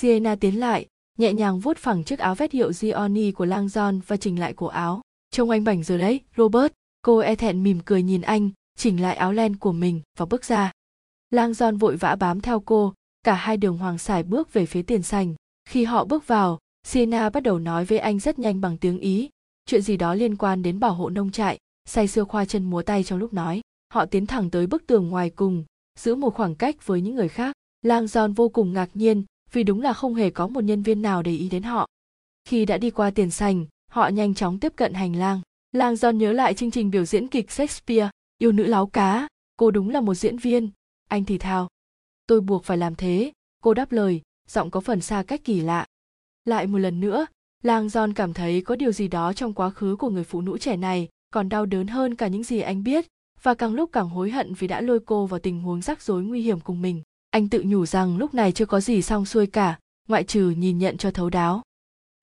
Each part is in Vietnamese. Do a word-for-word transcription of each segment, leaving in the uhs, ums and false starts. Sienna tiến lại, nhẹ nhàng vuốt phẳng chiếc áo vét hiệu Gioni của Langdon và chỉnh lại cổ áo. Trông anh bảnh rồi đấy, Robert. Cô e thẹn mỉm cười nhìn anh, chỉnh lại áo len của mình và bước ra. Langdon vội vã bám theo cô, cả hai đường hoàng sải bước về phía tiền sảnh. Khi họ bước vào, Sienna bắt đầu nói với anh rất nhanh bằng tiếng Ý, chuyện gì đó liên quan đến bảo hộ nông trại, say sưa khoa chân múa tay trong lúc nói. Họ tiến thẳng tới bức tường ngoài cùng, giữ một khoảng cách với những người khác. Langdon vô cùng ngạc nhiên vì đúng là không hề có một nhân viên nào để ý đến họ. Khi đã đi qua tiền sảnh, họ nhanh chóng tiếp cận hành lang. Langdon nhớ lại chương trình biểu diễn kịch Shakespeare, yêu nữ láo cá, cô đúng là một diễn viên, anh thì thào. Tôi buộc phải làm thế, cô đáp lời, giọng có phần xa cách kỳ lạ. Lại một lần nữa, Langdon cảm thấy có điều gì đó trong quá khứ của người phụ nữ trẻ này còn đau đớn hơn cả những gì anh biết, và càng lúc càng hối hận vì đã lôi cô vào tình huống rắc rối nguy hiểm cùng mình. Anh tự nhủ rằng lúc này chưa có gì xong xuôi cả, ngoại trừ nhìn nhận cho thấu đáo.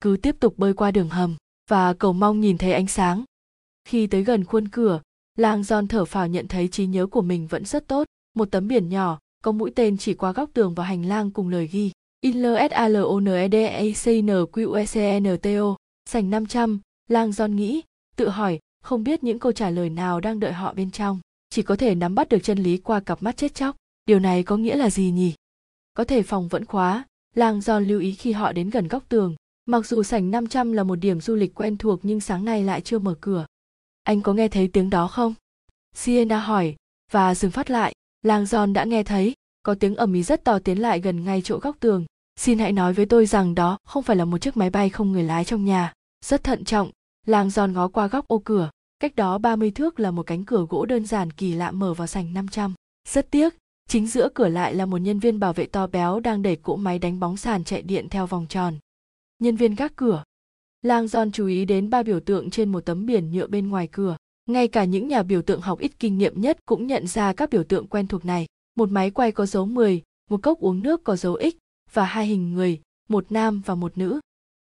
Cứ tiếp tục bơi qua đường hầm, và cầu mong nhìn thấy ánh sáng. Khi tới gần khuôn cửa, Langdon thở phào nhận thấy trí nhớ của mình vẫn rất tốt. Một tấm biển nhỏ, có mũi tên chỉ qua góc tường vào hành lang cùng lời ghi. I L S A L O N E D A C N Q E C N T O, sảnh năm trăm, Langdon nghĩ, tự hỏi, không biết những câu trả lời nào đang đợi họ bên trong. Chỉ có thể nắm bắt được chân lý qua cặp mắt chết chóc. Điều này có nghĩa là gì nhỉ? Có thể phòng vẫn khóa, Langdon lưu ý khi họ đến gần góc tường. Mặc dù sảnh năm trăm là một điểm du lịch quen thuộc nhưng sáng nay lại chưa mở cửa. Anh có nghe thấy tiếng đó không? Sienna hỏi, và dừng phát lại. Langdon đã nghe thấy, có tiếng ầm ĩ rất to tiến lại gần ngay chỗ góc tường. Xin hãy nói với tôi rằng đó không phải là một chiếc máy bay không người lái trong nhà. Rất thận trọng, Langdon ngó qua góc ô cửa. Cách đó ba mươi thước là một cánh cửa gỗ đơn giản kỳ lạ mở vào sảnh năm trăm. Rất tiếc, chính giữa cửa lại là một nhân viên bảo vệ to béo đang đẩy cỗ máy đánh bóng sàn chạy điện theo vòng tròn. Nhân viên gác cửa. Langdon chú ý đến ba biểu tượng trên một tấm biển nhựa bên ngoài cửa. Ngay cả những nhà biểu tượng học ít kinh nghiệm nhất cũng nhận ra các biểu tượng quen thuộc này. Một máy quay có dấu mười, một cốc uống nước có dấu X, và hai hình người, một nam và một nữ.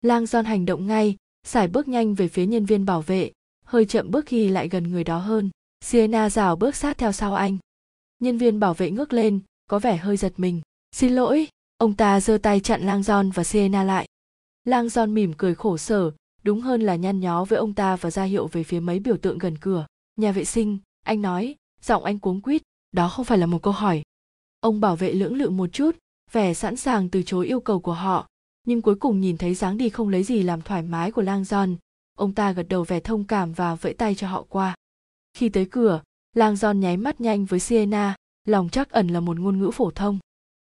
Langdon hành động ngay, sải bước nhanh về phía nhân viên bảo vệ, hơi chậm bước khi lại gần người đó hơn. Sienna rảo bước sát theo sau anh. Nhân viên bảo vệ ngước lên, có vẻ hơi giật mình. Xin lỗi, ông ta giơ tay chặn Langdon và Sienna lại. Langdon mỉm cười khổ sở, đúng hơn là nhăn nhó với ông ta và ra hiệu về phía mấy biểu tượng gần cửa. Nhà vệ sinh, anh nói, giọng anh cuống quýt, đó không phải là một câu hỏi. Ông bảo vệ lưỡng lự một chút, vẻ sẵn sàng từ chối yêu cầu của họ, nhưng cuối cùng nhìn thấy dáng đi không lấy gì làm thoải mái của Langdon, ông ta gật đầu vẻ thông cảm và vẫy tay cho họ qua. Khi tới cửa, Langdon nháy mắt nhanh với Sienna, lòng trắc ẩn là một ngôn ngữ phổ thông.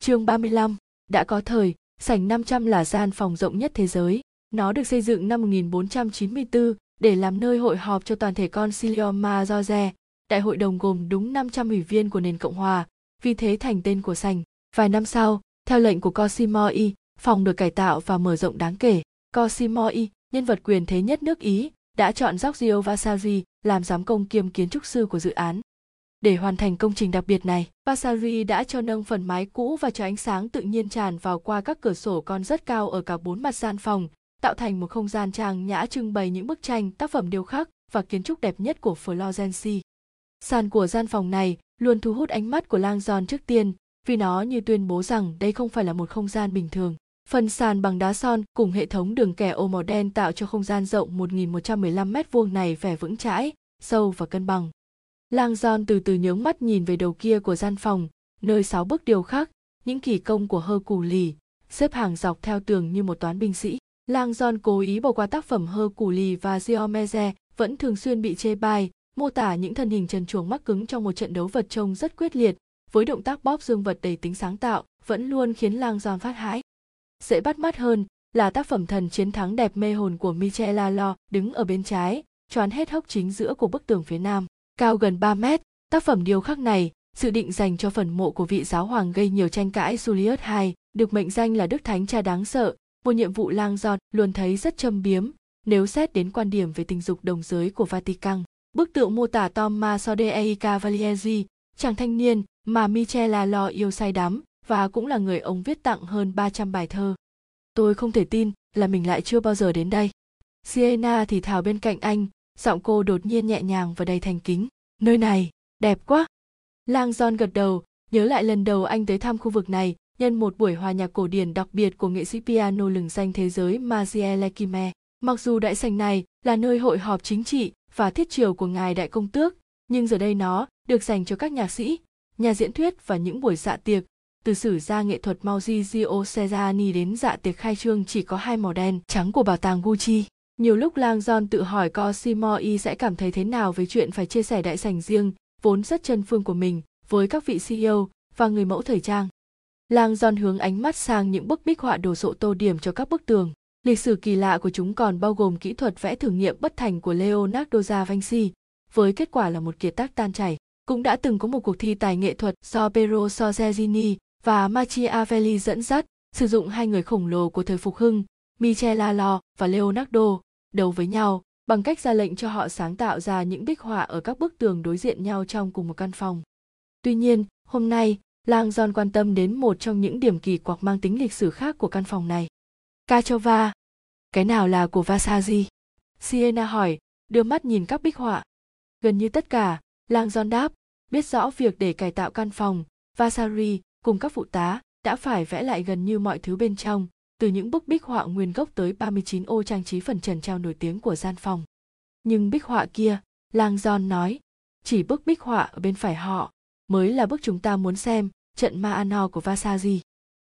Chương ba mươi lăm, đã có thời, sảnh năm trăm là gian phòng rộng nhất thế giới. Nó được xây dựng năm một nghìn bốn trăm chín mươi tư để làm nơi hội họp cho toàn thể Concilium Majorque, đại hội đồng gồm đúng năm trăm ủy viên của nền Cộng hòa, vì thế thành tên của sảnh. Vài năm sau, theo lệnh của Cosimo I, phòng được cải tạo và mở rộng đáng kể. Cosimo I, nhân vật quyền thế nhất nước Ý, đã chọn Giorgio Vasari làm giám công kiêm kiến trúc sư của dự án. Để hoàn thành công trình đặc biệt này, Vasari đã cho nâng phần mái cũ và cho ánh sáng tự nhiên tràn vào qua các cửa sổ con rất cao ở cả bốn mặt gian phòng, tạo thành một không gian trang nhã trưng bày những bức tranh, tác phẩm điêu khắc và kiến trúc đẹp nhất của Florence. Sàn của gian phòng này luôn thu hút ánh mắt của Langdon trước tiên, vì nó như tuyên bố rằng đây không phải là một không gian bình thường. Phần sàn bằng đá son cùng hệ thống đường kẻ ô màu đen tạo cho không gian rộng một nghìn một trăm mười lăm mét vuông này vẻ vững chãi, sâu và cân bằng. Langdon từ từ nhướng mắt nhìn về đầu kia của gian phòng, nơi sáu bức điêu khắc, những kỳ công của Hercules, xếp hàng dọc theo tường như một toán binh sĩ. Langdon cố ý bỏ qua tác phẩm Hercules và Diomedes vẫn thường xuyên bị chê bai, mô tả những thân hình trần truồng mắc cứng trong một trận đấu vật trông rất quyết liệt, với động tác bóp dương vật đầy tính sáng tạo, vẫn luôn khiến Langdon phát hãi. Dễ bắt mắt hơn là tác phẩm Thần Chiến Thắng Đẹp Mê Hồn của Michelangelo đứng ở bên trái, choán hết hốc chính giữa của bức tường phía nam. Cao gần ba mét, tác phẩm điêu khắc này dự định dành cho phần mộ của vị giáo hoàng gây nhiều tranh cãi Julius đệ nhị, được mệnh danh là Đức Thánh Cha Đáng Sợ, một nhiệm vụ Langdon luôn thấy rất châm biếm nếu xét đến quan điểm về tình dục đồng giới của Vatican. Bức tượng mô tả Tommaso de' Cavalieri, chàng thanh niên mà Michelangelo yêu say đắm và cũng là người ông viết tặng hơn ba trăm bài thơ. Tôi không thể tin là mình lại chưa bao giờ đến đây. Sienna thì thào bên cạnh anh, giọng cô đột nhiên nhẹ nhàng và đầy thành kính. Nơi này, đẹp quá. Langdon gật đầu, nhớ lại lần đầu anh tới thăm khu vực này, nhân một buổi hòa nhạc cổ điển đặc biệt của nghệ sĩ piano lừng danh thế giới Machiavelli. Mặc dù đại sảnh này là nơi hội họp chính trị và thiết triều của ngài đại công tước, nhưng giờ đây nó được dành cho các nhạc sĩ, nhà diễn thuyết và những buổi dạ tiệc. Từ sử gia nghệ thuật Maurizio Cesarini đến dạ tiệc khai trương chỉ có hai màu đen trắng của bảo tàng Gucci. Nhiều lúc Langdon tự hỏi Cosimo I sẽ cảm thấy thế nào với chuyện phải chia sẻ đại sảnh riêng, vốn rất chân phương của mình, với các vị xê i ô và người mẫu thời trang. Langdon hướng ánh mắt sang những bức bích họa đồ sộ tô điểm cho các bức tường. Lịch sử kỳ lạ của chúng còn bao gồm kỹ thuật vẽ thử nghiệm bất thành của Leonardo da Vinci, với kết quả là một kiệt tác tan chảy. Cũng đã từng có một cuộc thi tài nghệ thuật do Piero Soderini và Machiavelli dẫn dắt, sử dụng hai người khổng lồ của thời Phục Hưng, Michelangelo và Leonardo, đấu với nhau bằng cách ra lệnh cho họ sáng tạo ra những bích họa ở các bức tường đối diện nhau trong cùng một căn phòng. Tuy nhiên, hôm nay, Langdon quan tâm đến một trong những điểm kỳ quặc mang tính lịch sử khác của căn phòng này. Cachova. Cái nào là của Vasari? Sienna hỏi, đưa mắt nhìn các bích họa. Gần như tất cả, Langdon đáp, biết rõ việc để cải tạo căn phòng, Vasari cùng các phụ tá đã phải vẽ lại gần như mọi thứ bên trong, từ những bức bích họa nguyên gốc tới ba mươi chín ô trang trí phần trần treo nổi tiếng của gian phòng. Nhưng bích họa kia, Langdon nói, chỉ bức bích họa ở bên phải họ mới là bức chúng ta muốn xem, trận Ma Ano của Vasari.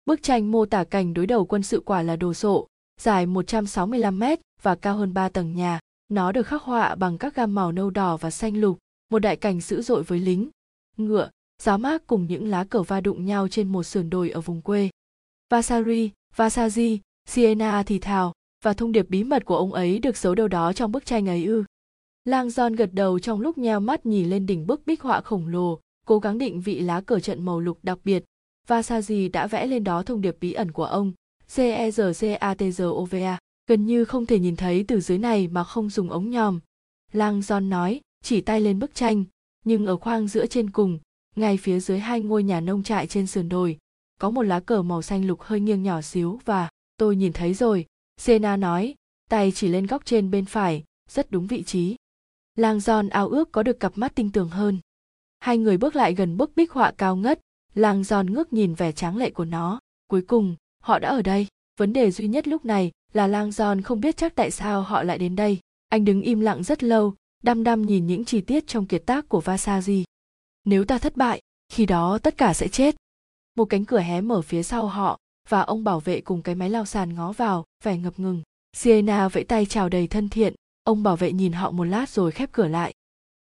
Bức tranh mô tả cảnh đối đầu quân sự quả là đồ sộ, dài một trăm sáu mươi lăm mét và cao hơn ba tầng nhà. Nó được khắc họa bằng các gam màu nâu đỏ và xanh lục, một đại cảnh dữ dội với lính, ngựa, giáo mác cùng những lá cờ va đụng nhau trên một sườn đồi ở vùng quê. Vasari, Vasari, Sienna thì thào, và thông điệp bí mật của ông ấy được giấu đâu đó trong bức tranh ấy ư? Langdon gật đầu trong lúc nheo mắt nhìn lên đỉnh bức bích họa khổng lồ, cố gắng định vị lá cờ trận màu lục đặc biệt. Vasari đã vẽ lên đó thông điệp bí ẩn của ông, Cezarova, gần như không thể nhìn thấy từ dưới này mà không dùng ống nhòm. Langdon nói, chỉ tay lên bức tranh, nhưng ở khoang giữa trên cùng, ngay phía dưới hai ngôi nhà nông trại trên sườn đồi, có một lá cờ màu xanh lục hơi nghiêng nhỏ xíu và tôi nhìn thấy rồi, Sienna nói, tay chỉ lên góc trên bên phải, rất đúng vị trí. Langdon ao ước có được cặp mắt tinh tường hơn. Hai người bước lại gần bức bích họa cao ngất, Langdon ngước nhìn vẻ tráng lệ của nó, cuối cùng, họ đã ở đây. Vấn đề duy nhất lúc này là Langdon không biết chắc tại sao họ lại đến đây. Anh đứng im lặng rất lâu, đăm đăm nhìn những chi tiết trong kiệt tác của Vasari. Nếu ta thất bại, khi đó tất cả sẽ chết. Một cánh cửa hé mở phía sau họ, và ông bảo vệ cùng cái máy lau sàn ngó vào, vẻ ngập ngừng. Sienna vẫy tay chào đầy thân thiện, ông bảo vệ nhìn họ một lát rồi khép cửa lại.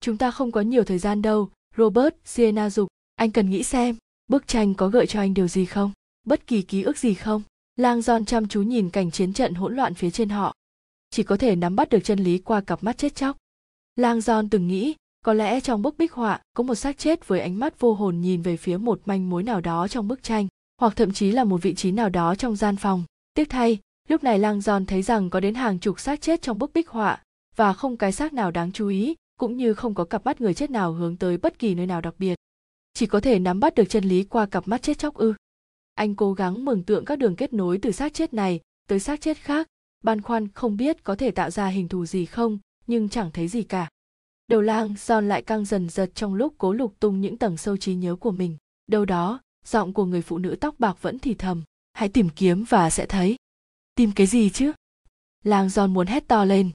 Chúng ta không có nhiều thời gian đâu, Robert, Sienna giục, anh cần nghĩ xem. Bức tranh có gợi cho anh điều gì không? Bất kỳ ký ức gì không? Langdon chăm chú nhìn cảnh chiến trận hỗn loạn phía trên họ. Chỉ có thể nắm bắt được chân lý qua cặp mắt chết chóc. Langdon từng nghĩ, có lẽ trong bức bích họa có một xác chết với ánh mắt vô hồn nhìn về phía một manh mối nào đó trong bức tranh, hoặc thậm chí là một vị trí nào đó trong gian phòng. Tiếc thay, lúc này Langdon thấy rằng có đến hàng chục xác chết trong bức bích họa, và không cái xác nào đáng chú ý, cũng như không có cặp mắt người chết nào hướng tới bất kỳ nơi nào đặc biệt. Chỉ có thể nắm bắt được chân lý qua cặp mắt chết chóc ư? Anh cố gắng mường tượng các đường kết nối từ xác chết này tới xác chết khác, băn khoăn không biết có thể tạo ra hình thù gì không, nhưng chẳng thấy gì cả. Đầu Langdon lại căng dần dật trong lúc cố lục tung những tầng sâu trí nhớ của mình. Đâu đó, giọng của người phụ nữ tóc bạc vẫn thì thầm, hãy tìm kiếm và sẽ thấy. Tìm cái gì chứ? Langdon muốn hét to lên.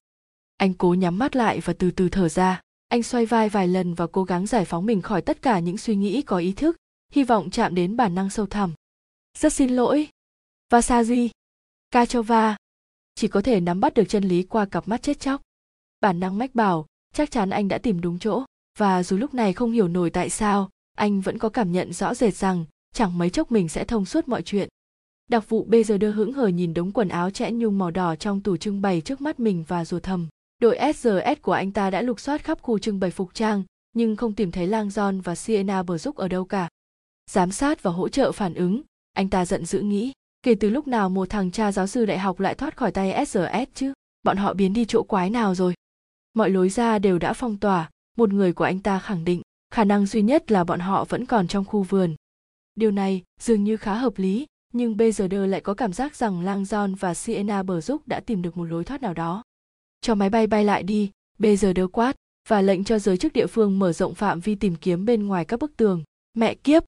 Anh cố nhắm mắt lại và từ từ thở ra. Anh xoay vai vài lần và cố gắng giải phóng mình khỏi tất cả những suy nghĩ có ý thức, hy vọng chạm đến bản năng sâu thẳm. Rất xin lỗi. Vasari. Cachova. Chỉ có thể nắm bắt được chân lý qua cặp mắt chết chóc. Bản năng mách bảo, chắc chắn anh đã tìm đúng chỗ. Và dù lúc này không hiểu nổi tại sao, anh vẫn có cảm nhận rõ rệt rằng chẳng mấy chốc mình sẽ thông suốt mọi chuyện. Đặc vụ bây giờ đưa hững hờ nhìn đống quần áo chẽ nhung màu đỏ trong tủ trưng bày trước mắt mình và rủa thầm. Đội ét giê ét của anh ta đã lục soát khắp khu trưng bày phục trang, nhưng không tìm thấy Langdon và Sienna Brooks ở đâu cả. Giám sát và hỗ trợ phản ứng, anh ta giận dữ nghĩ, kể từ lúc nào một thằng cha giáo sư đại học lại thoát khỏi tay ét giê ét chứ, bọn họ biến đi chỗ quái nào rồi. Mọi lối ra đều đã phong tỏa, một người của anh ta khẳng định, khả năng duy nhất là bọn họ vẫn còn trong khu vườn. Điều này dường như khá hợp lý, nhưng Bezerder lại có cảm giác rằng Langdon và Sienna Brooks đã tìm được một lối thoát nào đó. Cho máy bay bay lại đi, Bezerder quát, và lệnh cho giới chức địa phương mở rộng phạm vi tìm kiếm bên ngoài các bức tường. Mẹ kiếp!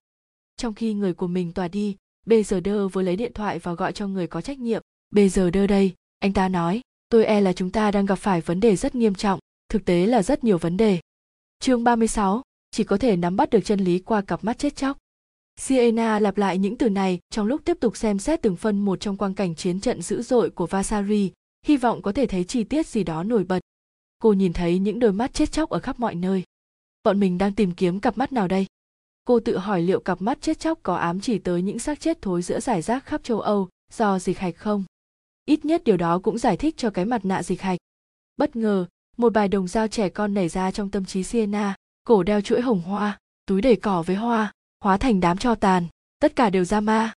Trong khi người của mình tỏa đi, Bê Giờ Đơ vừa lấy điện thoại và gọi cho người có trách nhiệm. Bê Giờ Đơ đây, anh ta nói, tôi e là chúng ta đang gặp phải vấn đề rất nghiêm trọng, thực tế là rất nhiều vấn đề. Chương ba mươi sáu, chỉ có thể nắm bắt được chân lý qua cặp mắt chết chóc. Sienna lặp lại những từ này trong lúc tiếp tục xem xét từng phân một trong quang cảnh chiến trận dữ dội của Vasari, hy vọng có thể thấy chi tiết gì đó nổi bật. Cô nhìn thấy những đôi mắt chết chóc ở khắp mọi nơi. Bọn mình đang tìm kiếm cặp mắt nào đây? Cô tự hỏi liệu cặp mắt chết chóc có ám chỉ tới những xác chết thối giữa rải rác khắp châu Âu do dịch hạch không? Ít nhất điều đó cũng giải thích cho cái mặt nạ dịch hạch. Bất ngờ, một bài đồng dao trẻ con nảy ra trong tâm trí Sienna, cổ đeo chuỗi hồng hoa, túi đầy cỏ với hoa, hóa thành đám tro tàn, tất cả đều ra ma.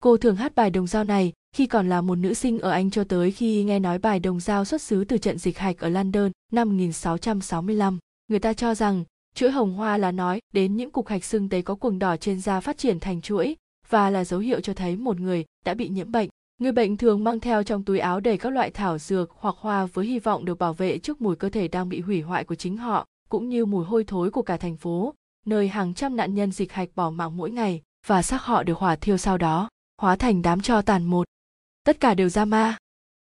Cô thường hát bài đồng dao này khi còn là một nữ sinh ở Anh cho tới khi nghe nói bài đồng dao xuất xứ từ trận dịch hạch ở London năm một nghìn sáu trăm sáu mươi lăm. Người ta cho rằng chuỗi hồng hoa là nói đến những cục hạch sưng tấy có quầng đỏ trên da phát triển thành chuỗi và là dấu hiệu cho thấy một người đã bị nhiễm bệnh. Người bệnh thường mang theo trong túi áo đầy các loại thảo dược hoặc hoa với hy vọng được bảo vệ trước mùi cơ thể đang bị hủy hoại của chính họ, cũng như mùi hôi thối của cả thành phố, nơi hàng trăm nạn nhân dịch hạch bỏ mạng mỗi ngày và xác họ được hỏa thiêu sau đó, hóa thành đám tro tàn một. Tất cả đều ra ma.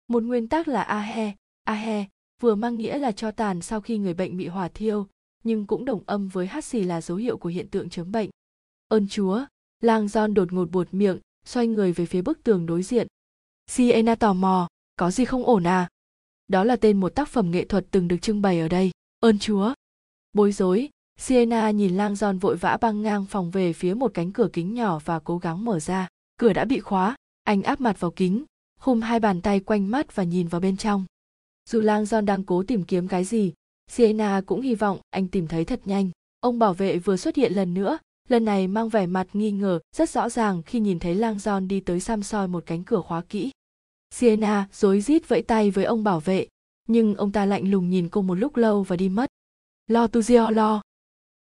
Một nguyên tắc là Ahe, Ahe, vừa mang nghĩa là tro tàn sau khi người bệnh bị hỏa thiêu, nhưng cũng đồng âm với hát xì là dấu hiệu của hiện tượng chấm bệnh. Ơn Chúa, Lang John đột ngột buột miệng, xoay người về phía bức tường đối diện. Sienna tò mò, có gì không ổn à? Đó là tên một tác phẩm nghệ thuật từng được trưng bày ở đây, Ơn Chúa. Bối rối, Sienna nhìn Lang John vội vã băng ngang phòng về phía một cánh cửa kính nhỏ và cố gắng mở ra. Cửa đã bị khóa, anh áp mặt vào kính, khum hai bàn tay quanh mắt và nhìn vào bên trong. Dù Lang John đang cố tìm kiếm cái gì, Sienna cũng hy vọng anh tìm thấy thật nhanh. Ông bảo vệ vừa xuất hiện lần nữa, lần này mang vẻ mặt nghi ngờ rất rõ ràng khi nhìn thấy Lang John đi tới săm soi một cánh cửa khóa kỹ. Sienna rối rít vẫy tay với ông bảo vệ, nhưng ông ta lạnh lùng nhìn cô một lúc lâu và đi mất. Lo Tuzio lo.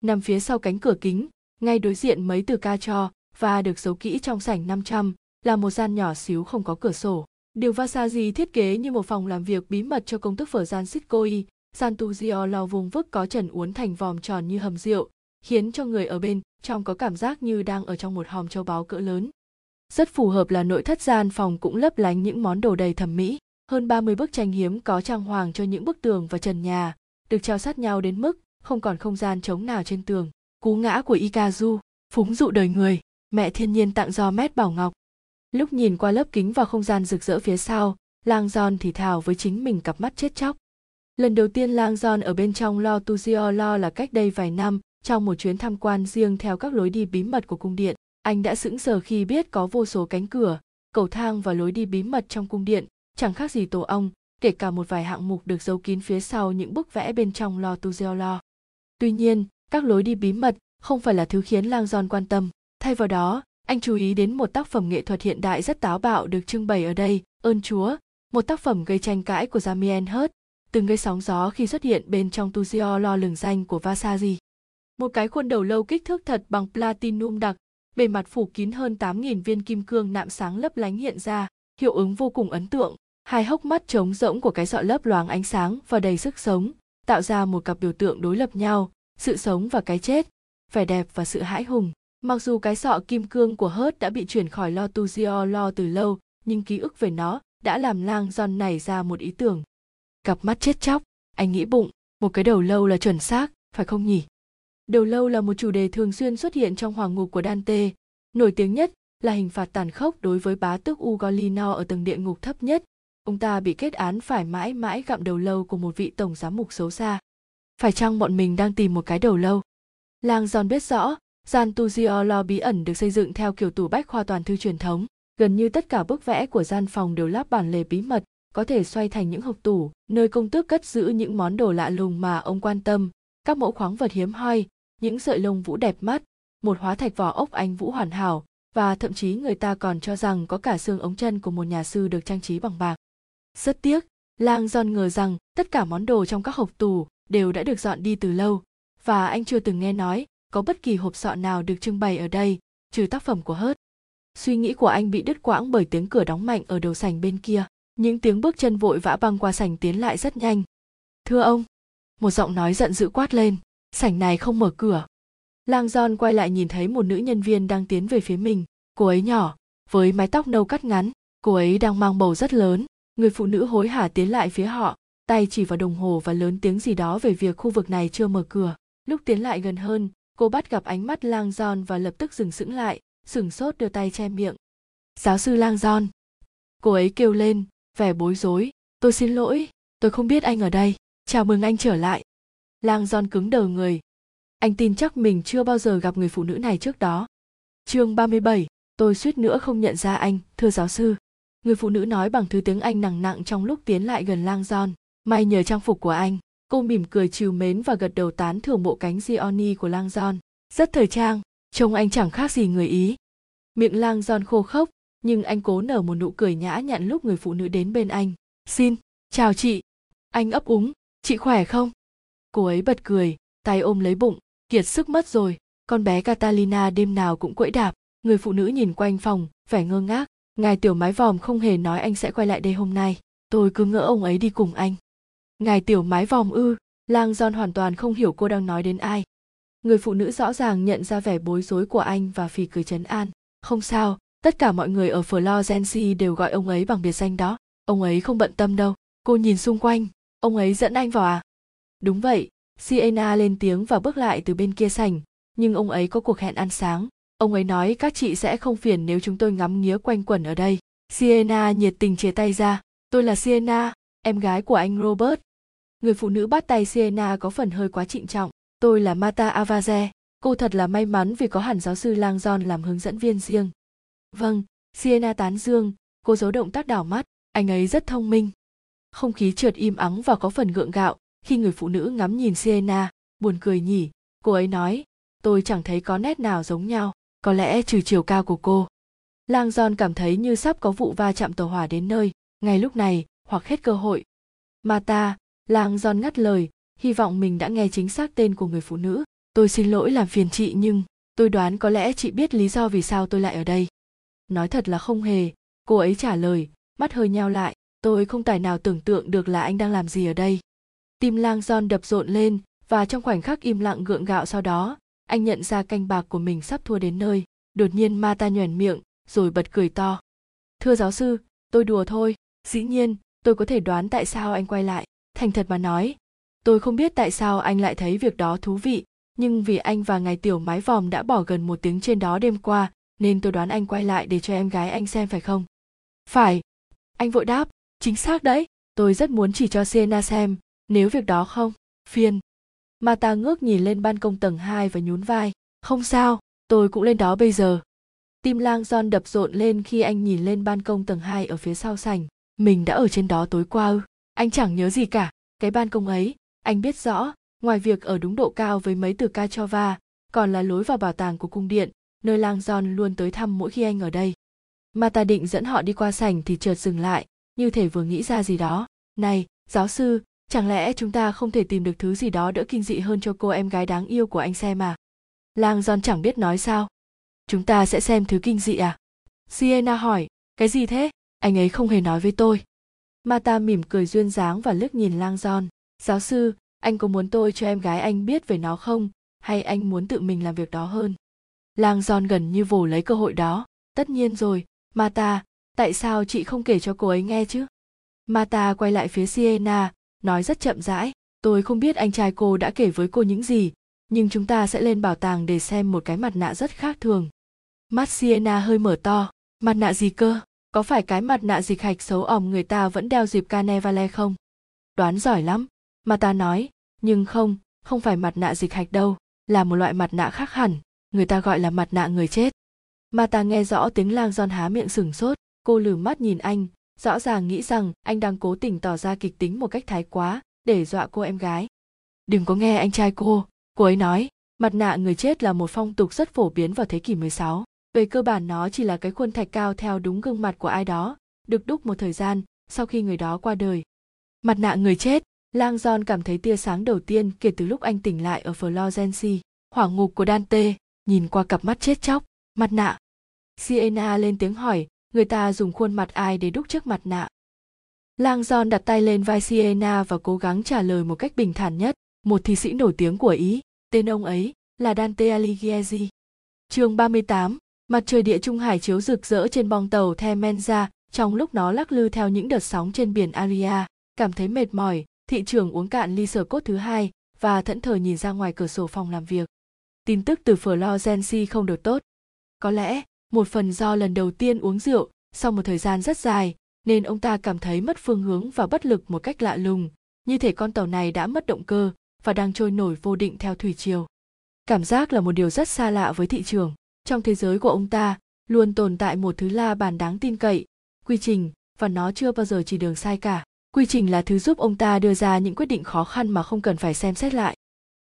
Nằm phía sau cánh cửa kính, ngay đối diện mấy từ ca cho và được giấu kỹ trong sảnh năm trăm là một gian nhỏ xíu không có cửa sổ. Điều Vasari thiết kế như một phòng làm việc bí mật cho công tước Francisco I. Gian Tuzio lo vùng vức có trần uốn thành vòm tròn như hầm rượu, khiến cho người ở bên trong có cảm giác như đang ở trong một hòm châu báu cỡ lớn. Rất phù hợp là nội thất gian phòng cũng lấp lánh những món đồ đầy thẩm mỹ. Hơn ba mươi bức tranh hiếm có trang hoàng cho những bức tường và trần nhà, được treo sát nhau đến mức không còn không gian trống nào trên tường. Cú ngã của Ikazu, phúng dụ đời người, mẹ thiên nhiên tặng do Mét Bảo Ngọc. Lúc nhìn qua lớp kính vào không gian rực rỡ phía sau, Lang John thì thào với chính mình cặp mắt chết chóc. Lần đầu tiên Lang John ở bên trong Lo Tuzio Lo là cách đây vài năm, trong một chuyến tham quan riêng theo các lối đi bí mật của cung điện. Anh đã sững sờ khi biết có vô số cánh cửa, cầu thang và lối đi bí mật trong cung điện, chẳng khác gì tổ ong, kể cả một vài hạng mục được giấu kín phía sau những bức vẽ bên trong Lo Tuzio Lo. Tuy nhiên, các lối đi bí mật không phải là thứ khiến Lang John quan tâm. Thay vào đó, anh chú ý đến một tác phẩm nghệ thuật hiện đại rất táo bạo được trưng bày ở đây, Ơn Chúa, một tác phẩm gây tranh cãi của Damien Hirst, từng gây sóng gió khi xuất hiện bên trong Tuzio Lo lừng danh của Vasari. Một cái khuôn đầu lâu kích thước thật bằng platinum đặc, bề mặt phủ kín hơn tám nghìn viên kim cương nạm sáng lấp lánh hiện ra, hiệu ứng vô cùng ấn tượng. Hai hốc mắt trống rỗng của cái sọ lấp loáng ánh sáng và đầy sức sống, tạo ra một cặp biểu tượng đối lập nhau, sự sống và cái chết, vẻ đẹp và sự hãi hùng. Mặc dù cái sọ kim cương của Hirst đã bị chuyển khỏi Lo Tuzio Lo từ lâu, nhưng ký ức về nó đã làm Lang John nảy ra một ý tưởng. Cặp mắt chết chóc, anh nghĩ bụng, một cái đầu lâu là chuẩn xác, phải không nhỉ? Đầu lâu là một chủ đề thường xuyên xuất hiện trong Hỏa Ngục của Dante, nổi tiếng nhất là hình phạt tàn khốc đối với bá tước Ugolino ở tầng địa ngục thấp nhất. Ông ta bị kết án phải mãi mãi gặm đầu lâu của một vị tổng giám mục xấu xa. Phải chăng bọn mình đang tìm một cái đầu lâu? Lang John biết rõ, gian Tuzio Lo bí ẩn được xây dựng theo kiểu tủ bách khoa toàn thư truyền thống, gần như tất cả bức vẽ của gian phòng đều lắp bản lề bí mật, có thể xoay thành những hộp tủ, nơi công tước cất giữ những món đồ lạ lùng mà ông quan tâm, các mẫu khoáng vật hiếm hoi, những sợi lông vũ đẹp mắt, một hóa thạch vỏ ốc Anh vũ hoàn hảo, và thậm chí người ta còn cho rằng có cả xương ống chân của một nhà sư được trang trí bằng bạc. Rất tiếc, Lang John ngờ rằng tất cả món đồ trong các hộp tủ đều đã được dọn đi từ lâu, và anh chưa từng nghe nói có bất kỳ hộp sọ nào được trưng bày ở đây, trừ tác phẩm của Hirst. Suy nghĩ của anh bị đứt quãng bởi tiếng cửa đóng mạnh ở đầu sảnh bên kia. Những tiếng bước chân vội vã băng qua sảnh tiến lại rất nhanh. Thưa ông, một giọng nói giận dữ quát lên, sảnh này không mở cửa. Lang John quay lại nhìn thấy một nữ nhân viên đang tiến về phía mình, cô ấy nhỏ, với mái tóc nâu cắt ngắn, cô ấy đang mang bầu rất lớn. Người phụ nữ hối hả tiến lại phía họ, tay chỉ vào đồng hồ và lớn tiếng gì đó về việc khu vực này chưa mở cửa. Lúc tiến lại gần hơn, cô bắt gặp ánh mắt Langdon và lập tức dừng sững lại, sửng sốt đưa tay che miệng. "Giáo sư Langdon!" Cô ấy kêu lên, vẻ bối rối. "Tôi xin lỗi, tôi không biết anh ở đây. Chào mừng anh trở lại." Langdon cứng đờ người. Anh tin chắc mình chưa bao giờ gặp người phụ nữ này trước đó. Chương ba mươi bảy, tôi suýt nữa không nhận ra anh, thưa giáo sư. Người phụ nữ nói bằng thứ tiếng Anh nặng nặng trong lúc tiến lại gần Langdon. May nhờ trang phục của anh, cô mỉm cười trìu mến và gật đầu tán thưởng bộ cánh Gioni của Langdon. Rất thời trang, trông anh chẳng khác gì người Ý. Miệng Langdon khô khốc, nhưng anh cố nở một nụ cười nhã nhặn lúc người phụ nữ đến bên anh. Xin, chào chị. Anh ấp úng, chị khỏe không? Cô ấy bật cười, tay ôm lấy bụng, kiệt sức mất rồi. Con bé Catalina đêm nào cũng quẫy đạp. Người phụ nữ nhìn quanh phòng, vẻ ngơ ngác. Ngài tiểu mái vòm không hề nói anh sẽ quay lại đây hôm nay. Tôi cứ ngỡ ông ấy đi cùng anh. Ngài tiểu mái vòm ư? Langdon hoàn toàn không hiểu cô đang nói đến ai. Người phụ nữ rõ ràng nhận ra vẻ bối rối của anh và phì cười trấn an. Không sao, tất cả mọi người ở Florence đều gọi ông ấy bằng biệt danh đó. Ông ấy không bận tâm đâu. Cô nhìn xung quanh. Ông ấy dẫn anh vào à? Đúng vậy, Sienna lên tiếng và bước lại từ bên kia sảnh. Nhưng ông ấy có cuộc hẹn ăn sáng. Ông ấy nói các chị sẽ không phiền nếu chúng tôi ngắm nghía quanh quẩn ở đây. Sienna nhiệt tình chia tay ra. Tôi là Sienna, em gái của anh Robert. Người phụ nữ bắt tay Sienna có phần hơi quá trịnh trọng. Tôi là Marta Avaze. Cô thật là may mắn vì có hẳn giáo sư Langdon làm hướng dẫn viên riêng. Vâng, Sienna tán dương. Cô giấu động tác đảo mắt. Anh ấy rất thông minh. Không khí trượt im ắng và có phần gượng gạo khi người phụ nữ ngắm nhìn Sienna. Buồn cười nhỉ, cô ấy nói. Tôi chẳng thấy có nét nào giống nhau, có lẽ trừ chiều cao của cô. Langdon cảm thấy như sắp có vụ va chạm tàu hỏa đến nơi, ngay lúc này, hoặc hết cơ hội. Marta, Langdon ngắt lời, hy vọng mình đã nghe chính xác tên của người phụ nữ. Tôi xin lỗi làm phiền chị nhưng tôi đoán có lẽ chị biết lý do vì sao tôi lại ở đây. Nói thật là không hề, cô ấy trả lời, mắt hơi nheo lại. Tôi không tài nào tưởng tượng được là anh đang làm gì ở đây. Tim Langdon đập rộn lên và trong khoảnh khắc im lặng gượng gạo sau đó, anh nhận ra canh bạc của mình sắp thua đến nơi. Đột nhiên Marta nhoẻn miệng, rồi bật cười to. Thưa giáo sư, tôi đùa thôi. Dĩ nhiên, tôi có thể đoán tại sao anh quay lại. Thành thật mà nói, tôi không biết tại sao anh lại thấy việc đó thú vị, nhưng vì anh và ngài tiểu mái vòm đã bỏ gần một tiếng trên đó đêm qua, nên tôi đoán anh quay lại để cho em gái anh xem phải không? Phải. Anh vội đáp, chính xác đấy. Tôi rất muốn chỉ cho Sienna xem, nếu việc đó không, phiền. Marta ngước nhìn lên ban công tầng hai và nhún vai. Không sao, tôi cũng lên đó bây giờ. Tim Langdon đập rộn lên khi anh nhìn lên ban công tầng hai ở phía sau sảnh. Mình đã ở trên đó tối qua ư? Anh chẳng nhớ gì cả. Cái ban công ấy, anh biết rõ, ngoài việc ở đúng độ cao với mấy từ Cachova, còn là lối vào bảo tàng của cung điện, nơi Langdon luôn tới thăm mỗi khi anh ở đây. Marta định dẫn họ đi qua sảnh thì chợt dừng lại, như thể vừa nghĩ ra gì đó. Này, giáo sư, chẳng lẽ chúng ta không thể tìm được thứ gì đó đỡ kinh dị hơn cho cô em gái đáng yêu của anh xem à? Langdon chẳng biết nói sao. Chúng ta sẽ xem thứ kinh dị à? Sienna hỏi, cái gì thế? Anh ấy không hề nói với tôi. Marta mỉm cười duyên dáng và liếc nhìn Langdon. Giáo sư, anh có muốn tôi cho em gái anh biết về nó không? Hay anh muốn tự mình làm việc đó hơn? Langdon gần như vồ lấy cơ hội đó. Tất nhiên rồi, Marta, tại sao chị không kể cho cô ấy nghe chứ? Marta quay lại phía Sienna. Nói rất chậm rãi, tôi không biết anh trai cô đã kể với cô những gì, nhưng chúng ta sẽ lên bảo tàng để xem một cái mặt nạ rất khác thường. Mắt Sienna hơi mở to, mặt nạ gì cơ? Có phải cái mặt nạ dịch hạch xấu ỏm người ta vẫn đeo dịp Carnevale không? Đoán giỏi lắm, Marta nói, nhưng không, không phải mặt nạ dịch hạch đâu, là một loại mặt nạ khác hẳn, người ta gọi là mặt nạ người chết. Marta nghe rõ tiếng Langdon há miệng sửng sốt, cô lườm mắt nhìn anh. Rõ ràng nghĩ rằng anh đang cố tình tỏ ra kịch tính một cách thái quá để dọa cô em gái. Đừng có nghe anh trai cô, cô ấy nói, mặt nạ người chết là một phong tục rất phổ biến vào thế kỷ mười sáu. Về cơ bản nó chỉ là cái khuôn thạch cao theo đúng gương mặt của ai đó, được đúc một thời gian sau khi người đó qua đời. Mặt nạ người chết, Langdon cảm thấy tia sáng đầu tiên kể từ lúc anh tỉnh lại ở Florence, hỏa ngục của Dante, nhìn qua cặp mắt chết chóc, mặt nạ. Sienna lên tiếng hỏi. Người ta dùng khuôn mặt ai để đúc chiếc mặt nạ? Langdon đặt tay lên vai Sienna và cố gắng trả lời một cách bình thản nhất. Một thi sĩ nổi tiếng của Ý, tên ông ấy là Dante Alighieri. Chương ba mươi tám, Mặt trời Địa Trung Hải chiếu rực rỡ trên bong tàu Themenza trong lúc nó lắc lư theo những đợt sóng trên biển Aria. Cảm thấy mệt mỏi, thị trưởng uống cạn ly sờ cốt thứ hai và thẫn thờ nhìn ra ngoài cửa sổ phòng làm việc. Tin tức từ Florence không được tốt. Có lẽ, một phần do lần đầu tiên uống rượu sau một thời gian rất dài, nên ông ta cảm thấy mất phương hướng và bất lực một cách lạ lùng, như thể con tàu này đã mất động cơ và đang trôi nổi vô định theo thủy triều. Cảm giác là một điều rất xa lạ với thị trưởng. Trong thế giới của ông ta, luôn tồn tại một thứ la bàn đáng tin cậy, quy trình, và nó chưa bao giờ chỉ đường sai cả. Quy trình là thứ giúp ông ta đưa ra những quyết định khó khăn mà không cần phải xem xét lại.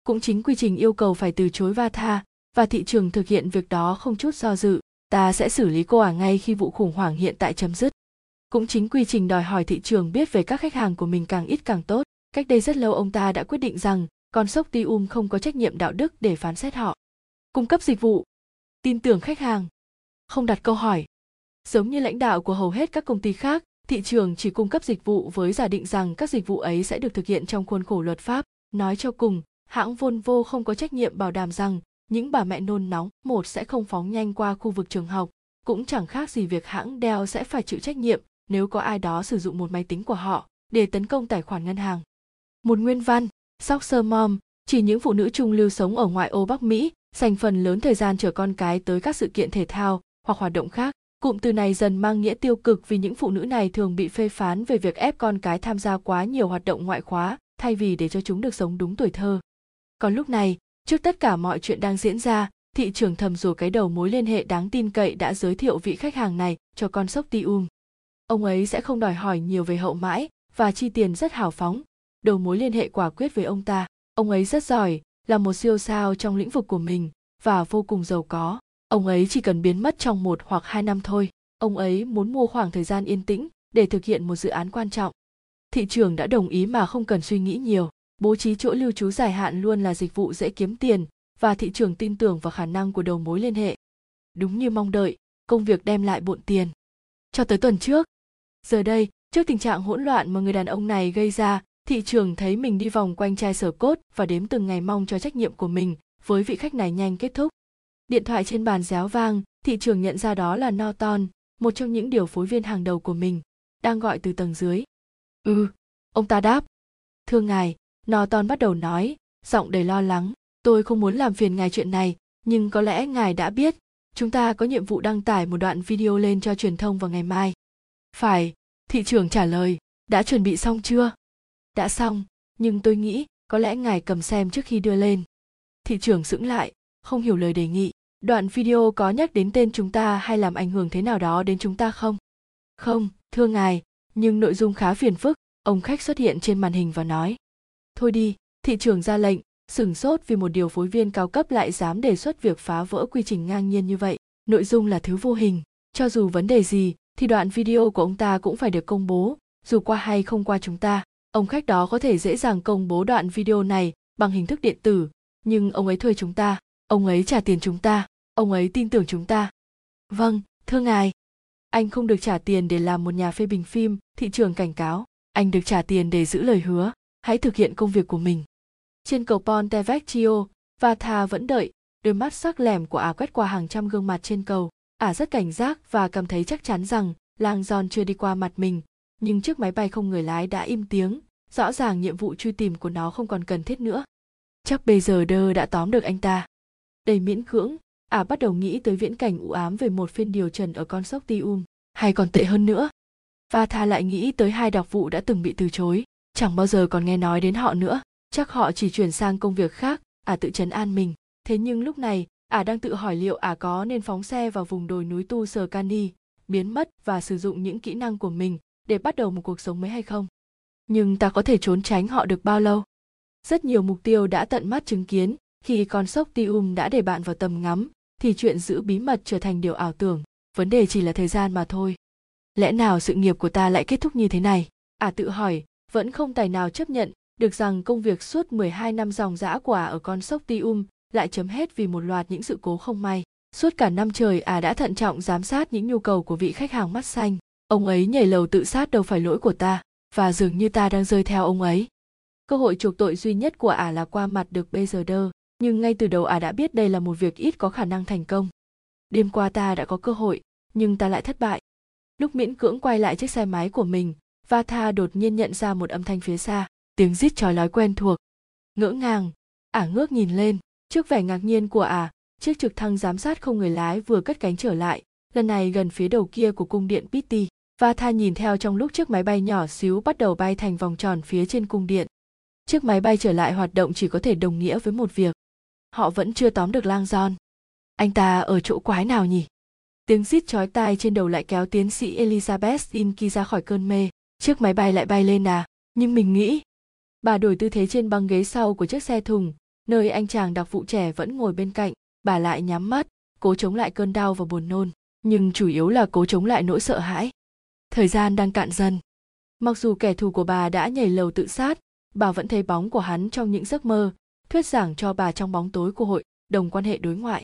Cũng chính quy trình yêu cầu phải từ chối va tha, và thị trường thực hiện việc đó không chút do dự. Ta sẽ xử lý cô ả ngay khi vụ khủng hoảng hiện tại chấm dứt. Cũng chính quy trình đòi hỏi thị trường biết về các khách hàng của mình càng ít càng tốt. Cách đây rất lâu ông ta đã quyết định rằng Consortium không có trách nhiệm đạo đức để phán xét họ. Cung cấp dịch vụ, tin tưởng khách hàng, không đặt câu hỏi. Giống như lãnh đạo của hầu hết các công ty khác, thị trường chỉ cung cấp dịch vụ với giả định rằng các dịch vụ ấy sẽ được thực hiện trong khuôn khổ luật pháp. Nói cho cùng, hãng Volvo không có trách nhiệm bảo đảm rằng những bà mẹ nôn nóng một sẽ không phóng nhanh qua khu vực trường học, cũng chẳng khác gì việc hãng Dell sẽ phải chịu trách nhiệm nếu có ai đó sử dụng một máy tính của họ để tấn công tài khoản ngân hàng. Một nguyên văn, Soccer Mom, chỉ những phụ nữ trung lưu sống ở ngoại ô Bắc Mỹ, dành phần lớn thời gian chở con cái tới các sự kiện thể thao hoặc hoạt động khác. Cụm từ này dần mang nghĩa tiêu cực vì những phụ nữ này thường bị phê phán về việc ép con cái tham gia quá nhiều hoạt động ngoại khóa thay vì để cho chúng được sống đúng tuổi thơ. Còn lúc này, trước tất cả mọi chuyện đang diễn ra, thị trưởng thầm rủa cái đầu mối liên hệ đáng tin cậy đã giới thiệu vị khách hàng này cho Consortium. Ông ấy sẽ không đòi hỏi nhiều về hậu mãi và chi tiền rất hào phóng. Đầu mối liên hệ quả quyết với ông ta. Ông ấy rất giỏi, là một siêu sao trong lĩnh vực của mình và vô cùng giàu có. Ông ấy chỉ cần biến mất trong một hoặc hai năm thôi. Ông ấy muốn mua khoảng thời gian yên tĩnh để thực hiện một dự án quan trọng. Thị trưởng đã đồng ý mà không cần suy nghĩ nhiều. Bố trí chỗ lưu trú dài hạn luôn là dịch vụ dễ kiếm tiền và thị trường tin tưởng vào khả năng của đầu mối liên hệ. Đúng như mong đợi, công việc đem lại bộn tiền. Cho tới tuần trước. Giờ đây, trước tình trạng hỗn loạn mà người đàn ông này gây ra, thị trường thấy mình đi vòng quanh chai sở cốt và đếm từng ngày mong cho trách nhiệm của mình với vị khách này nhanh kết thúc. Điện thoại trên bàn réo vang, thị trường nhận ra đó là Norton, một trong những điều phối viên hàng đầu của mình, đang gọi từ tầng dưới. Ừ, ông ta đáp. Thưa ngài, Norton bắt đầu nói, giọng đầy lo lắng. Tôi không muốn làm phiền ngài chuyện này, nhưng có lẽ ngài đã biết. Chúng ta có nhiệm vụ đăng tải một đoạn video lên cho truyền thông vào ngày mai. Phải, thị trưởng trả lời. Đã chuẩn bị xong chưa? Đã xong, nhưng tôi nghĩ có lẽ ngài cầm xem trước khi đưa lên. Thị trưởng sững lại, không hiểu lời đề nghị. Đoạn video có nhắc đến tên chúng ta hay làm ảnh hưởng thế nào đó đến chúng ta không? Không, thưa ngài, nhưng nội dung khá phiền phức. Ông khách xuất hiện trên màn hình và nói. Thôi đi, thị trưởng ra lệnh, sửng sốt vì một điều phối viên cao cấp lại dám đề xuất việc phá vỡ quy trình ngang nhiên như vậy. Nội dung là thứ vô hình. Cho dù vấn đề gì, thì đoạn video của ông ta cũng phải được công bố, dù qua hay không qua chúng ta. Ông khách đó có thể dễ dàng công bố đoạn video này bằng hình thức điện tử, nhưng ông ấy thuê chúng ta, ông ấy trả tiền chúng ta, ông ấy tin tưởng chúng ta. Vâng, thưa ngài. Anh không được trả tiền để làm một nhà phê bình phim, thị trưởng cảnh cáo. Anh được trả tiền để giữ lời hứa. Hãy thực hiện công việc của mình. Trên cầu Ponte Vecchio, Vata vẫn đợi, đôi mắt sắc lẻm của ả quét qua hàng trăm gương mặt trên cầu. Ả rất cảnh giác và cảm thấy chắc chắn rằng Langdon chưa đi qua mặt mình, nhưng chiếc máy bay không người lái đã im tiếng, rõ ràng nhiệm vụ truy tìm của nó không còn cần thiết nữa. Chắc bây giờ đơ đã tóm được anh ta. Đầy miễn cưỡng, ả bắt đầu nghĩ tới viễn cảnh u ám về một phiên điều trần ở Consortium, hay còn tệ hơn nữa. Vata lại nghĩ tới hai đặc vụ đã từng bị từ chối. Chẳng bao giờ còn nghe nói đến họ nữa, chắc họ chỉ chuyển sang công việc khác, ả tự trấn an mình. Thế nhưng lúc này, ả đang tự hỏi liệu ả có nên phóng xe vào vùng đồi núi Tuscany, biến mất và sử dụng những kỹ năng của mình để bắt đầu một cuộc sống mới hay không. Nhưng ta có thể trốn tránh họ được bao lâu? Rất nhiều mục tiêu đã tận mắt chứng kiến, khi Consortium đã để bạn vào tầm ngắm, thì chuyện giữ bí mật trở thành điều ảo tưởng, vấn đề chỉ là thời gian mà thôi. Lẽ nào sự nghiệp của ta lại kết thúc như thế này? Ả tự hỏi. Vẫn không tài nào chấp nhận được rằng công việc suốt mười hai năm dòng dã của ả ở Consortium lại chấm hết vì một loạt những sự cố không may. Suốt cả năm trời ả đã thận trọng giám sát những nhu cầu của vị khách hàng mắt xanh. Ông ấy nhảy lầu tự sát đâu phải lỗi của ta, và dường như ta đang rơi theo ông ấy. Cơ hội chuộc tội duy nhất của ả là qua mặt được Bezerder, nhưng ngay từ đầu ả đã biết đây là một việc ít có khả năng thành công. Đêm qua ta đã có cơ hội, nhưng ta lại thất bại. Lúc miễn cưỡng quay lại chiếc xe máy của mình, Vatha đột nhiên nhận ra một âm thanh phía xa, tiếng rít chói lói quen thuộc. Ngỡ ngàng, ả ngước nhìn lên, trước vẻ ngạc nhiên của ả, chiếc trực thăng giám sát không người lái vừa cất cánh trở lại, lần này gần phía đầu kia của cung điện Pitti. Vatha nhìn theo trong lúc chiếc máy bay nhỏ xíu bắt đầu bay thành vòng tròn phía trên cung điện. Chiếc máy bay trở lại hoạt động chỉ có thể đồng nghĩa với một việc. Họ vẫn chưa tóm được Langdon. Anh ta ở chỗ quái nào nhỉ? Tiếng rít chói tai trên đầu lại kéo tiến sĩ Elizabeth Sinskey ra khỏi cơn mê. Chiếc máy bay lại bay lên à? Nhưng mình nghĩ... Bà đổi tư thế trên băng ghế sau của chiếc xe thùng, nơi anh chàng đặc vụ trẻ vẫn ngồi bên cạnh. Bà lại nhắm mắt, cố chống lại cơn đau và buồn nôn, nhưng chủ yếu là cố chống lại nỗi sợ hãi. Thời gian đang cạn dần. Mặc dù kẻ thù của bà đã nhảy lầu tự sát, bà vẫn thấy bóng của hắn trong những giấc mơ, thuyết giảng cho bà trong bóng tối của hội đồng quan hệ đối ngoại.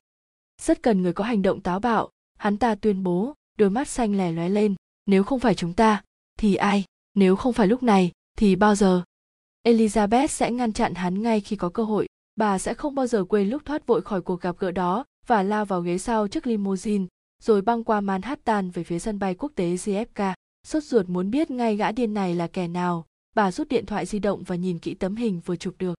Rất cần người có hành động táo bạo, hắn ta tuyên bố, đôi mắt xanh lè lóe lên. Nếu không phải chúng ta, thì ai? Nếu không phải lúc này, thì bao giờ? Elizabeth sẽ ngăn chặn hắn ngay khi có cơ hội. Bà sẽ không bao giờ quên lúc thoát vội khỏi cuộc gặp gỡ đó và lao vào ghế sau chiếc limousine, rồi băng qua Manhattan về phía sân bay quốc tế gi ép ca. Sốt ruột muốn biết ngay gã điên này là kẻ nào, bà rút điện thoại di động và nhìn kỹ tấm hình vừa chụp được.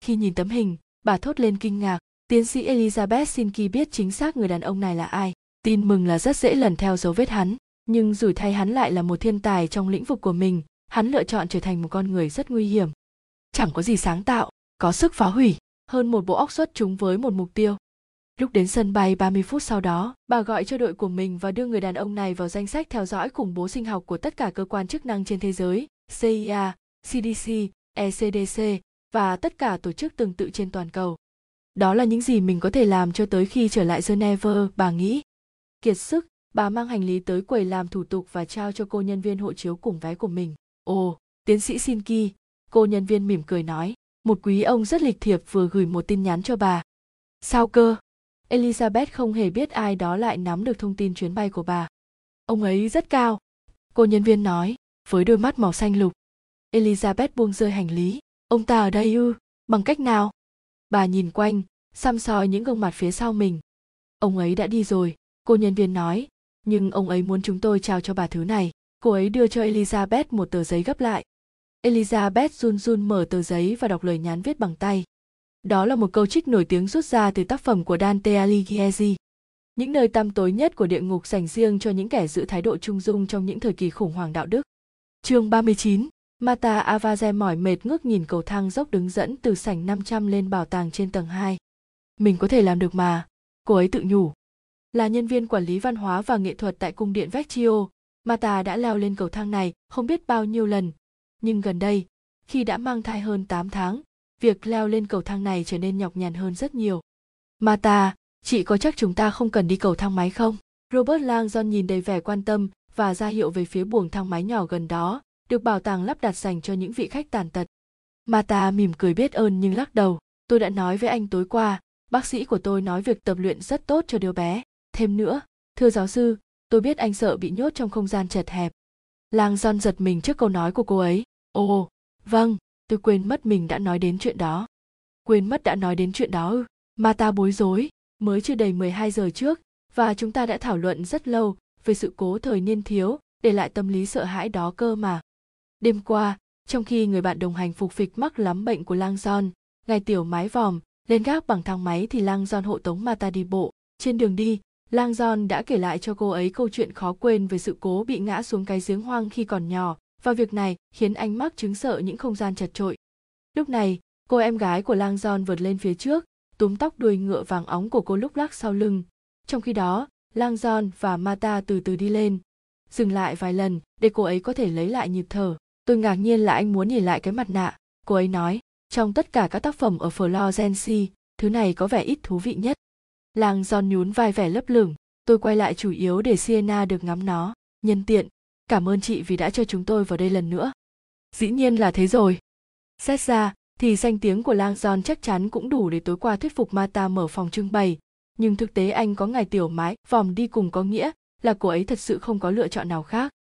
Khi nhìn tấm hình, bà thốt lên kinh ngạc. Tiến sĩ Elizabeth Sinskey biết chính xác người đàn ông này là ai. Tin mừng là rất dễ lần theo dấu vết hắn, nhưng rủi thay hắn lại là một thiên tài trong lĩnh vực của mình. Hắn lựa chọn trở thành một con người rất nguy hiểm. Chẳng có gì sáng tạo, có sức phá hủy hơn một bộ óc xuất chúng với một mục tiêu. Lúc đến sân bay ba mươi phút sau đó, bà gọi cho đội của mình và đưa người đàn ông này vào danh sách theo dõi khủng bố sinh học của tất cả cơ quan chức năng trên thế giới, xê i a, xê đê xê, e xê đê xê và tất cả tổ chức tương tự trên toàn cầu. Đó là những gì mình có thể làm cho tới khi trở lại Geneva, bà nghĩ. Kiệt sức, bà mang hành lý tới quầy làm thủ tục và trao cho cô nhân viên hộ chiếu cùng vé của mình. Ồ, tiến sĩ Sinskey, cô nhân viên mỉm cười nói. Một quý ông rất lịch thiệp vừa gửi một tin nhắn cho bà. Sao cơ? Elizabeth không hề biết ai đó lại nắm được thông tin chuyến bay của bà. Ông ấy rất cao, cô nhân viên nói, với đôi mắt màu xanh lục. Elizabeth buông rơi hành lý. Ông ta ở đây ư? Bằng cách nào? Bà nhìn quanh, săm soi những gương mặt phía sau mình. Ông ấy đã đi rồi, cô nhân viên nói, nhưng ông ấy muốn chúng tôi trao cho bà thứ này. Cô ấy đưa cho Elizabeth một tờ giấy gấp lại. Elizabeth run run mở tờ giấy và đọc lời nhắn viết bằng tay. Đó là một câu trích nổi tiếng rút ra từ tác phẩm của Dante Alighieri. Những nơi tăm tối nhất của địa ngục dành riêng cho những kẻ giữ thái độ trung dung trong những thời kỳ khủng hoảng đạo đức. Chương ba mươi chín, Marta Avaze mỏi mệt ngước nhìn cầu thang dốc đứng dẫn từ sảnh năm trăm lên bảo tàng trên tầng hai. Mình có thể làm được mà, cô ấy tự nhủ. Là nhân viên quản lý văn hóa và nghệ thuật tại cung điện Vecchio, Marta đã leo lên cầu thang này không biết bao nhiêu lần. Nhưng gần đây, khi đã mang thai hơn tám tháng, việc leo lên cầu thang này trở nên nhọc nhằn hơn rất nhiều. Marta, chị có chắc chúng ta không cần đi cầu thang máy không? Robert Langdon nhìn đầy vẻ quan tâm và ra hiệu về phía buồng thang máy nhỏ gần đó, được bảo tàng lắp đặt dành cho những vị khách tàn tật. Marta mỉm cười biết ơn nhưng lắc đầu. Tôi đã nói với anh tối qua, bác sĩ của tôi nói việc tập luyện rất tốt cho đứa bé. Thêm nữa, thưa giáo sư, tôi biết anh sợ bị nhốt trong không gian chật hẹp. Langdon giật mình trước câu nói của cô ấy. Ồ, vâng, tôi quên mất mình đã nói đến chuyện đó. Quên mất đã nói đến chuyện đó ư? Marta bối rối, mới chưa đầy mười hai giờ trước, và chúng ta đã thảo luận rất lâu về sự cố thời niên thiếu, để lại tâm lý sợ hãi đó cơ mà. Đêm qua, trong khi người bạn đồng hành phục phịch mắc lắm bệnh của Langdon, ngài tiểu mái vòm, lên gác bằng thang máy thì Langdon hộ tống Marta đi bộ. Trên đường đi, Langdon đã kể lại cho cô ấy câu chuyện khó quên về sự cố bị ngã xuống cái giếng hoang khi còn nhỏ, và việc này khiến anh mắc chứng sợ những không gian chật chội. Lúc này, cô em gái của Langdon vượt lên phía trước, túm tóc đuôi ngựa vàng óng của cô lúc lắc sau lưng. Trong khi đó, Langdon và Marta từ từ đi lên, dừng lại vài lần để cô ấy có thể lấy lại nhịp thở. Tôi ngạc nhiên là anh muốn nhìn lại cái mặt nạ, cô ấy nói. Trong tất cả các tác phẩm ở Florence, thứ này có vẻ ít thú vị nhất. Langdon nhún vai vẻ lấp lửng. Tôi quay lại chủ yếu để Sienna được ngắm nó. Nhân tiện, cảm ơn chị vì đã cho chúng tôi vào đây lần nữa. Dĩ nhiên là thế rồi. Xét ra thì danh tiếng của Langdon chắc chắn cũng đủ để tối qua thuyết phục Marta mở phòng trưng bày. Nhưng thực tế anh có ngài tiểu mái vòm đi cùng có nghĩa là cô ấy thật sự không có lựa chọn nào khác.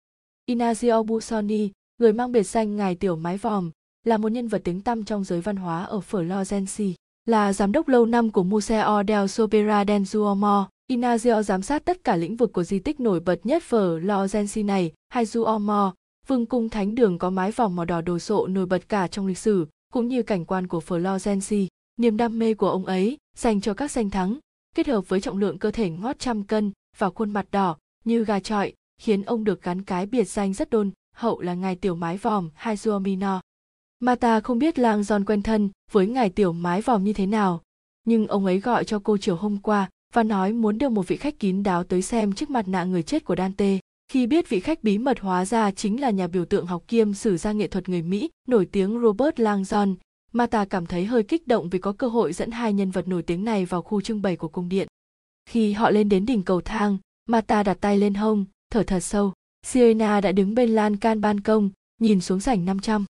Ignazio Busoni, người mang biệt danh ngài tiểu mái vòm, là một nhân vật tiếng tăm trong giới văn hóa ở Florence, là giám đốc lâu năm của Museo dell'Opera del Duomo. Ignazio giám sát tất cả lĩnh vực của di tích nổi bật nhất Florenzi này, hay Duomo, vương cung thánh đường có mái vòng màu đỏ đồ sộ nổi bật cả trong lịch sử, cũng như cảnh quan của Florenzi. Niềm đam mê của ông ấy dành cho các danh thắng, kết hợp với trọng lượng cơ thể ngót trăm cân và khuôn mặt đỏ như gà trọi, khiến ông được gắn cái biệt danh rất đôn hậu là ngài tiểu mái vòm hay Duomino. Marta không biết Langdon quen thân với ngài tiểu mái vòm như thế nào, nhưng ông ấy gọi cho cô chiều hôm qua và nói muốn đưa một vị khách kín đáo tới xem chiếc mặt nạ người chết của Dante. Khi biết vị khách bí mật hóa ra chính là nhà biểu tượng học kiêm sử gia nghệ thuật người Mỹ nổi tiếng Robert Langdon, Marta cảm thấy hơi kích động vì có cơ hội dẫn hai nhân vật nổi tiếng này vào khu trưng bày của cung điện. Khi họ lên đến đỉnh cầu thang, Marta đặt tay lên hông, thở thật sâu. Sienna đã đứng bên lan can ban công, nhìn xuống sảnh năm trăm.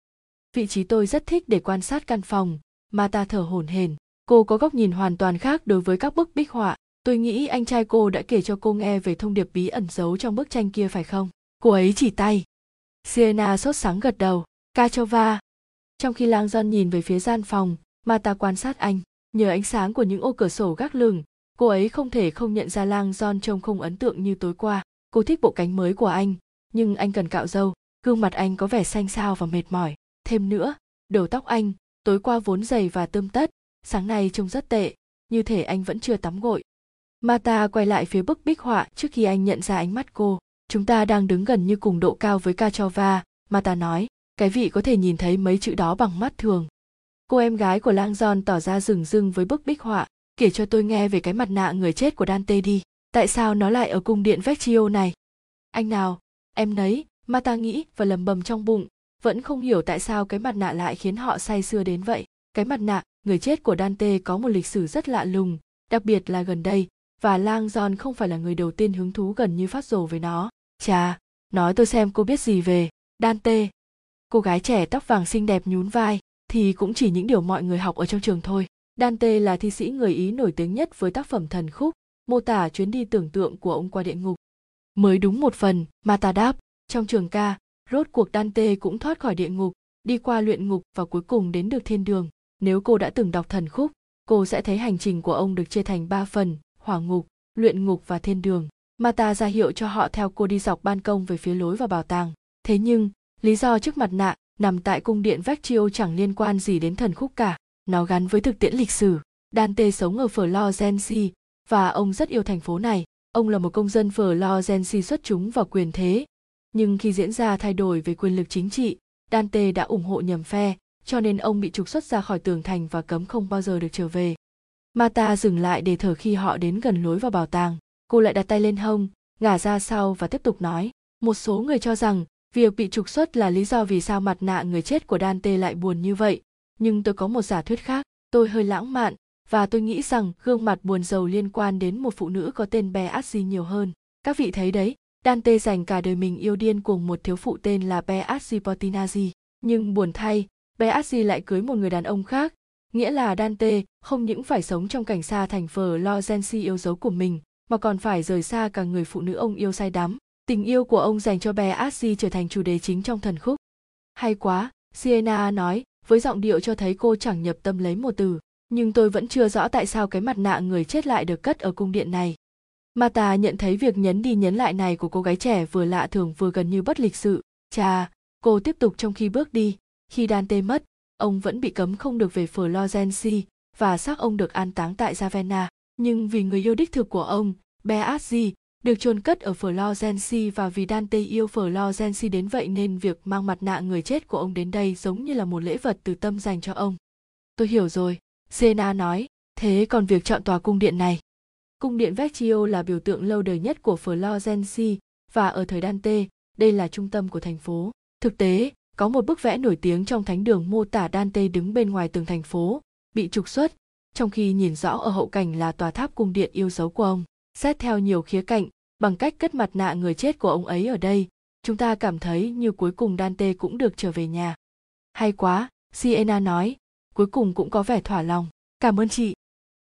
Vị trí tôi rất thích để quan sát căn phòng, Marta thở hổn hển. Cô có góc nhìn hoàn toàn khác đối với các bức bích họa. Tôi nghĩ anh trai cô đã kể cho cô nghe về thông điệp bí ẩn giấu trong bức tranh kia phải không? Cô ấy chỉ tay. Sienna sốt sắng gật đầu. Cachova. Trong khi Langdon nhìn về phía gian phòng, Marta quan sát anh. Nhờ ánh sáng của những ô cửa sổ gác lửng, cô ấy không thể không nhận ra Langdon trông không ấn tượng như tối qua. Cô thích bộ cánh mới của anh, nhưng anh cần cạo râu, gương mặt anh có vẻ xanh xao và mệt mỏi. Thêm nữa, đầu tóc anh, tối qua vốn dày và tươm tất, sáng nay trông rất tệ, như thể anh vẫn chưa tắm gội. Marta quay lại phía bức bích họa trước khi anh nhận ra ánh mắt cô. Chúng ta đang đứng gần như cùng độ cao với Cachova, Marta nói. Cái vị có thể nhìn thấy mấy chữ đó bằng mắt thường. Cô em gái của Langdon tỏ ra rừng rưng với bức bích họa. Kể cho tôi nghe về cái mặt nạ người chết của Dante đi. Tại sao nó lại ở cung điện Vecchio này? Anh nào, em nấy, Marta nghĩ và lầm bầm trong bụng, vẫn không hiểu tại sao cái mặt nạ lại khiến họ say sưa đến vậy. Cái mặt nạ, người chết của Dante có một lịch sử rất lạ lùng, đặc biệt là gần đây, và Langdon không phải là người đầu tiên hứng thú gần như phát rồ với nó. Chà, nói tôi xem cô biết gì về Dante. Cô gái trẻ tóc vàng xinh đẹp nhún vai, thì cũng chỉ những điều mọi người học ở trong trường thôi. Dante là thi sĩ người Ý nổi tiếng nhất với tác phẩm Thần Khúc, mô tả chuyến đi tưởng tượng của ông qua địa ngục. Mới đúng một phần, Marta đáp, trong trường ca, rốt cuộc Dante cũng thoát khỏi địa ngục, đi qua luyện ngục và cuối cùng đến được thiên đường. Nếu cô đã từng đọc Thần Khúc, cô sẽ thấy hành trình của ông được chia thành ba phần, hỏa ngục, luyện ngục và thiên đường. Marta ra hiệu cho họ theo cô đi dọc ban công về phía lối vào bảo tàng. Thế nhưng, lý do chiếc mặt nạ nằm tại cung điện Vecchio chẳng liên quan gì đến Thần Khúc cả, nó gắn với thực tiễn lịch sử. Dante sống ở Florenzi và ông rất yêu thành phố này. Ông là một công dân Florenzi xuất chúng và quyền thế, nhưng khi diễn ra thay đổi về quyền lực chính trị, Dante đã ủng hộ nhầm phe, cho nên ông bị trục xuất ra khỏi tường thành và cấm không bao giờ được trở về. Marta dừng lại để thở khi họ đến gần lối vào bảo tàng. Cô lại đặt tay lên hông, ngả ra sau và tiếp tục nói. Một số người cho rằng việc bị trục xuất là lý do vì sao mặt nạ người chết của Dante lại buồn như vậy. Nhưng tôi có một giả thuyết khác, tôi hơi lãng mạn, và tôi nghĩ rằng gương mặt buồn rầu liên quan đến một phụ nữ có tên Beatrice nhiều hơn. Các vị thấy đấy, Dante dành cả đời mình yêu điên cuồng một thiếu phụ tên là Beatrice Portinari. Nhưng buồn thay, Beatrice lại cưới một người đàn ông khác, nghĩa là Dante không những phải sống trong cảnh xa thành Florenzi yêu dấu của mình, mà còn phải rời xa cả người phụ nữ ông yêu say đắm. Tình yêu của ông dành cho Beatrice trở thành chủ đề chính trong Thần Khúc. Hay quá, Sienna nói, với giọng điệu cho thấy cô chẳng nhập tâm lấy một từ. Nhưng tôi vẫn chưa rõ tại sao cái mặt nạ người chết lại được cất ở cung điện này. Marta nhận thấy việc nhấn đi nhấn lại này của cô gái trẻ vừa lạ thường vừa gần như bất lịch sự. Chà, cô tiếp tục trong khi bước đi. Khi Dante mất, ông vẫn bị cấm không được về Florenzi và xác ông được an táng tại Ravenna. Nhưng vì người yêu đích thực của ông, Beatrice, được chôn cất ở Florenzi và vì Dante yêu Florenzi đến vậy nên việc mang mặt nạ người chết của ông đến đây giống như là một lễ vật từ tâm dành cho ông. Tôi hiểu rồi, Sienna nói, thế còn việc chọn tòa cung điện này? Cung điện Vecchio là biểu tượng lâu đời nhất của Florenzi và ở thời Dante, đây là trung tâm của thành phố. Thực tế, có một bức vẽ nổi tiếng trong thánh đường mô tả Dante đứng bên ngoài tường thành phố, bị trục xuất, trong khi nhìn rõ ở hậu cảnh là tòa tháp cung điện yêu dấu của ông. Xét theo nhiều khía cạnh, bằng cách cất mặt nạ người chết của ông ấy ở đây, chúng ta cảm thấy như cuối cùng Dante cũng được trở về nhà. Hay quá, Sienna nói, cuối cùng cũng có vẻ thỏa lòng. Cảm ơn chị.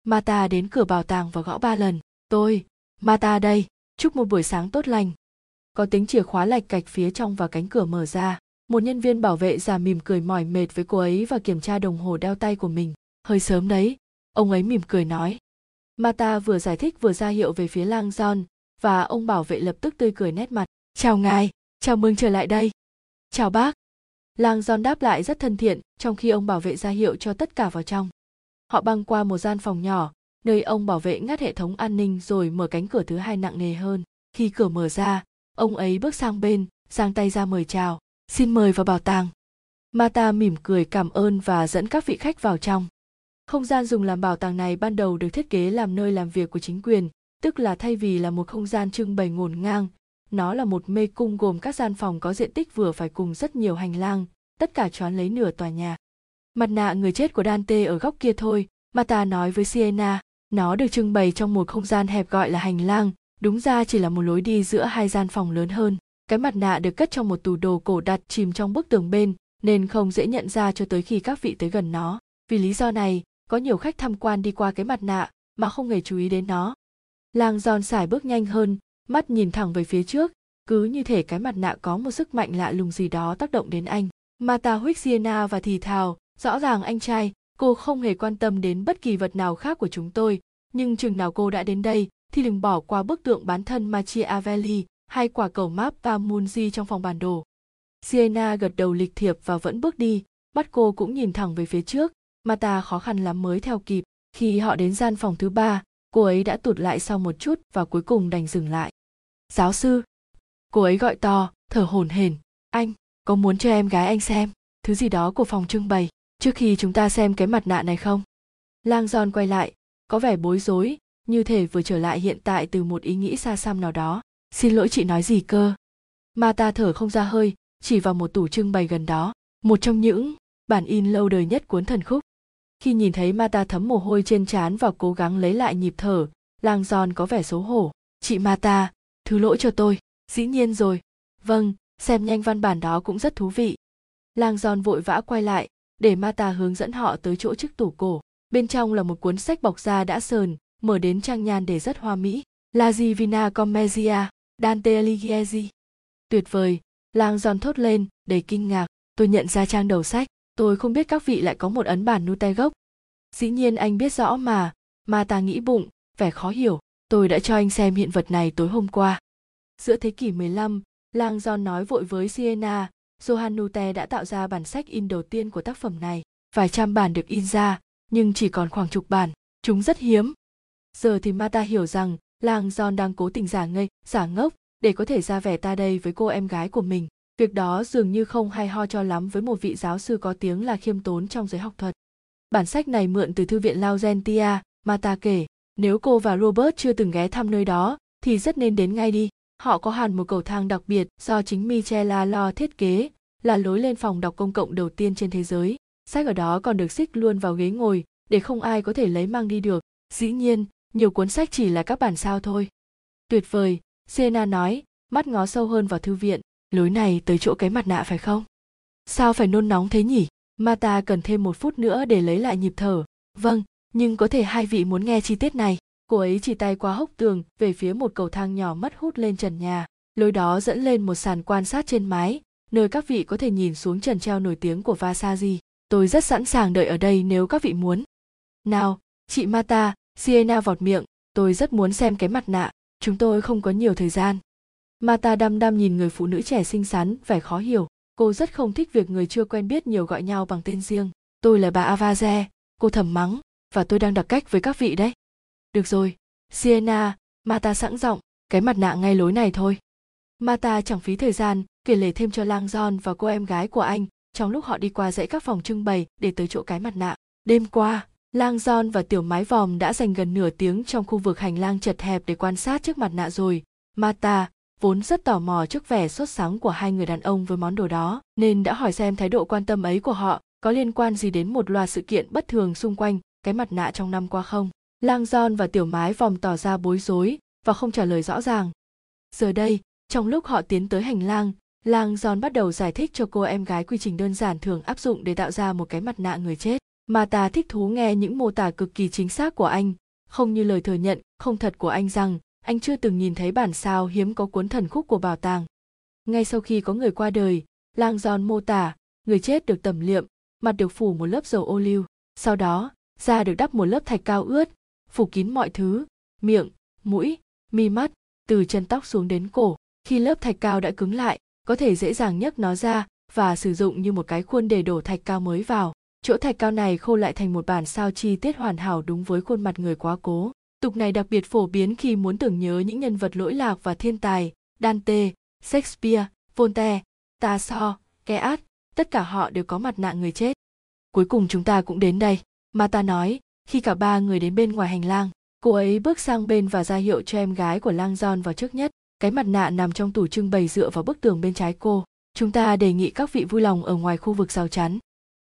Marta đến cửa bảo tàng và gõ ba lần. Tôi, Marta đây, chúc một buổi sáng tốt lành. Có tiếng chìa khóa lạch cạch phía trong và cánh cửa mở ra. Một nhân viên bảo vệ già mỉm cười mỏi mệt với cô ấy và kiểm tra đồng hồ đeo tay của mình. Hơi sớm đấy, ông ấy mỉm cười nói. Marta vừa giải thích vừa ra hiệu về phía Langdon, và ông bảo vệ lập tức tươi cười nét mặt. Chào ngài, chào mừng trở lại đây. Chào bác. Langdon đáp lại rất thân thiện, trong khi ông bảo vệ ra hiệu cho tất cả vào trong. Họ băng qua một gian phòng nhỏ, nơi ông bảo vệ ngắt hệ thống an ninh rồi mở cánh cửa thứ hai nặng nề hơn. Khi cửa mở ra, ông ấy bước sang bên, giang tay ra mời chào. Xin mời vào bảo tàng. Marta mỉm cười cảm ơn và dẫn các vị khách vào trong. Không gian dùng làm bảo tàng này ban đầu được thiết kế làm nơi làm việc của chính quyền, tức là thay vì là một không gian trưng bày ngổn ngang, nó là một mê cung gồm các gian phòng có diện tích vừa phải cùng rất nhiều hành lang, tất cả choán lấy nửa tòa nhà. Mặt nạ người chết của Dante ở góc kia thôi, Marta nói với Sienna, nó được trưng bày trong một không gian hẹp gọi là hành lang, đúng ra chỉ là một lối đi giữa hai gian phòng lớn hơn. Cái mặt nạ được cất trong một tủ đồ cổ đặt chìm trong bức tường bên, nên không dễ nhận ra cho tới khi các vị tới gần nó. Vì lý do này, có nhiều khách tham quan đi qua cái mặt nạ mà không hề chú ý đến nó. Langdon sải bước nhanh hơn, mắt nhìn thẳng về phía trước, cứ như thể cái mặt nạ có một sức mạnh lạ lùng gì đó tác động đến anh. Marta huých Sienna và thì thào, rõ ràng anh trai, cô không hề quan tâm đến bất kỳ vật nào khác của chúng tôi, nhưng chừng nào cô đã đến đây thì đừng bỏ qua bức tượng bán thân Machiavelli hay quả cầu Mapamundi trong phòng bản đồ. Sienna gật đầu lịch thiệp và vẫn bước đi, mắt cô cũng nhìn thẳng về phía trước. Marta khó khăn lắm mới theo kịp. Khi họ đến gian phòng thứ ba, cô ấy đã tụt lại sau một chút và cuối cùng đành dừng lại. Giáo sư, cô ấy gọi to, thở hổn hển. Anh, có muốn cho em gái anh xem thứ gì đó của phòng trưng bày trước khi chúng ta xem cái mặt nạ này không? Langdon quay lại, có vẻ bối rối, như thể vừa trở lại hiện tại từ một ý nghĩ xa xăm nào đó. Xin lỗi, chị nói gì cơ? Marta thở không ra hơi, chỉ vào một tủ trưng bày gần đó, một trong những bản in lâu đời nhất cuốn thần khúc. Khi nhìn thấy Marta thấm mồ hôi trên trán và cố gắng lấy lại nhịp thở, Langdon có vẻ xấu hổ. Chị Marta, thứ lỗi cho tôi. Dĩ nhiên rồi. Vâng, xem nhanh văn bản đó cũng rất thú vị. Langdon vội vã quay lại, để Marta hướng dẫn họ tới chỗ chiếc tủ cổ. Bên trong là một cuốn sách bọc da đã sờn, mở đến trang nhan để rất hoa mỹ. La Divina Commedia, Dante Alighieri. Tuyệt vời, Langdon thốt lên, đầy kinh ngạc. Tôi nhận ra trang đầu sách. Tôi không biết các vị lại có một ấn bản Nutella gốc. Dĩ nhiên anh biết rõ mà, Marta nghĩ bụng, vẻ khó hiểu. Tôi đã cho anh xem hiện vật này tối hôm qua. Giữa thế kỷ mười lăm, Langdon nói vội với Sienna, Johann Nutella đã tạo ra bản sách in đầu tiên của tác phẩm này. Vài trăm bản được in ra, nhưng chỉ còn khoảng chục bản, chúng rất hiếm. Giờ thì Marta hiểu rằng Langdon đang cố tình giả ngây, giả ngốc để có thể ra vẻ ta đây với cô em gái của mình. Việc đó dường như không hay ho cho lắm với một vị giáo sư có tiếng là khiêm tốn trong giới học thuật. Bản sách này mượn từ thư viện Laurentia, Marta kể, nếu cô và Robert chưa từng ghé thăm nơi đó, thì rất nên đến ngay đi. Họ có hẳn một cầu thang đặc biệt do chính Michelangelo thiết kế, là lối lên phòng đọc công cộng đầu tiên trên thế giới. Sách ở đó còn được xích luôn vào ghế ngồi, để không ai có thể lấy mang đi được. Dĩ nhiên, nhiều cuốn sách chỉ là các bản sao thôi. Tuyệt vời, Sienna nói, mắt ngó sâu hơn vào thư viện. Lối này tới chỗ cái mặt nạ phải không? Sao phải nôn nóng thế nhỉ? Marta cần thêm một phút nữa để lấy lại nhịp thở. Vâng, nhưng có thể hai vị muốn nghe chi tiết này. Cô ấy chỉ tay qua hốc tường về phía một cầu thang nhỏ mất hút lên trần nhà. Lối đó dẫn lên một sàn quan sát trên mái, nơi các vị có thể nhìn xuống trần treo nổi tiếng của Vasari. Tôi rất sẵn sàng đợi ở đây nếu các vị muốn. Nào, chị Marta, Sienna vọt miệng, tôi rất muốn xem cái mặt nạ. Chúng tôi không có nhiều thời gian. Marta đăm đăm nhìn người phụ nữ trẻ xinh xắn, vẻ khó hiểu. Cô rất không thích việc người chưa quen biết nhiều gọi nhau bằng tên riêng. Tôi là bà Avaze, cô thầm mắng, và tôi đang đặc cách với các vị đấy. Được rồi, Sienna, Marta sẵn giọng, cái mặt nạ ngay lối này thôi. Marta chẳng phí thời gian, kể lể thêm cho Langdon và cô em gái của anh, trong lúc họ đi qua dãy các phòng trưng bày để tới chỗ cái mặt nạ. Đêm qua, Langdon và tiểu mái vòm đã dành gần nửa tiếng trong khu vực hành lang chật hẹp để quan sát chiếc mặt nạ rồi. Marta vốn rất tò mò trước vẻ sốt sắng của hai người đàn ông với món đồ đó, nên đã hỏi xem thái độ quan tâm ấy của họ có liên quan gì đến một loạt sự kiện bất thường xung quanh cái mặt nạ trong năm qua không. Langdon và tiểu mái vòm tỏ ra bối rối và không trả lời rõ ràng. Giờ đây, trong lúc họ tiến tới hành lang, Langdon bắt đầu giải thích cho cô em gái quy trình đơn giản thường áp dụng để tạo ra một cái mặt nạ người chết. Marta thích thú nghe những mô tả cực kỳ chính xác của anh, không như lời thừa nhận không thật của anh rằng anh chưa từng nhìn thấy bản sao hiếm có cuốn thần khúc của bảo tàng. Ngay sau khi có người qua đời, Langdon mô tả, người chết được tẩm liệm, mặt được phủ một lớp dầu ô liu. Sau đó, da được đắp một lớp thạch cao ướt, phủ kín mọi thứ, miệng, mũi, mi mắt, từ chân tóc xuống đến cổ. Khi lớp thạch cao đã cứng lại, có thể dễ dàng nhấc nó ra và sử dụng như một cái khuôn để đổ thạch cao mới vào. Chỗ thạch cao này khô lại thành một bản sao chi tiết hoàn hảo đúng với khuôn mặt người quá cố. Tục này đặc biệt phổ biến khi muốn tưởng nhớ những nhân vật lỗi lạc và thiên tài, Dante, Shakespeare, Voltaire, Tasso, Keats, tất cả họ đều có mặt nạ người chết. Cuối cùng chúng ta cũng đến đây, Marta nói, khi cả ba người đến bên ngoài hành lang. Cô ấy bước sang bên và ra hiệu cho em gái của Langdon vào trước nhất. Cái mặt nạ nằm trong tủ trưng bày dựa vào bức tường bên trái cô. Chúng ta đề nghị các vị vui lòng ở ngoài khu vực rào chắn.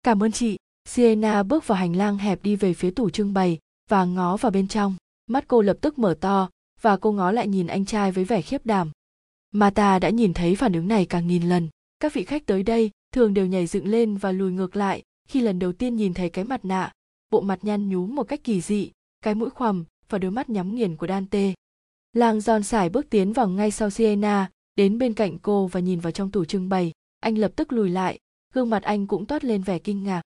Cảm ơn chị. Sienna bước vào hành lang hẹp đi về phía tủ trưng bày và ngó vào bên trong. Mắt cô lập tức mở to và cô ngó lại nhìn anh trai với vẻ khiếp đảm. Marta đã nhìn thấy phản ứng này cả nghìn lần. Các vị khách tới đây thường đều nhảy dựng lên và lùi ngược lại khi lần đầu tiên nhìn thấy cái mặt nạ, bộ mặt nhăn nhúm một cách kỳ dị, cái mũi khoằm và đôi mắt nhắm nghiền của Dante. Langdon sải bước tiến vào ngay sau Sienna, đến bên cạnh cô và nhìn vào trong tủ trưng bày. Anh lập tức lùi lại, gương mặt anh cũng toát lên vẻ kinh ngạc.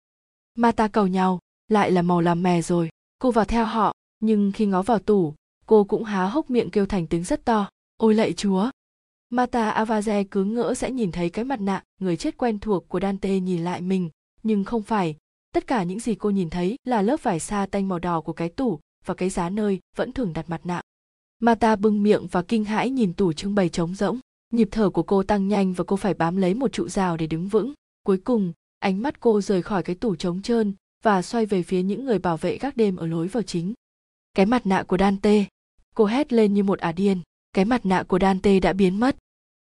Marta cầu nhau, lại là màu làm mè rồi. Cô vào theo họ, nhưng khi ngó vào tủ, cô cũng há hốc miệng kêu thành tiếng rất to. Ôi lạy chúa! Marta Avaze cứ ngỡ sẽ nhìn thấy cái mặt nạ, người chết quen thuộc của Dante nhìn lại mình, nhưng không phải. Tất cả những gì cô nhìn thấy là lớp vải sa tanh màu đỏ của cái tủ và cái giá nơi vẫn thường đặt mặt nạ. Marta bưng miệng và kinh hãi nhìn tủ trưng bày trống rỗng. Nhịp thở của cô tăng nhanh và cô phải bám lấy một trụ rào để đứng vững. Cuối cùng, ánh mắt cô rời khỏi cái tủ trống trơn và xoay về phía những người bảo vệ gác đêm ở lối vào chính. Cái mặt nạ của Dante! Cô hét lên như một ả điên. Cái mặt nạ của Dante đã biến mất.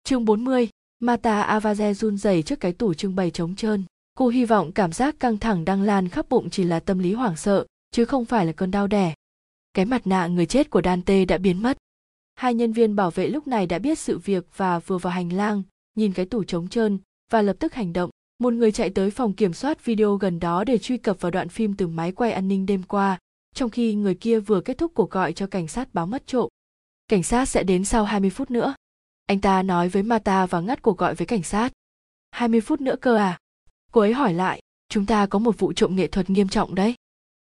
Chương bốn mươi. Marta Avaze run rẩy trước cái tủ trưng bày trống trơn. Cô hy vọng cảm giác căng thẳng đang lan khắp bụng chỉ là tâm lý hoảng sợ, chứ không phải là cơn đau đẻ. Cái mặt nạ người chết của Dante đã biến mất. Hai nhân viên bảo vệ lúc này đã biết sự việc và vừa vào hành lang, nhìn cái tủ trống trơn và lập tức hành động. Một người chạy tới phòng kiểm soát video gần đó để truy cập vào đoạn phim từ máy quay an ninh đêm qua, trong khi người kia vừa kết thúc cuộc gọi cho cảnh sát báo mất trộm. Cảnh sát sẽ đến sau hai mươi phút nữa. Anh ta nói với Marta và ngắt cuộc gọi với cảnh sát. hai mươi phút nữa cơ à? Cô ấy hỏi lại, chúng ta có một vụ trộm nghệ thuật nghiêm trọng đấy.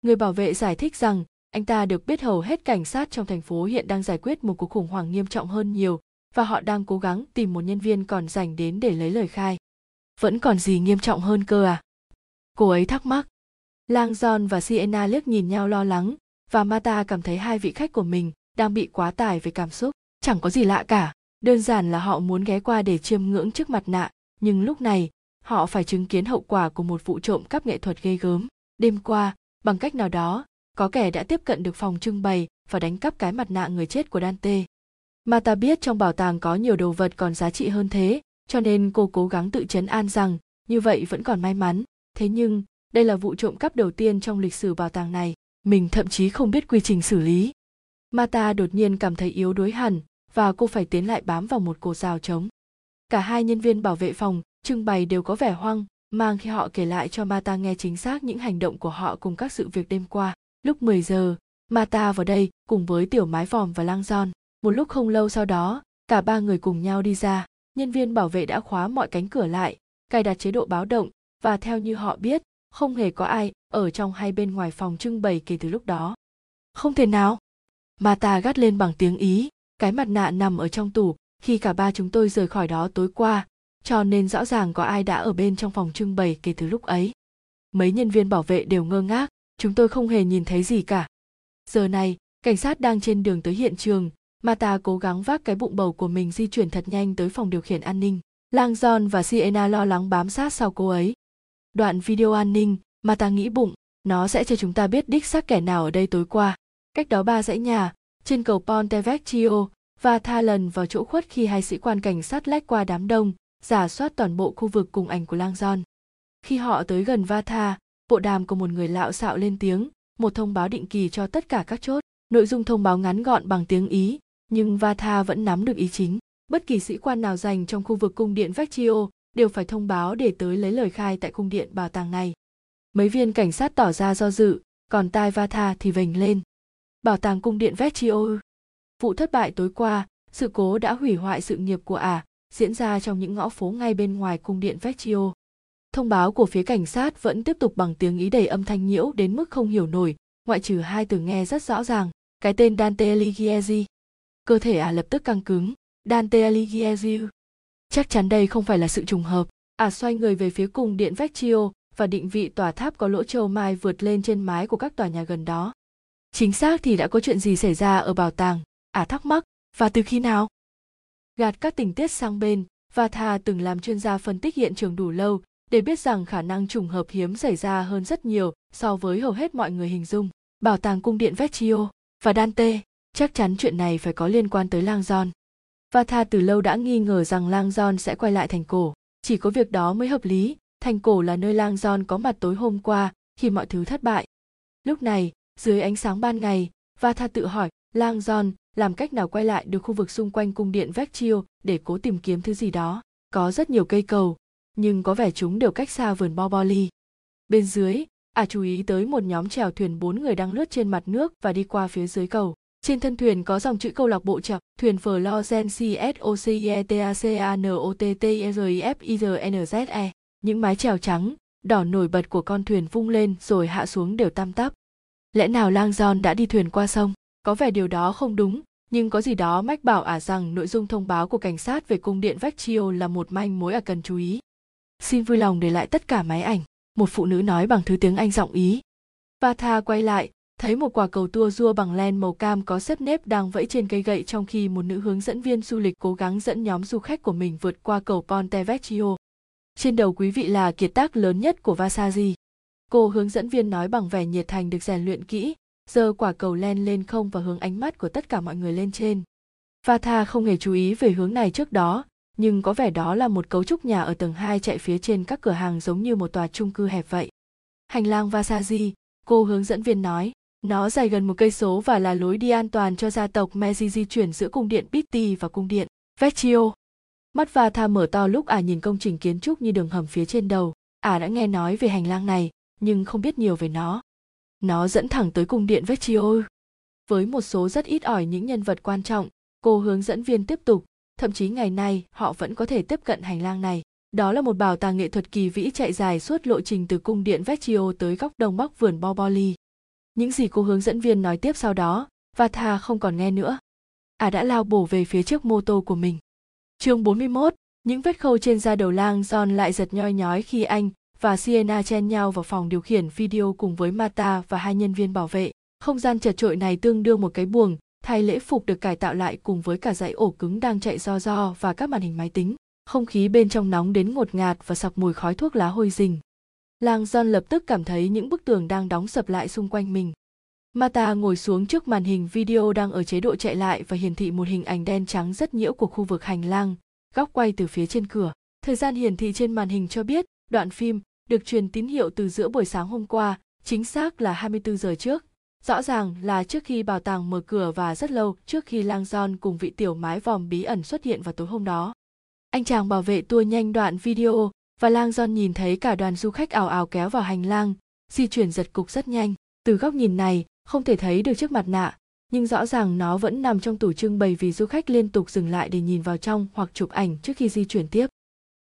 Người bảo vệ giải thích rằng anh ta được biết hầu hết cảnh sát trong thành phố hiện đang giải quyết một cuộc khủng hoảng nghiêm trọng hơn nhiều và họ đang cố gắng tìm một nhân viên còn rảnh đến để lấy lời khai. Vẫn còn gì nghiêm trọng hơn cơ à? Cô ấy thắc mắc. Langdon và Sienna liếc nhìn nhau lo lắng và Marta cảm thấy hai vị khách của mình đang bị quá tải về cảm xúc. Chẳng có gì lạ cả, đơn giản là họ muốn ghé qua để chiêm ngưỡng trước mặt nạ, nhưng lúc này họ phải chứng kiến hậu quả của một vụ trộm cắp nghệ thuật ghê gớm. Đêm qua, bằng cách nào đó, có kẻ đã tiếp cận được phòng trưng bày và đánh cắp cái mặt nạ người chết của Dante. Marta biết trong bảo tàng có nhiều đồ vật còn giá trị hơn thế, cho nên cô cố gắng tự trấn an rằng như vậy vẫn còn may mắn. Thế nhưng, đây là vụ trộm cắp đầu tiên trong lịch sử bảo tàng này. Mình thậm chí không biết quy trình xử lý. Marta đột nhiên cảm thấy yếu đuối hẳn và cô phải tiến lại bám vào một cột rào trống. Cả hai nhân viên bảo vệ phòng trưng bày đều có vẻ hoang mang khi họ kể lại cho Marta nghe chính xác những hành động của họ cùng các sự việc đêm qua. Lúc mười giờ, Marta vào đây cùng với Tiểu Mái Vòm và Langdon. Một lúc không lâu sau đó, cả ba người cùng nhau đi ra. Nhân viên bảo vệ đã khóa mọi cánh cửa lại, cài đặt chế độ báo động và theo như họ biết, không hề có ai ở trong hay bên ngoài phòng trưng bày kể từ lúc đó. Không thể nào! Marta gắt lên bằng tiếng Ý. Cái mặt nạ nằm ở trong tủ khi cả ba chúng tôi rời khỏi đó tối qua, cho nên rõ ràng có ai đã ở bên trong phòng trưng bày kể từ lúc ấy. Mấy nhân viên bảo vệ đều ngơ ngác. Chúng tôi không hề nhìn thấy gì cả. Giờ này, cảnh sát đang trên đường tới hiện trường. Marta cố gắng vác cái bụng bầu của mình di chuyển thật nhanh tới phòng điều khiển an ninh. Langdon và Sienna lo lắng bám sát sau cô ấy. Đoạn video an ninh, Marta nghĩ bụng, nó sẽ cho chúng ta biết đích xác kẻ nào ở đây tối qua. Cách đó ba dãy nhà, trên cầu Ponte Vecchio, và tha lần vào chỗ khuất khi hai sĩ quan cảnh sát lách qua đám đông, rà soát toàn bộ khu vực cùng ảnh của Langdon. Khi họ tới gần Vatha, bộ đàm của một người lạo xạo lên tiếng, một thông báo định kỳ cho tất cả các chốt. Nội dung thông báo ngắn gọn bằng tiếng Ý, nhưng Vatha vẫn nắm được ý chính. Bất kỳ sĩ quan nào dành trong khu vực cung điện Vecchio đều phải thông báo để tới lấy lời khai tại cung điện bảo tàng này. Mấy viên cảnh sát tỏ ra do dự, còn tai Vatha thì vểnh lên. Bảo tàng cung điện Vecchio. Vụ thất bại tối qua, sự cố đã hủy hoại sự nghiệp của ả, diễn ra trong những ngõ phố ngay bên ngoài cung điện Vecchio. Thông báo của phía cảnh sát vẫn tiếp tục bằng tiếng Ý đầy âm thanh nhiễu đến mức không hiểu nổi, ngoại trừ hai từ nghe rất rõ ràng, cái tên Dante Alighieri. Cơ thể ả lập tức căng cứng. Dante Alighieri. Chắc chắn đây không phải là sự trùng hợp. Ả xoay người về phía cùng điện Vecchio và định vị tòa tháp có lỗ châu mai vượt lên trên mái của các tòa nhà gần đó. Chính xác thì đã có chuyện gì xảy ra ở bảo tàng, ả thắc mắc, và từ khi nào? Gạt các tình tiết sang bên, Vatha từng làm chuyên gia phân tích hiện trường đủ lâu để biết rằng khả năng trùng hợp hiếm xảy ra hơn rất nhiều so với hầu hết mọi người hình dung. Bảo tàng cung điện Vecchio và Dante, chắc chắn chuyện này phải có liên quan tới Langdon. Vatha từ lâu đã nghi ngờ rằng Langdon sẽ quay lại thành cổ, chỉ có việc đó mới hợp lý. Thành cổ là nơi Langdon có mặt tối hôm qua khi mọi thứ thất bại. Lúc này, dưới ánh sáng ban ngày, Vatha tự hỏi Langdon làm cách nào quay lại được khu vực xung quanh cung điện Vecchio để cố tìm kiếm thứ gì đó. Có rất nhiều cây cầu, nhưng có vẻ chúng đều cách xa vườn Boboli. Bên dưới, ả à chú ý tới một nhóm chèo thuyền bốn người đang lướt trên mặt nước và đi qua phía dưới cầu. Trên thân thuyền có dòng chữ câu lạc bộ chèo thuyền Florence. Những mái chèo trắng, đỏ nổi bật của con thuyền vung lên rồi hạ xuống đều tăm tắp. Lẽ nào Langdon đã đi thuyền qua sông? Có vẻ điều đó không đúng, nhưng có gì đó mách bảo ả rằng nội dung thông báo của cảnh sát về cung điện Vecchio là một manh mối ả cần chú ý. Xin vui lòng để lại tất cả máy ảnh, một phụ nữ nói bằng thứ tiếng Anh giọng Ý. Vatha quay lại, thấy một quả cầu tua rua bằng len màu cam có xếp nếp đang vẫy trên cây gậy trong khi một nữ hướng dẫn viên du lịch cố gắng dẫn nhóm du khách của mình vượt qua cầu Ponte Vecchio. Trên đầu quý vị là kiệt tác lớn nhất của Vasari. Cô hướng dẫn viên nói bằng vẻ nhiệt thành được rèn luyện kỹ, giơ quả cầu len lên không và hướng ánh mắt của tất cả mọi người lên trên. Vatha không hề chú ý về hướng này trước đó, nhưng có vẻ đó là một cấu trúc nhà ở tầng hai chạy phía trên các cửa hàng giống như một tòa chung cư hẹp vậy. Hành lang Vasari, cô hướng dẫn viên nói, nó dài gần một cây số và là lối đi an toàn cho gia tộc Medici di chuyển giữa cung điện Pitti và cung điện Vecchio. Mắt Vatha mở to lúc ả à nhìn công trình kiến trúc như đường hầm phía trên đầu. Ả à đã nghe nói về hành lang này, nhưng không biết nhiều về nó. Nó dẫn thẳng tới cung điện Vecchio. Với một số rất ít ỏi những nhân vật quan trọng, cô hướng dẫn viên tiếp tục, thậm chí ngày nay họ vẫn có thể tiếp cận hành lang này. Đó là một bảo tàng nghệ thuật kỳ vĩ chạy dài suốt lộ trình từ cung điện Vecchio tới góc đông bắc vườn Boboli. Những gì cô hướng dẫn viên nói tiếp sau đó, Vatha không còn nghe nữa. Ả à đã lao bổ về phía chiếc mô tô của mình. Chương bốn mươi mốt, những vết khâu trên da đầu Langdon lại giật nhoi nhói khi anh và Sienna chen nhau vào phòng điều khiển video cùng với Marta và hai nhân viên bảo vệ. Không gian chật chội này tương đương một cái buồng, thay lễ phục được cải tạo lại cùng với cả dãy ổ cứng đang chạy do do và các màn hình máy tính. Không khí bên trong nóng đến ngột ngạt và sặc mùi khói thuốc lá hôi rình. Langdon lập tức cảm thấy những bức tường đang đóng sập lại xung quanh mình. Marta ngồi xuống trước màn hình video đang ở chế độ chạy lại và hiển thị một hình ảnh đen trắng rất nhiễu của khu vực hành lang, góc quay từ phía trên cửa. Thời gian hiển thị trên màn hình cho biết, đoạn phim được truyền tín hiệu từ giữa buổi sáng hôm qua, chính xác là hai mươi tư giờ trước. Rõ ràng là trước khi bảo tàng mở cửa và rất lâu trước khi Langdon cùng vị tiểu mái vòm bí ẩn xuất hiện vào tối hôm đó. Anh chàng bảo vệ tua nhanh đoạn video và Langdon nhìn thấy cả đoàn du khách ào ào kéo vào hành lang, di chuyển giật cục rất nhanh. Từ góc nhìn này, không thể thấy được chiếc mặt nạ, nhưng rõ ràng nó vẫn nằm trong tủ trưng bày vì du khách liên tục dừng lại để nhìn vào trong hoặc chụp ảnh trước khi di chuyển tiếp.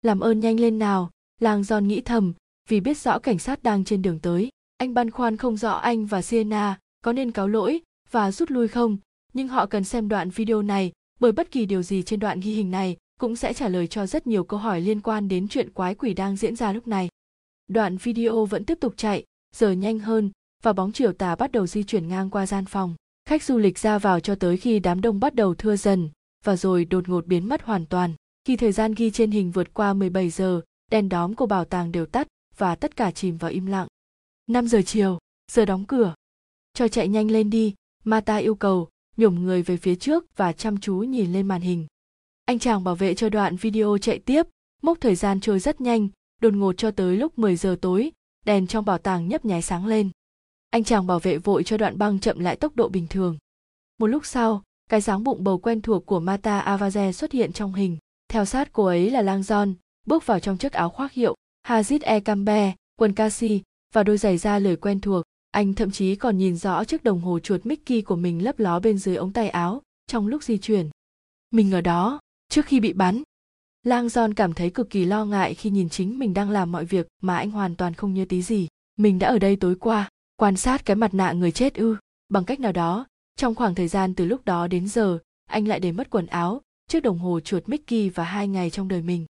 Làm ơn nhanh lên nào, Langdon nghĩ thầm, vì biết rõ cảnh sát đang trên đường tới. Anh băn khoăn không rõ anh và Sienna có nên cáo lỗi và rút lui không, nhưng họ cần xem đoạn video này bởi bất kỳ điều gì trên đoạn ghi hình này cũng sẽ trả lời cho rất nhiều câu hỏi liên quan đến chuyện quái quỷ đang diễn ra lúc này. Đoạn video vẫn tiếp tục chạy, giờ nhanh hơn, và bóng chiều tà bắt đầu di chuyển ngang qua gian phòng. Khách du lịch ra vào cho tới khi đám đông bắt đầu thưa dần, và rồi đột ngột biến mất hoàn toàn. Khi thời gian ghi trên hình vượt qua mười bảy giờ, đèn đóm của bảo tàng đều tắt, và tất cả chìm vào im lặng. năm giờ chiều, giờ đóng cửa. Cho chạy nhanh lên đi, Marta yêu cầu, nhổm người về phía trước và chăm chú nhìn lên màn hình. Anh chàng bảo vệ cho đoạn video chạy tiếp, mốc thời gian trôi rất nhanh, đột ngột cho tới lúc mười giờ tối, đèn trong bảo tàng nhấp nháy sáng lên. Anh chàng bảo vệ vội cho đoạn băng chậm lại tốc độ bình thường. Một lúc sau, cái dáng bụng bầu quen thuộc của Marta Avaze xuất hiện trong hình. Theo sát cô ấy là Langdon, bước vào trong chiếc áo khoác hiệu Hazid E Cambe, quần Cassi và đôi giày da lời quen thuộc. Anh thậm chí còn nhìn rõ chiếc đồng hồ chuột Mickey của mình lấp ló bên dưới ống tay áo trong lúc di chuyển. Mình ở đó, trước khi bị bắn. Langdon cảm thấy cực kỳ lo ngại khi nhìn chính mình đang làm mọi việc mà anh hoàn toàn không nhớ tí gì. Mình đã ở đây tối qua. Quan sát cái mặt nạ người chết ư? Bằng cách nào đó, trong khoảng thời gian từ lúc đó đến giờ, anh lại để mất quần áo, chiếc đồng hồ chuột Mickey và hai ngày trong đời mình.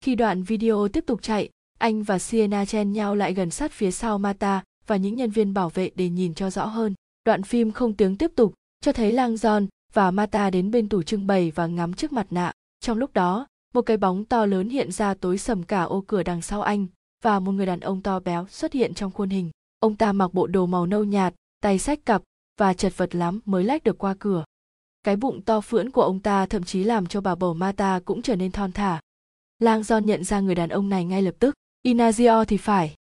Khi đoạn video tiếp tục chạy, anh và Sienna chen nhau lại gần sát phía sau Marta và những nhân viên bảo vệ để nhìn cho rõ hơn. Đoạn phim không tiếng tiếp tục, cho thấy Langdon và Marta đến bên tủ trưng bày và ngắm chiếc mặt nạ. Trong lúc đó, một cái bóng to lớn hiện ra tối sầm cả ô cửa đằng sau anh, và một người đàn ông to béo xuất hiện trong khuôn hình. Ông ta mặc bộ đồ màu nâu nhạt, tay xách cặp và chật vật lắm mới lách được qua cửa. Cái bụng to phưỡn của ông ta thậm chí làm cho bà bầu Marta cũng trở nên thon thả. Langdon nhận ra người đàn ông này ngay lập tức. Ignazio thì phải.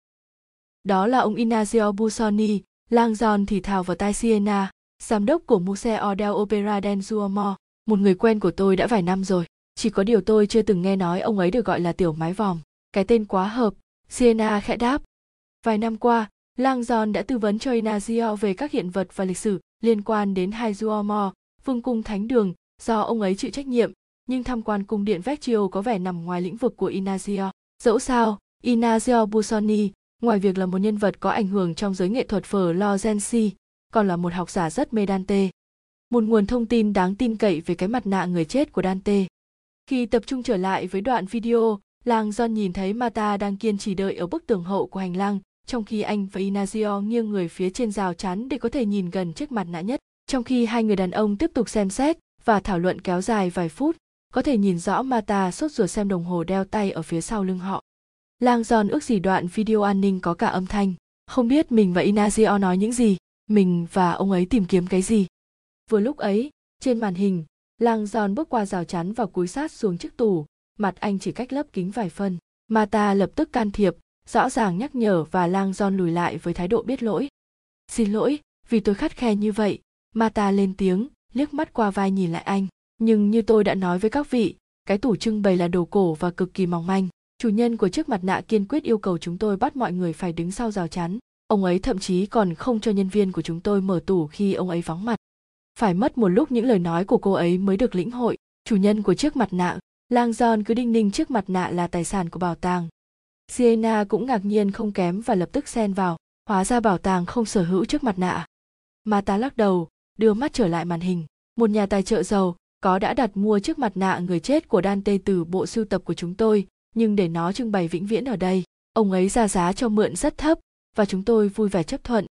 Đó là ông Ignazio Busoni, Langdon thì thào vào tai Sienna, giám đốc của Museo dell'Opera del Duomo, một người quen của tôi đã vài năm rồi. Chỉ có điều tôi chưa từng nghe nói ông ấy được gọi là tiểu mái vòm. Cái tên quá hợp, Sienna khẽ đáp. Vài năm qua, Langdon đã tư vấn cho Ignazio về các hiện vật và lịch sử liên quan đến hai Duomo, vương cung thánh đường, do ông ấy chịu trách nhiệm, nhưng tham quan cung điện Vecchio có vẻ nằm ngoài lĩnh vực của Ignazio. Dẫu sao, Ignazio Busoni, ngoài việc là một nhân vật có ảnh hưởng trong giới nghệ thuật Florence, còn là một học giả rất mê Dante. Một nguồn thông tin đáng tin cậy về cái mặt nạ người chết của Dante. Khi tập trung trở lại với đoạn video, Langdon nhìn thấy Marta đang kiên trì đợi ở bức tường hậu của hành lang, trong khi anh và Ignazio nghiêng người phía trên rào chắn để có thể nhìn gần chiếc mặt nạ nhất. Trong khi hai người đàn ông tiếp tục xem xét và thảo luận kéo dài vài phút, có thể nhìn rõ Marta sốt ruột xem đồng hồ đeo tay ở phía sau lưng họ. Langdon ước gì đoạn video an ninh có cả âm thanh. Không biết mình và Ignazio nói những gì, mình và ông ấy tìm kiếm cái gì. Vừa lúc ấy, trên màn hình, Langdon bước qua rào chắn và cúi sát xuống chiếc tủ, mặt anh chỉ cách lớp kính vài phân. Marta lập tức can thiệp, rõ ràng nhắc nhở, và Langdon lùi lại với thái độ biết lỗi. Xin lỗi, vì tôi khắt khe như vậy, Marta lên tiếng, liếc mắt qua vai nhìn lại anh. Nhưng như tôi đã nói với các vị, cái tủ trưng bày là đồ cổ và cực kỳ mỏng manh. Chủ nhân của chiếc mặt nạ kiên quyết yêu cầu chúng tôi bắt mọi người phải đứng sau rào chắn. Ông ấy thậm chí còn không cho nhân viên của chúng tôi mở tủ khi ông ấy vắng mặt. Phải mất một lúc những lời nói của cô ấy mới được lĩnh hội. Chủ nhân của chiếc mặt nạ, Langdon cứ đinh ninh chiếc mặt nạ là tài sản của bảo tàng. Sienna cũng ngạc nhiên không kém và lập tức xen vào. Hóa ra bảo tàng không sở hữu chiếc mặt nạ. Marta lắc đầu, đưa mắt trở lại màn hình. Một nhà tài trợ giàu có đã đặt mua chiếc mặt nạ người chết của Dante từ bộ sưu tập của chúng tôi, nhưng để nó trưng bày vĩnh viễn ở đây. Ông ấy ra giá cho mượn rất thấp và chúng tôi vui vẻ chấp thuận.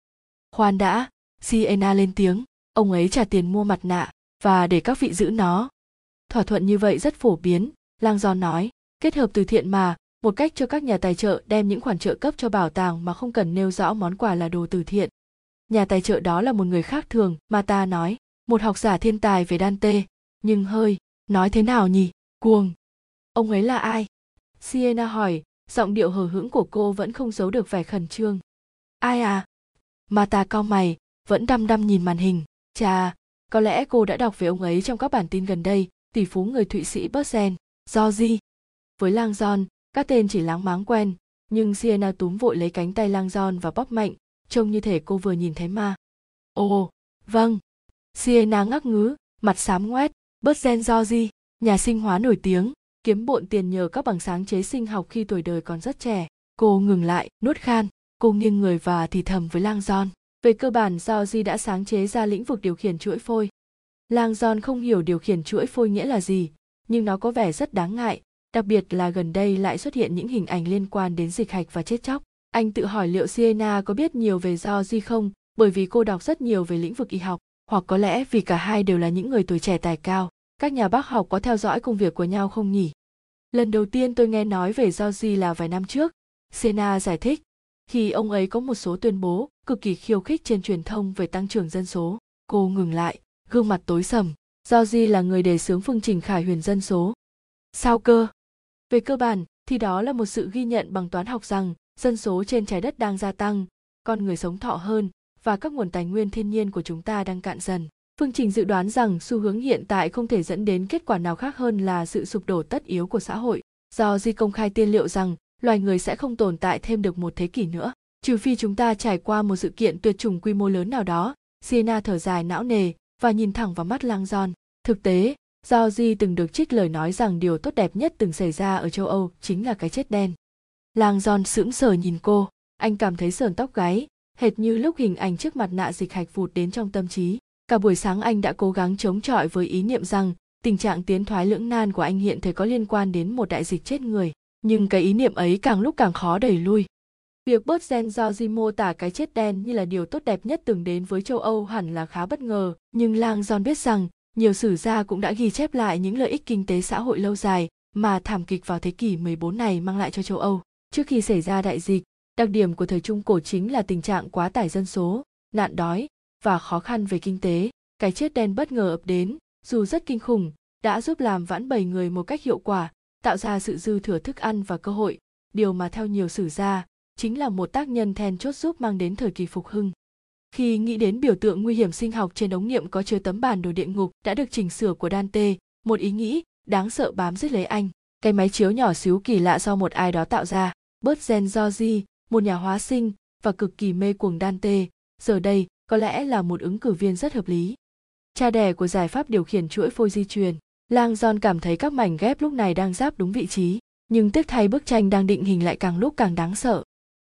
Khoan đã, Sienna lên tiếng. Ông ấy trả tiền mua mặt nạ và để các vị giữ nó. Thỏa thuận như vậy rất phổ biến, Langdon nói. Kết hợp từ thiện mà, một cách cho các nhà tài trợ đem những khoản trợ cấp cho bảo tàng mà không cần nêu rõ món quà là đồ từ thiện. Nhà tài trợ đó là một người khác thường, Marta nói. Một học giả thiên tài về Dante, nhưng hơi, nói thế nào nhỉ, cuồng. Ông ấy là ai? Sienna hỏi, giọng điệu hờ hững của cô vẫn không giấu được vẻ khẩn trương. Ai à? Marta cau mày, vẫn đăm đăm nhìn màn hình. Chà, có lẽ cô đã đọc về ông ấy trong các bản tin gần đây, tỷ phú người Thụy Sĩ Bertrand Zobrist. Với Langdon, các tên chỉ láng máng quen, nhưng Sienna túm vội lấy cánh tay Langdon và bóp mạnh, trông như thể cô vừa nhìn thấy ma. Ồ, vâng. Sienna ngắc ngứ, mặt xám ngoét. Bertrand Zobrist, nhà sinh hóa nổi tiếng, kiếm bộn tiền nhờ các bằng sáng chế sinh học khi tuổi đời còn rất trẻ. Cô ngừng lại, nuốt khan, cô nghiêng người và thì thầm với Langdon. Về cơ bản, Zobrist đã sáng chế ra lĩnh vực điều khiển chuỗi phôi. Langdon không hiểu điều khiển chuỗi phôi nghĩa là gì, nhưng nó có vẻ rất đáng ngại, đặc biệt là gần đây lại xuất hiện những hình ảnh liên quan đến dịch hạch và chết chóc. Anh tự hỏi liệu Sienna có biết nhiều về Zobrist không, bởi vì cô đọc rất nhiều về lĩnh vực y học, hoặc có lẽ vì cả hai đều là những người tuổi trẻ tài cao. Các nhà bác học có theo dõi công việc của nhau không nhỉ? Lần đầu tiên tôi nghe nói về Zobrist là vài năm trước, Sienna giải thích, khi ông ấy có một số tuyên bố cực kỳ khiêu khích trên truyền thông về tăng trưởng dân số. Cô ngừng lại, gương mặt tối sầm. Zobrist là người đề xướng phương trình khải huyền dân số. Sao cơ? Về cơ bản thì đó là một sự ghi nhận bằng toán học rằng dân số trên trái đất đang gia tăng, con người sống thọ hơn và các nguồn tài nguyên thiên nhiên của chúng ta đang cạn dần. Phương trình dự đoán rằng xu hướng hiện tại không thể dẫn đến kết quả nào khác hơn là sự sụp đổ tất yếu của xã hội. Zobrist công khai tiên liệu rằng loài người sẽ không tồn tại thêm được một thế kỷ nữa, trừ phi chúng ta trải qua một sự kiện tuyệt chủng quy mô lớn nào đó. Sienna thở dài não nề và nhìn thẳng vào mắt Langdon. Thực tế, Zobrist từng được trích lời nói rằng điều tốt đẹp nhất từng xảy ra ở châu Âu chính là cái chết đen. Langdon sững sờ nhìn cô, anh cảm thấy sởn tóc gáy, hệt như lúc hình ảnh trước mặt nạ dịch hạch vụt đến trong tâm trí. Cả buổi sáng anh đã cố gắng chống chọi với ý niệm rằng tình trạng tiến thoái lưỡng nan của anh hiện thời có liên quan đến một đại dịch chết người, nhưng cái ý niệm ấy càng lúc càng khó đẩy lui. Việc Bertrand Zobrist mô tả cái chết đen như là điều tốt đẹp nhất từng đến với châu Âu hẳn là khá bất ngờ, nhưng Langdon biết rằng nhiều sử gia cũng đã ghi chép lại những lợi ích kinh tế xã hội lâu dài mà thảm kịch vào thế kỷ mười bốn này mang lại cho châu Âu. Trước khi xảy ra đại dịch, đặc điểm của thời Trung Cổ chính là tình trạng quá tải dân số, nạn đói và khó khăn về kinh tế. Cái chết đen bất ngờ ập đến, dù rất kinh khủng, đã giúp làm vãn bầy người một cách hiệu quả, tạo ra sự dư thừa thức ăn và cơ hội, điều mà theo nhiều sử gia chính là một tác nhân then chốt giúp mang đến thời kỳ phục hưng. Khi nghĩ đến biểu tượng nguy hiểm sinh học trên ống niệm có chứa tấm bản đồ địa ngục đã được chỉnh sửa của Dante, một ý nghĩ đáng sợ bám giết lấy anh. Cái máy chiếu nhỏ xíu kỳ lạ do một ai đó tạo ra, Bertrand Zobrist, một nhà hóa sinh và cực kỳ mê cuồng Dante, giờ đây có lẽ là một ứng cử viên rất hợp lý. Cha đẻ của giải pháp điều khiển chuỗi phôi di truyền, Langdon cảm thấy các mảnh ghép lúc này đang giáp đúng vị trí, nhưng tiếc thay bức tranh đang định hình lại càng lúc càng đáng sợ.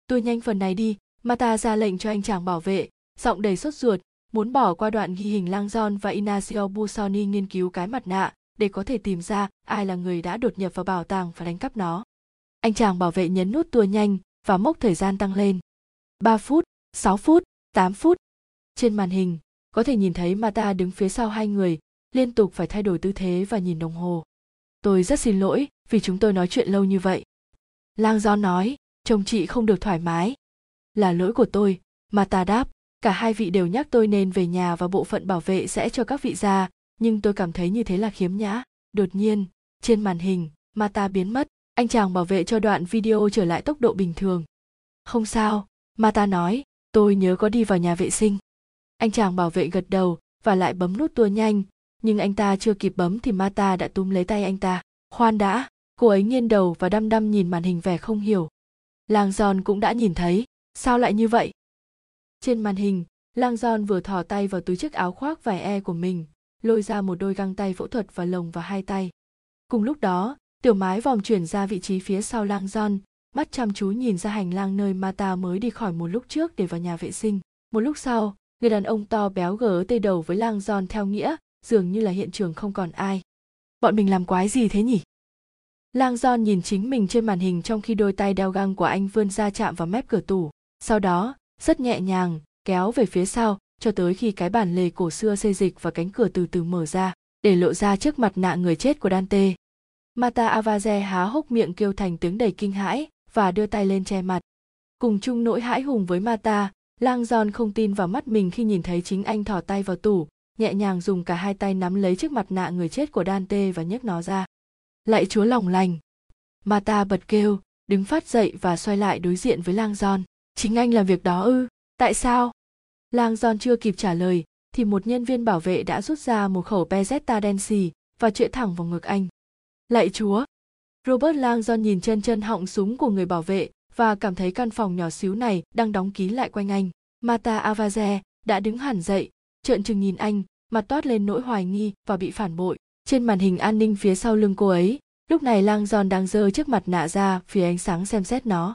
Tôi nhanh phần này đi, Marta ra lệnh cho anh chàng bảo vệ, giọng đầy sốt ruột, muốn bỏ qua đoạn ghi hình Langdon và Ignazio Busoni nghiên cứu cái mặt nạ để có thể tìm ra ai là người đã đột nhập vào bảo tàng và đánh cắp nó. Anh chàng bảo vệ nhấn nút tua nhanh và mốc thời gian tăng lên. ba phút, sáu phút, tám phút. Trên màn hình, có thể nhìn thấy Marta đứng phía sau hai người, liên tục phải thay đổi tư thế và nhìn đồng hồ. Tôi rất xin lỗi vì chúng tôi nói chuyện lâu như vậy. Langdon nói, chồng chị không được thoải mái. Là lỗi của tôi, Marta đáp. Cả hai vị đều nhắc tôi nên về nhà và bộ phận bảo vệ sẽ cho các vị ra, nhưng tôi cảm thấy như thế là khiếm nhã. Đột nhiên, trên màn hình, Marta biến mất. Anh chàng bảo vệ cho đoạn video trở lại tốc độ bình thường. Không sao, Marta nói, tôi nhớ có đi vào nhà vệ sinh. Anh chàng bảo vệ gật đầu và lại bấm nút tua nhanh, nhưng anh ta chưa kịp bấm thì Marta đã túm lấy tay anh ta. Khoan đã, cô ấy nghiêng đầu và đăm đăm nhìn màn hình vẻ không hiểu. Langdon cũng đã nhìn thấy, sao lại như vậy? Trên màn hình, Langdon vừa thò tay vào túi chiếc áo khoác vải e của mình, lôi ra một đôi găng tay phẫu thuật và lồng vào hai tay. Cùng lúc đó, tiểu mái vòng chuyển ra vị trí phía sau Langdon, mắt chăm chú nhìn ra hành lang nơi Marta mới đi khỏi một lúc trước để vào nhà vệ sinh. Một lúc sau, người đàn ông to béo gỡ tê đầu với Langdon theo nghĩa, dường như là hiện trường không còn ai. Bọn mình làm quái gì thế nhỉ? Langdon nhìn chính mình trên màn hình trong khi đôi tay đeo găng của anh vươn ra chạm vào mép cửa tủ. Sau đó, rất nhẹ nhàng, kéo về phía sau, cho tới khi cái bản lề cổ xưa xê dịch và cánh cửa từ từ mở ra, để lộ ra trước mặt nạ người chết của Dante. Marta Avaze há hốc miệng kêu thành tiếng đầy kinh hãi và đưa tay lên che mặt. Cùng chung nỗi hãi hùng với Marta, Langdon không tin vào mắt mình khi nhìn thấy chính anh thò tay vào tủ, nhẹ nhàng dùng cả hai tay nắm lấy chiếc mặt nạ người chết của Dante và nhấc nó ra. Lạy Chúa lòng lành! Marta bật kêu, đứng phát dậy và xoay lại đối diện với Langdon. Chính anh làm việc đó ư? Tại sao? Langdon chưa kịp trả lời thì một nhân viên bảo vệ đã rút ra một khẩu pezetta đen xì và chĩa thẳng vào ngực anh. Lạy Chúa! Robert Langdon nhìn chân chân họng súng của người bảo vệ và cảm thấy căn phòng nhỏ xíu này đang đóng kín lại quanh anh. Marta Avaze đã đứng hẳn dậy, trợn trừng nhìn anh, mặt toát lên nỗi hoài nghi và bị phản bội. Trên màn hình an ninh phía sau lưng cô ấy, lúc này Langdon đang giơ chiếc mặt nạ ra phía ánh sáng xem xét nó.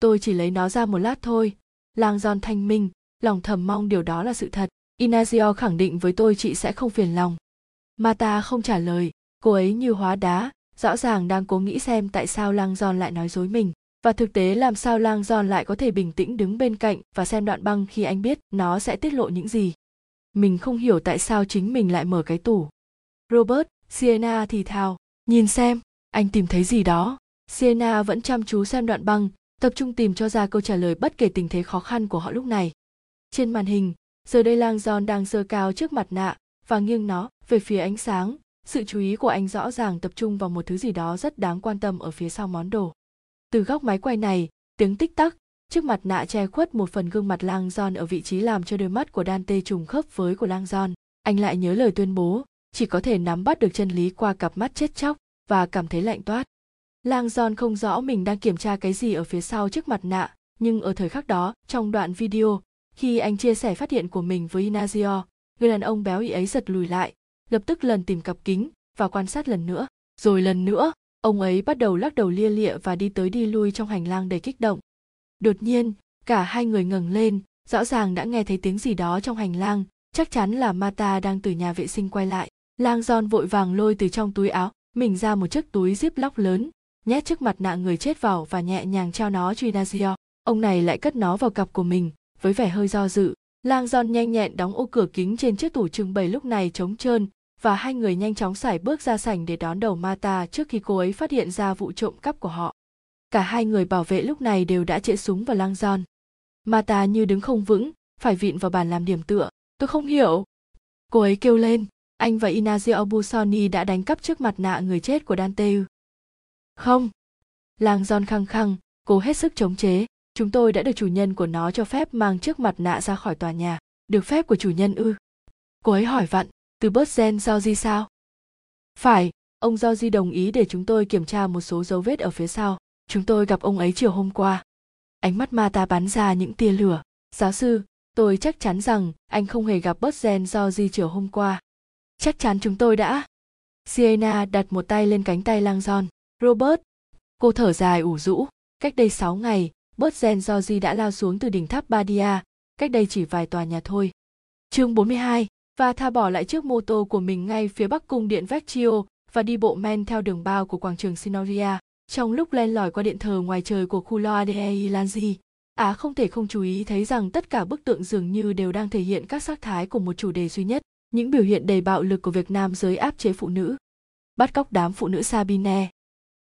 Tôi chỉ lấy nó ra một lát thôi, Langdon thanh minh, lòng thầm mong điều đó là sự thật. Ignazio khẳng định với tôi chị sẽ không phiền lòng. Marta không trả lời, cô ấy như hóa đá, rõ ràng đang cố nghĩ xem tại sao Langdon lại nói dối mình. Và thực tế làm sao Langdon lại có thể bình tĩnh đứng bên cạnh và xem đoạn băng khi anh biết nó sẽ tiết lộ những gì. Mình không hiểu tại sao chính mình lại mở cái tủ. Robert, Sienna thì thào, nhìn xem, anh tìm thấy gì đó. Sienna vẫn chăm chú xem đoạn băng, tập trung tìm cho ra câu trả lời bất kể tình thế khó khăn của họ lúc này. Trên màn hình, giờ đây Langdon đang giơ cao trước mặt nạ và nghiêng nó về phía ánh sáng. Sự chú ý của anh rõ ràng tập trung vào một thứ gì đó rất đáng quan tâm ở phía sau món đồ. Từ góc máy quay này, tiếng tích tắc, chiếc mặt nạ che khuất một phần gương mặt Langdon ở vị trí làm cho đôi mắt của Dante trùng khớp với của Langdon. Anh lại nhớ lời tuyên bố, chỉ có thể nắm bắt được chân lý qua cặp mắt chết chóc và cảm thấy lạnh toát. Langdon không rõ mình đang kiểm tra cái gì ở phía sau chiếc mặt nạ, nhưng ở thời khắc đó, trong đoạn video, khi anh chia sẻ phát hiện của mình với Ignazio, người đàn ông béo ị ấy giật lùi lại, lập tức lần tìm cặp kính và quan sát lần nữa. Rồi lần nữa, ông ấy bắt đầu lắc đầu lia lịa và đi tới đi lui trong hành lang đầy kích động. Đột nhiên, cả hai người ngẩng lên, rõ ràng đã nghe thấy tiếng gì đó trong hành lang, chắc chắn là Marta đang từ nhà vệ sinh quay lại. Lang Giòn vội vàng lôi từ trong túi áo mình ra một chiếc túi zip lóc lớn, nhét chiếc mặt nạ người chết vào và nhẹ nhàng trao nó cho Ignazio. Ông này lại cất nó vào cặp của mình, với vẻ hơi do dự. Lang Giòn nhanh nhẹn đóng ô cửa kính trên chiếc tủ trưng bày lúc này trống trơn, và hai người nhanh chóng sải bước ra sảnh để đón đầu Marta trước khi cô ấy phát hiện ra vụ trộm cắp của họ. Cả hai người bảo vệ lúc này đều đã chĩa súng vào Lang Giòn. Marta như đứng không vững, phải vịn vào bàn làm điểm tựa. Tôi không hiểu, cô ấy kêu lên. Anh và Ignazio Busoni đã đánh cắp chiếc mặt nạ người chết của Dante. Không, Lang Giòn khăng khăng, cố hết sức chống chế. Chúng tôi đã được chủ nhân của nó cho phép mang chiếc mặt nạ ra khỏi tòa nhà. Được phép của chủ nhân ư? Cô ấy hỏi vặn, từ Bertrand Zobrist sao? Phải, ông Zobrist đồng ý để chúng tôi kiểm tra một số dấu vết ở phía sau. Chúng tôi gặp ông ấy chiều hôm qua. Ánh mắt Marta bắn ra những tia lửa. Giáo sư, tôi chắc chắn rằng anh không hề gặp Bertrand Zobrist chiều hôm qua. Chắc chắn chúng tôi đã. Sienna đặt một tay lên cánh tay Lang Giòn. Robert, cô thở dài ủ rũ. Cách đây sáu ngày, Bertrand Zobrist đã lao xuống từ đỉnh tháp Badia, cách đây chỉ vài tòa nhà thôi. Chương bốn mươi hai, và tha bỏ lại chiếc mô tô của mình ngay phía bắc cung điện Vecchio và đi bộ men theo đường bao của quảng trường Signoria. Trong lúc len lỏi qua điện thờ ngoài trời của Culoa dei Lanzi, Á không thể không chú ý thấy rằng tất cả bức tượng dường như đều đang thể hiện các sắc thái của một chủ đề duy nhất, những biểu hiện đầy bạo lực của việc nam giới áp chế phụ nữ, bắt cóc đám phụ nữ Sabine,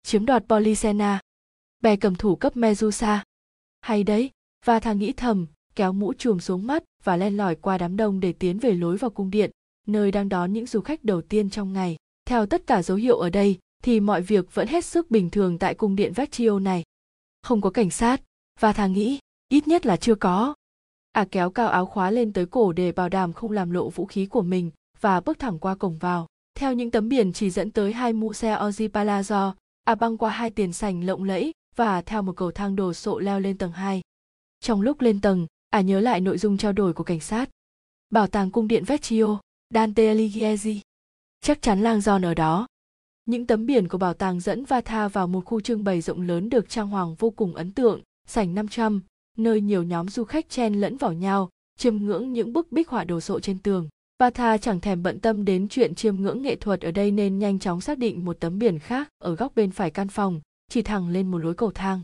chiếm đoạt Policena, bè cầm thủ cấp Medusa. Hay đấy, và thằng nghĩ thầm, kéo mũ trùm xuống mắt và len lỏi qua đám đông để tiến về lối vào cung điện, nơi đang đón những du khách đầu tiên trong ngày. Theo tất cả dấu hiệu ở đây, thì mọi việc vẫn hết sức bình thường tại cung điện Vecchio này. Không có cảnh sát, và thằng nghĩ, ít nhất là chưa có. À kéo cao áo khóa lên tới cổ để bảo đảm không làm lộ vũ khí của mình và bước thẳng qua cổng vào. Theo những tấm biển chỉ dẫn tới hai Museo di Palazzo, à băng qua hai tiền sành lộng lẫy và theo một cầu thang đồ sộ leo lên tầng hai. Trong lúc lên tầng, à nhớ lại nội dung trao đổi của cảnh sát. Bảo tàng cung điện Vecchio, Dante Alighieri. Chắc chắn Lang Giòn ở đó. Những tấm biển của bảo tàng dẫn Vatha vào một khu trưng bày rộng lớn được trang hoàng vô cùng ấn tượng, sảnh năm trăm, nơi nhiều nhóm du khách chen lẫn vào nhau, chiêm ngưỡng những bức bích họa đồ sộ trên tường. Vatha chẳng thèm bận tâm đến chuyện chiêm ngưỡng nghệ thuật ở đây nên nhanh chóng xác định một tấm biển khác ở góc bên phải căn phòng, chỉ thẳng lên một lối cầu thang.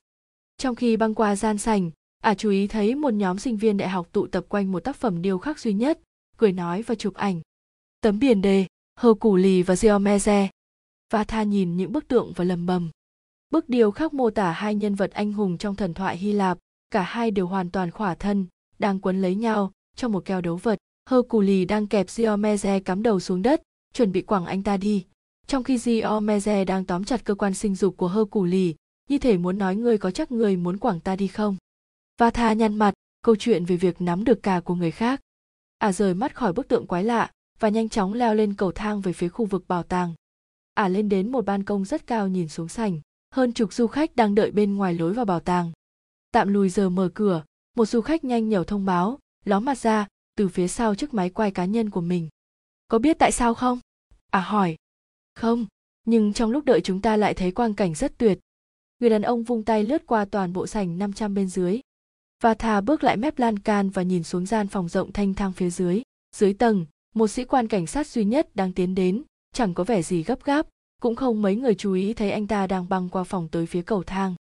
Trong khi băng qua gian sành, à chú ý thấy một nhóm sinh viên đại học tụ tập quanh một tác phẩm điêu khắc duy nhất, cười nói và chụp ảnh. Tấm biển đề, Hơ Củ Lì và Giomeze. Vatha nhìn những bức tượng và lầm bầm. Bức điêu khắc mô tả hai nhân vật anh hùng trong thần thoại Hy Lạp, cả hai đều hoàn toàn khỏa thân, đang quấn lấy nhau trong một keo đấu vật. Hơ Cù Lì đang kẹp Giomeze cắm đầu xuống đất, chuẩn bị quẳng anh ta đi. Trong khi Giomeze đang tóm chặt cơ quan sinh dục của Hơ Cù Lì, như thể muốn nói ngươi có chắc ngươi muốn quẳng ta đi không? Vatha nhăn mặt, câu chuyện về việc nắm được cà của người khác. À rời mắt khỏi bức tượng quái lạ và nhanh chóng leo lên cầu thang về phía khu vực bảo tàng. À lên đến một ban công rất cao nhìn xuống sảnh, hơn chục du khách đang đợi bên ngoài lối vào bảo tàng. Tạm lùi giờ mở cửa, một du khách nhanh nhảu thông báo, ló mặt ra từ phía sau chiếc máy quay cá nhân của mình. Có biết tại sao không? À hỏi. Không, nhưng trong lúc đợi chúng ta lại thấy quang cảnh rất tuyệt. Người đàn ông vung tay lướt qua toàn bộ sảnh năm trăm bên dưới. Vatha bước lại mép lan can và nhìn xuống gian phòng rộng thanh thang phía dưới. Dưới tầng, một sĩ quan cảnh sát duy nhất đang tiến đến, chẳng có vẻ gì gấp gáp, cũng không mấy người chú ý thấy anh ta đang băng qua phòng tới phía cầu thang.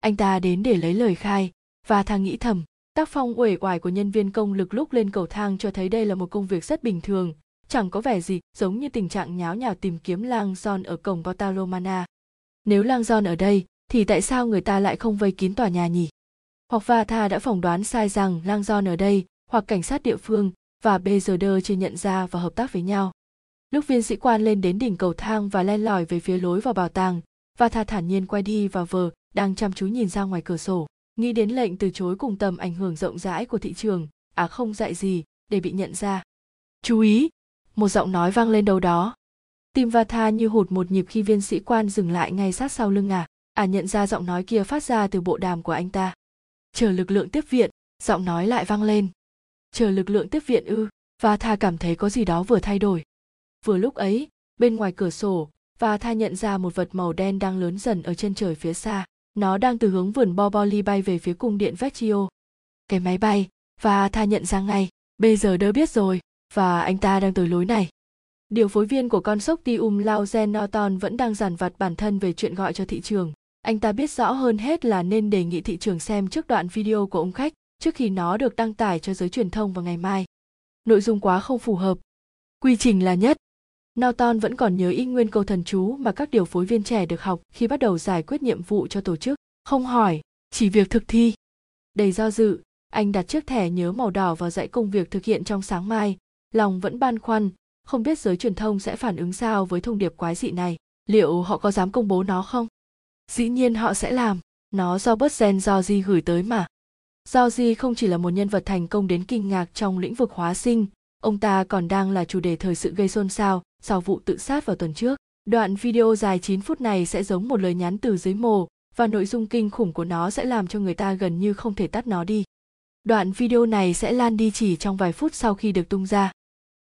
Anh ta đến để lấy lời khai, Vatha nghĩ thầm. Tác phong uể oải của nhân viên công lực lúc lên cầu thang cho thấy đây là một công việc rất bình thường, chẳng có vẻ gì giống như tình trạng nháo nhào tìm kiếm Lang Giòn ở cổng Portalomana. Nếu Lang Giòn ở đây, thì tại sao người ta lại không vây kín tòa nhà nhỉ? Hoặc Vatha đã phỏng đoán sai rằng Lang Giòn ở đây, hoặc cảnh sát địa phương và bê giê đê chưa nhận ra và hợp tác với nhau. Lúc viên sĩ quan lên đến đỉnh cầu thang và len lỏi về phía lối vào bảo tàng, Vatha thản nhiên quay đi và vờ đang chăm chú nhìn ra ngoài cửa sổ. Nghĩ đến lệnh từ chối cùng tầm ảnh hưởng rộng rãi của thị trường, à không dạy gì để bị nhận ra. Chú ý, một giọng nói vang lên đâu đó. Tim Vatha như hụt một nhịp khi viên sĩ quan dừng lại ngay sát sau lưng à. À nhận ra giọng nói kia phát ra từ bộ đàm của anh ta. Chờ lực lượng tiếp viện, giọng nói lại vang lên. Chờ lực lượng tiếp viện ư? Vatha cảm thấy có gì đó vừa thay đổi. Vừa lúc ấy, bên ngoài cửa sổ, Vatha nhận ra một vật màu đen đang lớn dần ở trên trời phía xa. Nó đang từ hướng vườn Boboli bay về phía cung điện Vecchio. Cái máy bay, và tha nhận ra ngay, bây giờ đỡ biết rồi, và anh ta đang tới lối này. Điều phối viên của Consortium Lauren Norton vẫn đang dằn vặt bản thân về chuyện gọi cho thị trường. Anh ta biết rõ hơn hết là nên đề nghị thị trường xem trước đoạn video của ông khách trước khi nó được đăng tải cho giới truyền thông vào ngày mai. Nội dung quá không phù hợp. Quy trình là nhất. Norton vẫn còn nhớ y nguyên câu thần chú mà các điều phối viên trẻ được học khi bắt đầu giải quyết nhiệm vụ cho tổ chức. Không hỏi, chỉ việc thực thi. Đầy do dự, anh đặt chiếc thẻ nhớ màu đỏ vào dãy công việc thực hiện trong sáng mai. Lòng vẫn băn khoăn, không biết giới truyền thông sẽ phản ứng sao với thông điệp quái dị này. Liệu họ có dám công bố nó không? Dĩ nhiên họ sẽ làm. Nó do Bertrand Zobrist gửi tới mà. Zobrist không chỉ là một nhân vật thành công đến kinh ngạc trong lĩnh vực hóa sinh, ông ta còn đang là chủ đề thời sự gây xôn xao sau vụ tự sát vào tuần trước. Đoạn video dài chín phút này sẽ giống một lời nhắn từ dưới mồ, và nội dung kinh khủng của nó sẽ làm cho người ta gần như không thể tắt nó đi. Đoạn video này sẽ lan đi chỉ trong vài phút sau khi được tung ra.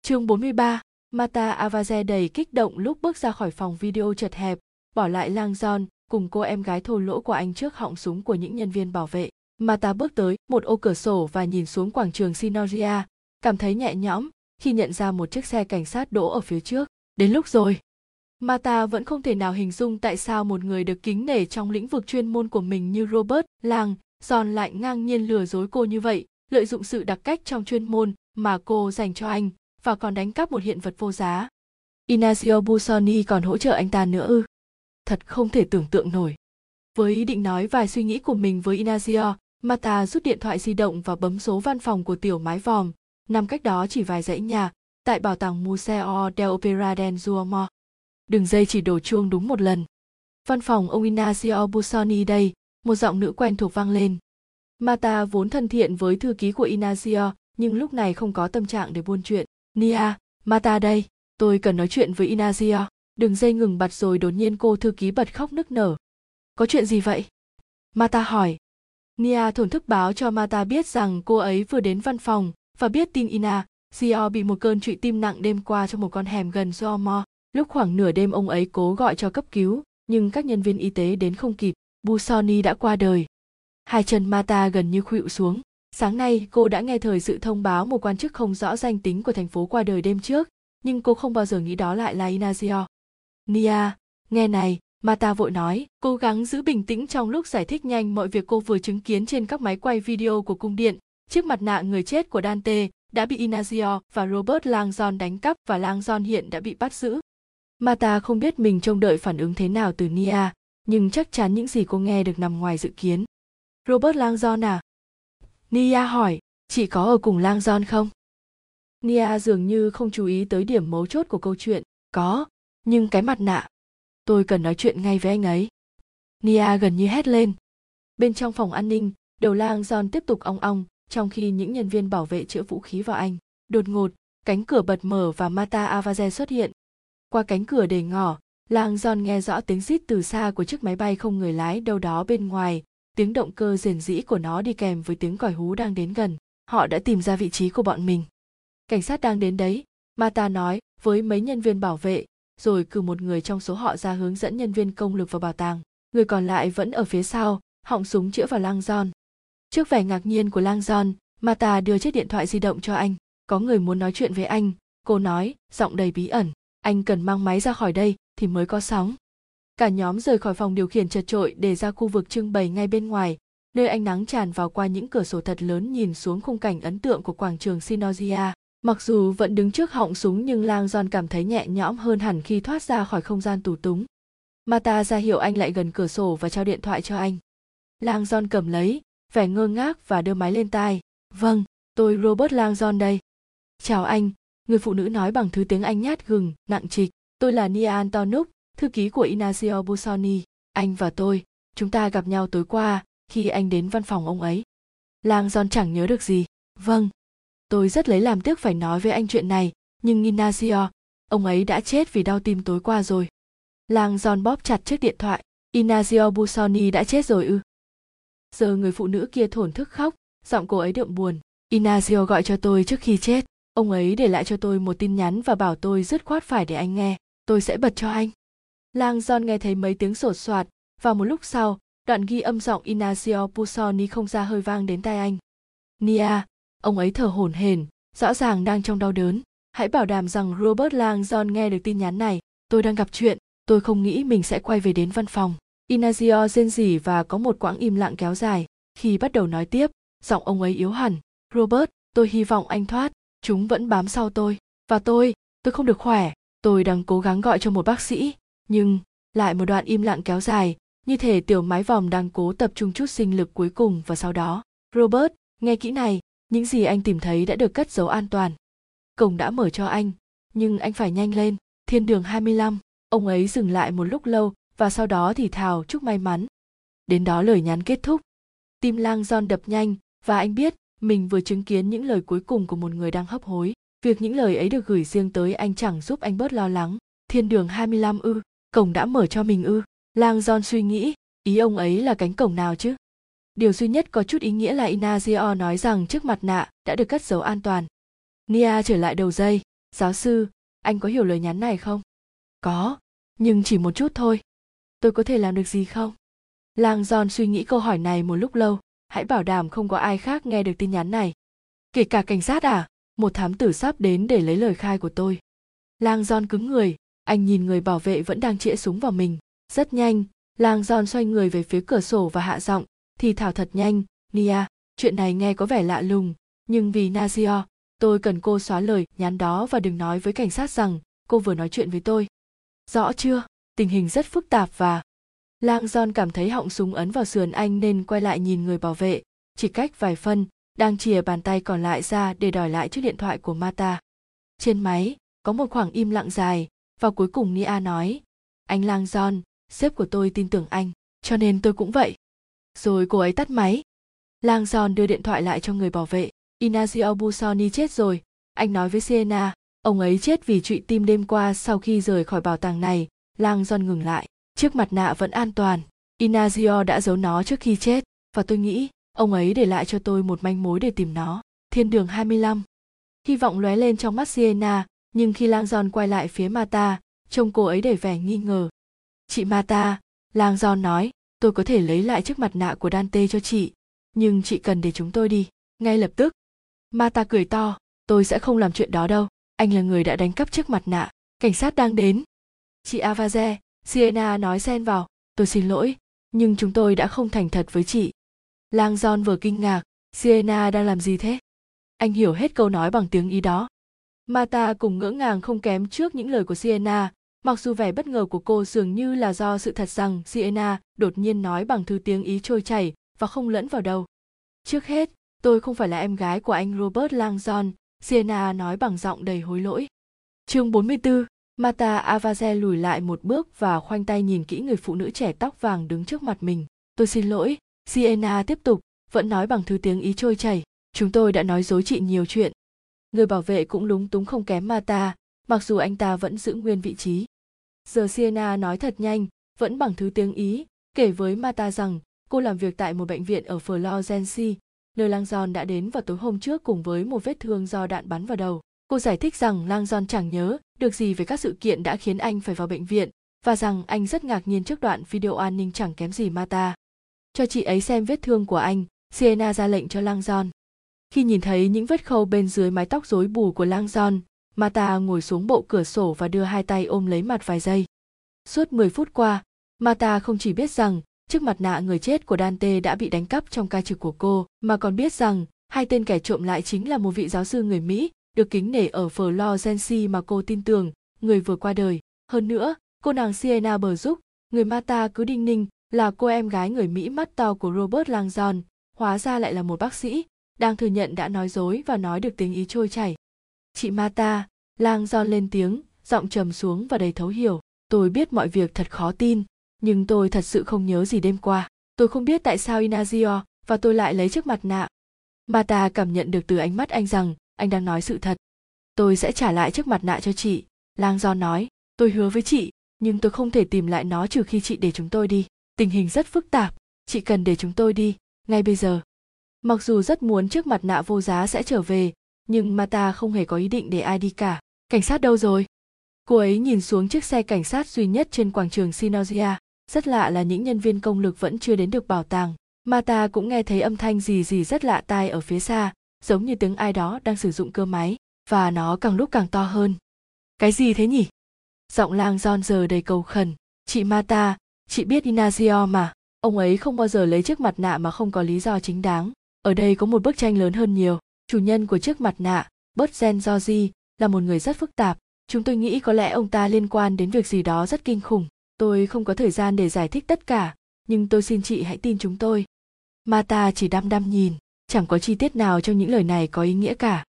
Chương bốn mươi ba, Marta Avaze đầy kích động lúc bước ra khỏi phòng video chật hẹp, bỏ lại Langdon cùng cô em gái thô lỗ của anh trước họng súng của những nhân viên bảo vệ. Marta bước tới một ô cửa sổ và nhìn xuống quảng trường Signoria, cảm thấy nhẹ nhõm khi nhận ra một chiếc xe cảnh sát đỗ ở phía trước. Đến lúc rồi. Marta vẫn không thể nào hình dung tại sao một người được kính nể trong lĩnh vực chuyên môn của mình như Robert Langdon lại ngang nhiên lừa dối cô như vậy, lợi dụng sự đặc cách trong chuyên môn mà cô dành cho anh và còn đánh cắp một hiện vật vô giá. Ignazio Busoni còn hỗ trợ anh ta nữa ư? Thật không thể tưởng tượng nổi. Với ý định nói vài suy nghĩ của mình với Ignazio, Marta rút điện thoại di động và bấm số văn phòng của tiểu mái vòm, nằm cách đó chỉ vài dãy nhà, tại bảo tàng Museo dell'Opera del Duomo. Đường dây chỉ đổ chuông đúng một lần. Văn phòng ông Ignazio Busoni đây, một giọng nữ quen thuộc vang lên. Marta vốn thân thiện với thư ký của Ignazio, nhưng lúc này không có tâm trạng để buôn chuyện. Nia, Marta đây, tôi cần nói chuyện với Ignazio. Đường dây ngừng bật rồi đột nhiên cô thư ký bật khóc nức nở. Có chuyện gì vậy? Marta hỏi. Nia thổn thức báo cho Marta biết rằng cô ấy vừa đến văn phòng và biết tin Ignazio bị một cơn trụy tim nặng đêm qua trong một con hẻm gần Duomo. Lúc khoảng nửa đêm ông ấy cố gọi cho cấp cứu, nhưng các nhân viên y tế đến không kịp. Busoni đã qua đời. Hai chân Marta gần như khuỵu xuống. Sáng nay cô đã nghe thời sự thông báo một quan chức không rõ danh tính của thành phố qua đời đêm trước, nhưng cô không bao giờ nghĩ đó lại là Ignazio. Nia, nghe này, Marta vội nói, cố gắng giữ bình tĩnh trong lúc giải thích nhanh mọi việc cô vừa chứng kiến trên các máy quay video của cung điện. Chiếc mặt nạ người chết của Dante đã bị Ignazio và Robert Langdon đánh cắp và Langdon hiện đã bị bắt giữ. Marta không biết mình trông đợi phản ứng thế nào từ Nia, nhưng chắc chắn những gì cô nghe được nằm ngoài dự kiến. Robert Langdon à? Nia hỏi, chị có ở cùng Langdon không? Nia dường như không chú ý tới điểm mấu chốt của câu chuyện. Có, nhưng cái mặt nạ. Tôi cần nói chuyện ngay với anh ấy. Nia gần như hét lên. Bên trong phòng an ninh, đầu Langdon tiếp tục ong ong, trong khi những nhân viên bảo vệ chĩa vũ khí vào anh. Đột ngột, cánh cửa bật mở và Marta Avaze xuất hiện. Qua cánh cửa để ngỏ, Langdon nghe rõ tiếng rít từ xa của chiếc máy bay không người lái đâu đó bên ngoài, tiếng động cơ rền rĩ của nó đi kèm với tiếng còi hú đang đến gần. Họ đã tìm ra vị trí của bọn mình. Cảnh sát đang đến đấy, Marta nói với mấy nhân viên bảo vệ, rồi cử một người trong số họ ra hướng dẫn nhân viên công lực vào bảo tàng. Người còn lại vẫn ở phía sau, họng súng chĩa vào Langdon. Trước vẻ ngạc nhiên của Langdon, Marta đưa chiếc điện thoại di động cho anh. Có người muốn nói chuyện với anh, cô nói, giọng đầy bí ẩn. Anh cần mang máy ra khỏi đây thì mới có sóng. Cả nhóm rời khỏi phòng điều khiển chật chội để ra khu vực trưng bày ngay bên ngoài, nơi ánh nắng tràn vào qua những cửa sổ thật lớn nhìn xuống khung cảnh ấn tượng của quảng trường Signoria. Mặc dù vẫn đứng trước họng súng nhưng Langdon cảm thấy nhẹ nhõm hơn hẳn khi thoát ra khỏi không gian tù túng. Marta ra hiệu anh lại gần cửa sổ và trao điện thoại cho anh. Langdon cầm lấy, vẻ ngơ ngác và đưa máy lên tai. Vâng, tôi Robert Langdon đây. Chào anh, người phụ nữ nói bằng thứ tiếng Anh nhát gừng, nặng trịch. Tôi là Nia Antonuk, thư ký của Ignazio Busoni. Anh và tôi, chúng ta gặp nhau tối qua khi anh đến văn phòng ông ấy. Langdon chẳng nhớ được gì. Vâng. Tôi rất lấy làm tiếc phải nói với anh chuyện này, nhưng Ignazio, ông ấy đã chết vì đau tim tối qua rồi. Langdon bóp chặt chiếc điện thoại. Ignazio Busoni đã chết rồi ư? Giờ người phụ nữ kia thổn thức khóc, giọng cô ấy đượm buồn. Ignazio gọi cho tôi trước khi chết. Ông ấy để lại cho tôi một tin nhắn và bảo tôi dứt khoát phải để anh nghe. Tôi sẽ bật cho anh. Langdon nghe thấy mấy tiếng sột soạt, và một lúc sau, đoạn ghi âm giọng Ignazio Busoni không ra hơi vang đến tai anh. Nia, Ông ấy thở hổn hển, rõ ràng đang trong đau đớn. Hãy bảo đảm rằng Robert Langdon nghe được tin nhắn này. Tôi đang gặp chuyện, tôi không nghĩ mình sẽ quay về đến văn phòng. Ignazio rên rỉ và có một quãng im lặng kéo dài. Khi bắt đầu nói tiếp, giọng ông ấy yếu hẳn. Robert, tôi hy vọng anh thoát. Chúng vẫn bám sau tôi. Và tôi, tôi không được khỏe. Tôi đang cố gắng gọi cho một bác sĩ. Nhưng, lại một đoạn im lặng kéo dài. Như thể tiểu mái vòm đang cố tập trung chút sinh lực cuối cùng và sau đó. Robert, nghe kỹ này. Những gì anh tìm thấy đã được cất giấu an toàn. Cổng đã mở cho anh, nhưng anh phải nhanh lên. Thiên đường hai mươi lăm, ông ấy dừng lại một lúc lâu và sau đó thì thào chúc may mắn. Đến đó lời nhắn kết thúc. Tim Langdon đập nhanh và anh biết mình vừa chứng kiến những lời cuối cùng của một người đang hấp hối. Việc những lời ấy được gửi riêng tới anh chẳng giúp anh bớt lo lắng. Thiên đường hai mươi lăm ư, cổng đã mở cho mình ư. Langdon suy nghĩ, ý ông ấy là cánh cổng nào chứ? Điều duy nhất có chút ý nghĩa là Ignazio nói rằng chiếc mặt nạ đã được cất giấu an toàn. Nia trở lại đầu dây. Giáo sư, anh có hiểu lời nhắn này không? Có, nhưng chỉ một chút thôi. Tôi có thể làm được gì không? Langdon suy nghĩ câu hỏi này một lúc lâu. Hãy bảo đảm không có ai khác nghe được tin nhắn này. Kể cả cảnh sát à? Một thám tử sắp đến để lấy lời khai của tôi. Langdon cứng người. Anh nhìn người bảo vệ vẫn đang chĩa súng vào mình. Rất nhanh, Langdon xoay người về phía cửa sổ và hạ giọng. Thì thảo thật nhanh, Nia, chuyện này nghe có vẻ lạ lùng, nhưng vì Nazio, tôi cần cô xóa lời nhắn đó và đừng nói với cảnh sát rằng cô vừa nói chuyện với tôi. Rõ chưa, tình hình rất phức tạp và... Langdon cảm thấy họng súng ấn vào sườn anh nên quay lại nhìn người bảo vệ, chỉ cách vài phân, đang chìa bàn tay còn lại ra để đòi lại chiếc điện thoại của Marta. Trên máy, có một khoảng im lặng dài, và cuối cùng Nia nói, anh Langdon, sếp của tôi tin tưởng anh, cho nên tôi cũng vậy. Rồi cô ấy tắt máy. Langdon đưa điện thoại lại cho người bảo vệ. Ignazio Busoni chết rồi. Anh nói với Sienna, ông ấy chết vì trụy tim đêm qua sau khi rời khỏi bảo tàng này. Langdon ngừng lại. Chiếc mặt nạ vẫn an toàn. Ignazio đã giấu nó trước khi chết. Và tôi nghĩ, ông ấy để lại cho tôi một manh mối để tìm nó. Thiên đường hai mươi lăm. Hy vọng lóe lên trong mắt Sienna, nhưng khi Langdon quay lại phía Marta, trông cô ấy đầy vẻ nghi ngờ. Chị Marta, Langdon nói. Tôi có thể lấy lại chiếc mặt nạ của Dante cho chị, nhưng chị cần để chúng tôi đi, ngay lập tức. Marta cười to, tôi sẽ không làm chuyện đó đâu, anh là người đã đánh cắp chiếc mặt nạ, cảnh sát đang đến. Chị Avaze, Sienna nói xen vào, tôi xin lỗi, nhưng chúng tôi đã không thành thật với chị. Langdon vừa kinh ngạc, Sienna đang làm gì thế? Anh hiểu hết câu nói bằng tiếng Ý đó. Marta cũng ngỡ ngàng không kém trước những lời của Sienna. Mặc dù vẻ bất ngờ của cô dường như là do sự thật rằng Sienna đột nhiên nói bằng thứ tiếng Ý trôi chảy và không lẫn vào đâu. Trước hết, tôi không phải là em gái của anh Robert Langdon, Sienna nói bằng giọng đầy hối lỗi. Chương bốn mươi tư, Marta Avaze lùi lại một bước và khoanh tay nhìn kỹ người phụ nữ trẻ tóc vàng đứng trước mặt mình. Tôi xin lỗi, Sienna tiếp tục, vẫn nói bằng thứ tiếng Ý trôi chảy. Chúng tôi đã nói dối chị nhiều chuyện. Người bảo vệ cũng lúng túng không kém Marta, mặc dù anh ta vẫn giữ nguyên vị trí. Giờ Sienna nói thật nhanh, vẫn bằng thứ tiếng Ý, kể với Marta rằng cô làm việc tại một bệnh viện ở Florence, nơi Langdon đã đến vào tối hôm trước cùng với một vết thương do đạn bắn vào đầu. Cô giải thích rằng Langdon chẳng nhớ được gì về các sự kiện đã khiến anh phải vào bệnh viện và rằng anh rất ngạc nhiên trước đoạn video an ninh chẳng kém gì Marta. Cho chị ấy xem vết thương của anh, Sienna ra lệnh cho Langdon. Khi nhìn thấy những vết khâu bên dưới mái tóc rối bù của Langdon, Marta ngồi xuống bộ cửa sổ và đưa hai tay ôm lấy mặt vài giây. Suốt mười phút qua, Marta không chỉ biết rằng chiếc mặt nạ người chết của Dante đã bị đánh cắp trong ca trực của cô, mà còn biết rằng hai tên kẻ trộm lại chính là một vị giáo sư người Mỹ được kính nể ở Florence mà cô tin tưởng, người vừa qua đời. Hơn nữa, cô nàng Sienna bờ giúp, người Marta cứ đinh ninh là cô em gái người Mỹ mắt to của Robert Langdon, hóa ra lại là một bác sĩ, đang thừa nhận đã nói dối và nói được tiếng Ý trôi chảy. Chị Marta, Langdon lên tiếng, giọng trầm xuống và đầy thấu hiểu. Tôi biết mọi việc thật khó tin, nhưng tôi thật sự không nhớ gì đêm qua. Tôi không biết tại sao Ignazio và tôi lại lấy chiếc mặt nạ. Marta cảm nhận được từ ánh mắt anh rằng anh đang nói sự thật. Tôi sẽ trả lại chiếc mặt nạ cho chị, Langdon nói. Tôi hứa với chị, nhưng tôi không thể tìm lại nó trừ khi chị để chúng tôi đi. Tình hình rất phức tạp, chị cần để chúng tôi đi, ngay bây giờ. Mặc dù rất muốn chiếc mặt nạ vô giá sẽ trở về, nhưng Marta không hề có ý định để ai đi cả. Cảnh sát đâu rồi? Cô ấy nhìn xuống chiếc xe cảnh sát duy nhất trên quảng trường Signoria. Rất lạ là những nhân viên công lực vẫn chưa đến được bảo tàng. Marta cũng nghe thấy âm thanh rì rì rất lạ tai ở phía xa, giống như tiếng ai đó đang sử dụng cưa máy, và nó càng lúc càng to hơn. Cái gì thế nhỉ? Giọng lang giòn giờ đầy cầu khẩn. Chị Marta, chị biết Ignazio mà, ông ấy không bao giờ lấy chiếc mặt nạ mà không có lý do chính đáng. Ở đây có một bức tranh lớn hơn nhiều, chủ nhân của chiếc mặt nạ, Bertrand Zobrist, là một người rất phức tạp. Chúng tôi nghĩ có lẽ ông ta liên quan đến việc gì đó rất kinh khủng. Tôi không có thời gian để giải thích tất cả, nhưng tôi xin chị hãy tin chúng tôi. Marta chỉ đăm đăm nhìn, chẳng có chi tiết nào trong những lời này có ý nghĩa cả.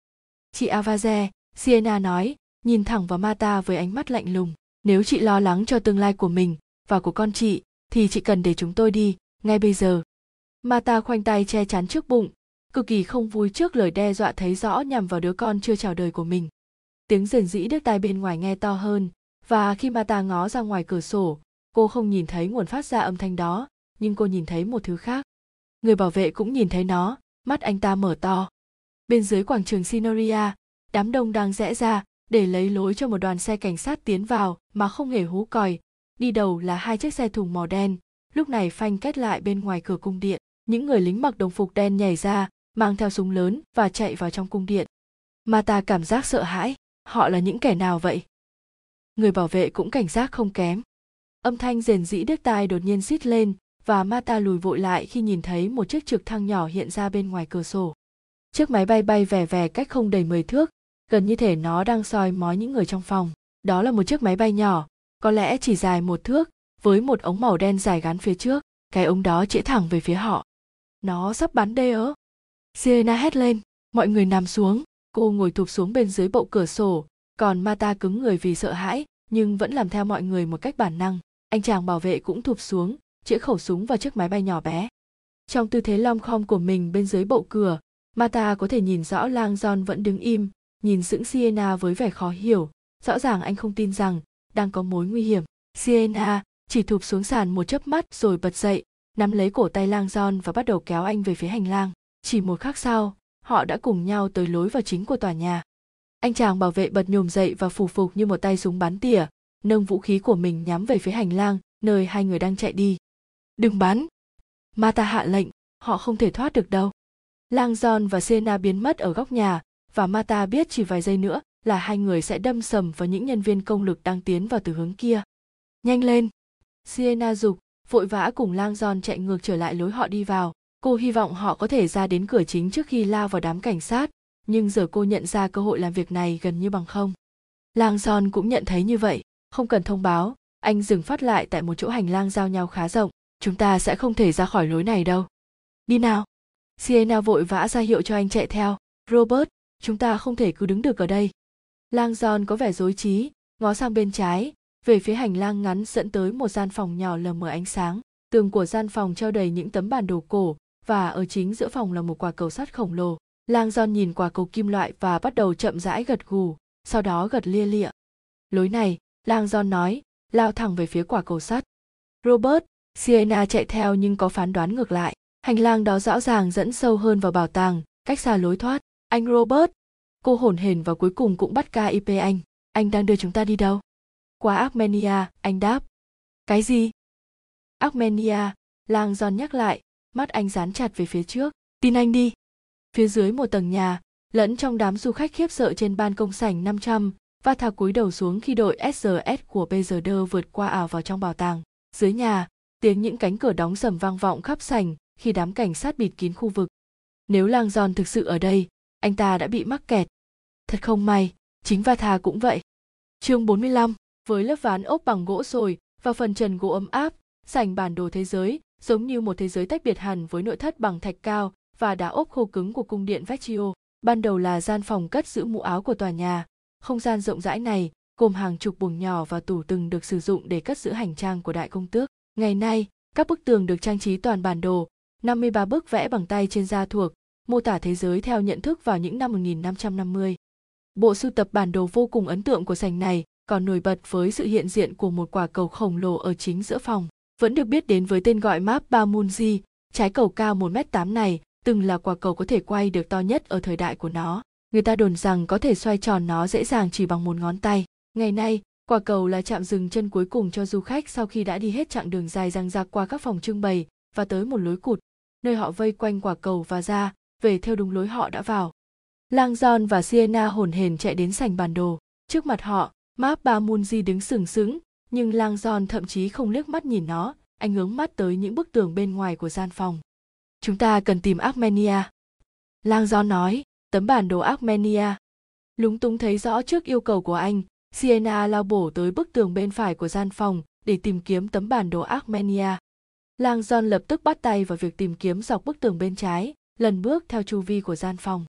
Chị Avaze, Sienna nói, nhìn thẳng vào Marta với ánh mắt lạnh lùng. Nếu chị lo lắng cho tương lai của mình và của con chị, thì chị cần để chúng tôi đi, ngay bây giờ. Marta khoanh tay che chắn trước bụng, cực kỳ không vui trước lời đe dọa thấy rõ nhằm vào đứa con chưa chào đời của mình. Tiếng rền rĩ đứt tai bên ngoài nghe to hơn, và khi Marta ngó ra ngoài cửa sổ, cô không nhìn thấy nguồn phát ra âm thanh đó, nhưng cô nhìn thấy một thứ khác. Người bảo vệ cũng nhìn thấy nó, mắt anh ta mở to. Bên dưới quảng trường Signoria, đám đông đang rẽ ra để lấy lối cho một đoàn xe cảnh sát tiến vào mà không hề hú còi. Đi đầu là hai chiếc xe thùng màu đen, lúc này phanh kết lại bên ngoài cửa cung điện. Những người lính mặc đồng phục đen nhảy ra, mang theo súng lớn và chạy vào trong cung điện. Marta cảm giác sợ hãi, họ là những kẻ nào vậy? Người bảo vệ cũng cảnh giác không kém. Âm thanh rền rĩ đứt tai đột nhiên rít lên, và Marta lùi vội lại khi nhìn thấy một chiếc trực thăng nhỏ hiện ra bên ngoài cửa sổ. Chiếc máy bay bay vè vè cách không đầy mười thước, gần như thể nó đang soi mói những người trong phòng. Đó là một chiếc máy bay nhỏ, có lẽ chỉ dài một thước, với một ống màu đen dài gắn phía trước. Cái ống đó chĩa thẳng về phía họ. Nó sắp bắn đây ớ. Sienna hét lên, mọi người nằm xuống. Cô ngồi thụp xuống bên dưới bậu cửa sổ, còn Marta cứng người vì sợ hãi, nhưng vẫn làm theo mọi người một cách bản năng. Anh chàng bảo vệ cũng thụp xuống, chĩa khẩu súng vào chiếc máy bay nhỏ bé. Trong tư thế lom khom của mình bên dưới bậu cửa, Marta có thể nhìn rõ Langdon vẫn đứng im, nhìn sững Sienna với vẻ khó hiểu. Rõ ràng anh không tin rằng đang có mối nguy hiểm. Sienna chỉ thụp xuống sàn một chớp mắt rồi bật dậy, nắm lấy cổ tay Langdon và bắt đầu kéo anh về phía hành lang. Chỉ một khắc sau, họ đã cùng nhau tới lối vào chính của tòa nhà. Anh chàng bảo vệ bật nhồm dậy và phủ phục như một tay súng bắn tỉa, nâng vũ khí của mình nhắm về phía hành lang, nơi hai người đang chạy đi. Đừng bắn! Marta hạ lệnh, họ không thể thoát được đâu. Langdon và Sienna biến mất ở góc nhà, và Marta biết chỉ vài giây nữa là hai người sẽ đâm sầm vào những nhân viên công lực đang tiến vào từ hướng kia. Nhanh lên! Sienna giục, vội vã cùng Langdon chạy ngược trở lại lối họ đi vào. Cô hy vọng họ có thể ra đến cửa chính trước khi lao vào đám cảnh sát, nhưng giờ cô nhận ra cơ hội làm việc này gần như bằng không. Langdon cũng nhận thấy như vậy, không cần thông báo, anh dừng phát lại tại một chỗ hành lang giao nhau khá rộng. Chúng ta sẽ không thể ra khỏi lối này đâu. Đi nào! Sienna vội vã ra hiệu cho anh chạy theo. Robert, chúng ta không thể cứ đứng được ở đây. Langdon có vẻ rối trí, ngó sang bên trái, về phía hành lang ngắn dẫn tới một gian phòng nhỏ lờ mờ ánh sáng. Tường của gian phòng treo đầy những tấm bản đồ cổ, và ở chính giữa phòng là một quả cầu sắt khổng lồ. Langdon nhìn quả cầu kim loại và bắt đầu chậm rãi gật gù, sau đó gật lia lịa. Lối này, Langdon nói, lao thẳng về phía quả cầu sắt. Robert, Sienna chạy theo nhưng có phán đoán ngược lại. Hành lang đó rõ ràng dẫn sâu hơn vào bảo tàng, cách xa lối thoát. Anh Robert, cô hổn hển và cuối cùng cũng bắt kịp anh. Anh đang đưa chúng ta đi đâu? Qua Armenia, anh đáp. Cái gì? Armenia, Langdon nhắc lại, mắt anh dán chặt về phía trước. Tin anh đi. Phía dưới một tầng nhà, lẫn trong đám du khách khiếp sợ trên ban công sảnh năm trăm, Vata cúi đầu xuống khi đội ét giê ét của pê giê đê vượt qua ảo vào trong bảo tàng. Dưới nhà, tiếng những cánh cửa đóng sầm vang vọng khắp sảnh khi đám cảnh sát bịt kín khu vực. Nếu Langdon thực sự ở đây, anh ta đã bị mắc kẹt. Thật không may, chính Vata cũng vậy. Chương bốn mươi lăm, với lớp ván ốp bằng gỗ sồi và phần trần gỗ ấm áp, sảnh bản đồ thế giới giống như một thế giới tách biệt hẳn với nội thất bằng thạch cao và đá ốp khô cứng của cung điện Vecchio. Ban đầu là gian phòng cất giữ mũ áo của tòa nhà. Không gian rộng rãi này gồm hàng chục buồng nhỏ và tủ từng được sử dụng để cất giữ hành trang của đại công tước. Ngày nay, các bức tường được trang trí toàn bản đồ, năm mươi ba bức vẽ bằng tay trên da thuộc, mô tả thế giới theo nhận thức vào những năm một nghìn năm trăm năm mươi. Bộ sưu tập bản đồ vô cùng ấn tượng của sảnh này còn nổi bật với sự hiện diện của một quả cầu khổng lồ ở chính giữa phòng. Vẫn được biết đến với tên gọi Mapamundi, trái cầu cao một mét tám này từng là quả cầu có thể quay được to nhất ở thời đại của nó. Người ta đồn rằng có thể xoay tròn nó dễ dàng chỉ bằng một ngón tay. Ngày nay, quả cầu là trạm dừng chân cuối cùng cho du khách sau khi đã đi hết chặng đường dài dằng dặc qua các phòng trưng bày và tới một lối cụt, nơi họ vây quanh quả cầu và ra, về theo đúng lối họ đã vào. Langdon và Sienna hổn hển chạy đến sảnh bản đồ. Trước mặt họ, Mapamundi đứng sừng sững, nhưng Langdon thậm chí không liếc mắt nhìn nó, anh hướng mắt tới những bức tường bên ngoài của gian phòng. Chúng ta cần tìm Armenia. Langdon nói, tấm bản đồ Armenia. Lúng túng thấy rõ trước yêu cầu của anh, Sienna lao bổ tới bức tường bên phải của gian phòng để tìm kiếm tấm bản đồ Armenia. Langdon lập tức bắt tay vào việc tìm kiếm dọc bức tường bên trái, lần bước theo chu vi của gian phòng.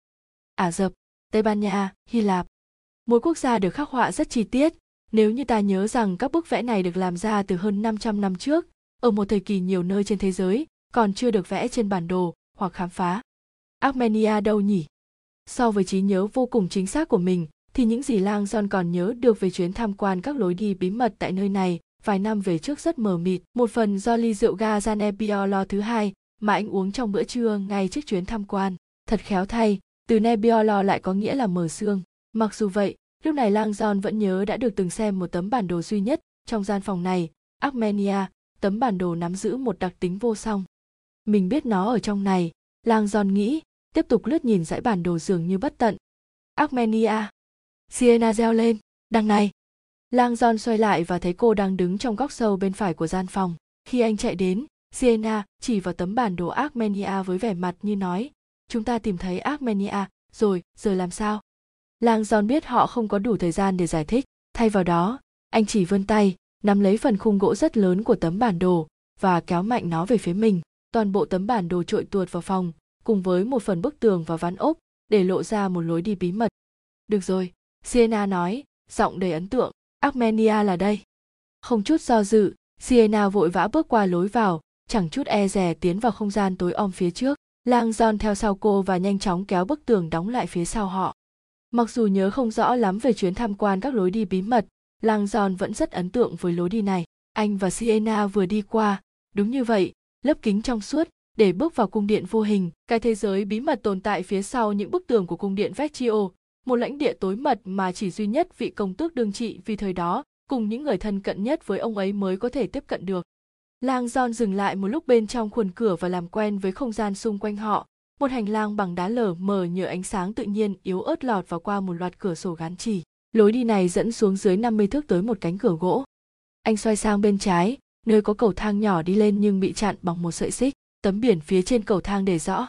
Ả Rập, Tây Ban Nha, Hy Lạp. Mỗi quốc gia được khắc họa rất chi tiết, nếu như ta nhớ rằng các bức vẽ này được làm ra từ hơn năm trăm năm trước, ở một thời kỳ nhiều nơi trên thế giới, còn chưa được vẽ trên bản đồ hoặc khám phá. Armenia đâu nhỉ? So với trí nhớ vô cùng chính xác của mình, thì những gì Langdon còn nhớ được về chuyến tham quan các lối đi bí mật tại nơi này vài năm về trước rất mờ mịt, một phần do ly rượu Gazane Biolo thứ hai mà anh uống trong bữa trưa ngay trước chuyến tham quan. Thật khéo thay, từ Nebbiolo lại có nghĩa là mờ sương. Mặc dù vậy, lúc này Langdon vẫn nhớ đã được từng xem một tấm bản đồ duy nhất trong gian phòng này, Armenia, tấm bản đồ nắm giữ một đặc tính vô song. Mình biết nó ở trong này, Langdon nghĩ, tiếp tục lướt nhìn dãy bản đồ dường như bất tận. Armenia! Sienna reo lên, đằng này! Langdon xoay lại và thấy cô đang đứng trong góc sâu bên phải của gian phòng. Khi anh chạy đến, Sienna chỉ vào tấm bản đồ Armenia với vẻ mặt như nói, chúng ta tìm thấy Armenia, rồi, giờ làm sao? Langdon biết họ không có đủ thời gian để giải thích. Thay vào đó, anh chỉ vươn tay, nắm lấy phần khung gỗ rất lớn của tấm bản đồ và kéo mạnh nó về phía mình. Toàn bộ tấm bản đồ trội tuột vào phòng, cùng với một phần bức tường và ván ốp, để lộ ra một lối đi bí mật. Được rồi, Sienna nói, giọng đầy ấn tượng, Armenia là đây. Không chút do dự, Sienna vội vã bước qua lối vào, chẳng chút e dè tiến vào không gian tối om phía trước. Langdon theo sau cô và nhanh chóng kéo bức tường đóng lại phía sau họ. Mặc dù nhớ không rõ lắm về chuyến tham quan các lối đi bí mật, Langdon vẫn rất ấn tượng với lối đi này. Anh và Sienna vừa đi qua, đúng như vậy, lớp kính trong suốt, để bước vào cung điện vô hình, cái thế giới bí mật tồn tại phía sau những bức tường của cung điện Vecchio, một lãnh địa tối mật mà chỉ duy nhất vị công tước đương trị vì thời đó, cùng những người thân cận nhất với ông ấy mới có thể tiếp cận được. Langdon dừng lại một lúc bên trong khuôn cửa và làm quen với không gian xung quanh họ, một hành lang bằng đá lở mờ nhờ ánh sáng tự nhiên yếu ớt lọt vào qua một loạt cửa sổ gắn chì. Lối đi này dẫn xuống dưới năm mươi thước tới một cánh cửa gỗ. Anh xoay sang bên trái, nơi có cầu thang nhỏ đi lên nhưng bị chặn bằng một sợi xích. Tấm biển phía trên cầu thang để rõ.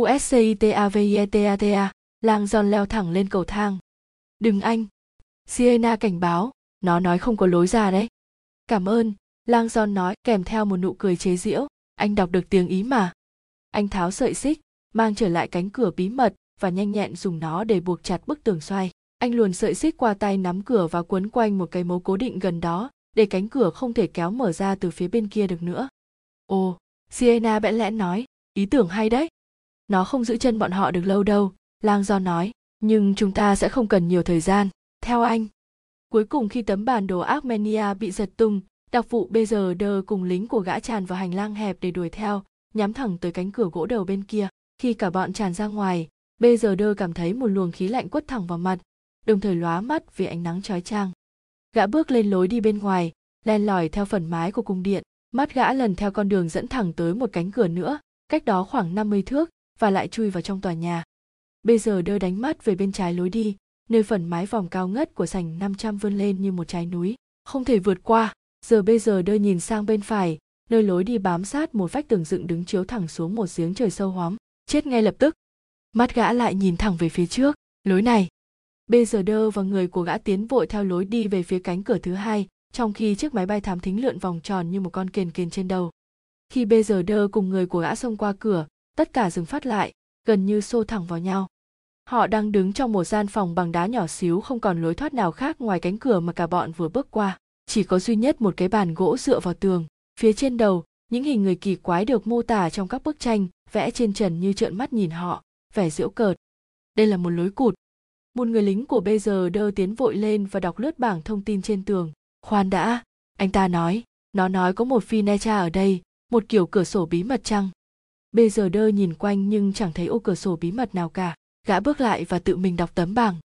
USCITAVIETATA, Langdon leo thẳng lên cầu thang. Đừng anh! Sienna cảnh báo, nó nói không có lối ra đấy. Cảm ơn! Langdon nói kèm theo một nụ cười chế giễu, anh đọc được tiếng Ý mà. Anh tháo sợi xích, mang trở lại cánh cửa bí mật và nhanh nhẹn dùng nó để buộc chặt bức tường xoay. Anh luồn sợi xích qua tay nắm cửa và quấn quanh một cái mấu cố định gần đó để cánh cửa không thể kéo mở ra từ phía bên kia được nữa. Ồ, Sienna bẽn lẽn nói, ý tưởng hay đấy. Nó không giữ chân bọn họ được lâu đâu, Langdon nói, nhưng chúng ta sẽ không cần nhiều thời gian, theo anh. Cuối cùng khi tấm bản đồ Armenia bị giật tung, đặc vụ bê giê đê cùng lính của gã tràn vào hành lang hẹp để đuổi theo, nhắm thẳng tới cánh cửa gỗ đầu bên kia. Khi cả bọn tràn ra ngoài, bê giê đê cảm thấy một luồng khí lạnh quất thẳng vào mặt, đồng thời lóa mắt vì ánh nắng chói chang. Gã bước lên lối đi bên ngoài, len lỏi theo phần mái của cung điện, mắt gã lần theo con đường dẫn thẳng tới một cánh cửa nữa, cách đó khoảng năm mươi thước, và lại chui vào trong tòa nhà. bê giê đê đánh mắt về bên trái lối đi, nơi phần mái vòng cao ngất của sảnh năm trăm vươn lên như một trái núi, không thể vượt qua. Giờ bây giờ đôi nhìn sang bên phải, nơi lối đi bám sát một vách tường dựng đứng chiếu thẳng xuống một giếng trời sâu hoắm, chết ngay lập tức. Mắt gã lại nhìn thẳng về phía trước, lối này. Bây giờ đơ và người của gã tiến vội theo lối đi về phía cánh cửa thứ hai, trong khi chiếc máy bay thám thính lượn vòng tròn như một con kền kền trên đầu. Khi bây giờ đơ cùng người của gã xông qua cửa, tất cả dừng phát lại, gần như xô thẳng vào nhau. Họ đang đứng trong một gian phòng bằng đá nhỏ xíu không còn lối thoát nào khác ngoài cánh cửa mà cả bọn vừa bước qua. Chỉ có duy nhất một cái bàn gỗ dựa vào tường, phía trên đầu, những hình người kỳ quái được mô tả trong các bức tranh, vẽ trên trần như trợn mắt nhìn họ, vẻ giễu cợt. Đây là một lối cụt. Một người lính của bê giê đê tiến vội lên và đọc lướt bảng thông tin trên tường. Khoan đã, anh ta nói, nó nói có một Finecha ở đây, một kiểu cửa sổ bí mật chăng? bê giê đê nhìn quanh nhưng chẳng thấy ô cửa sổ bí mật nào cả, gã bước lại và tự mình đọc tấm bảng.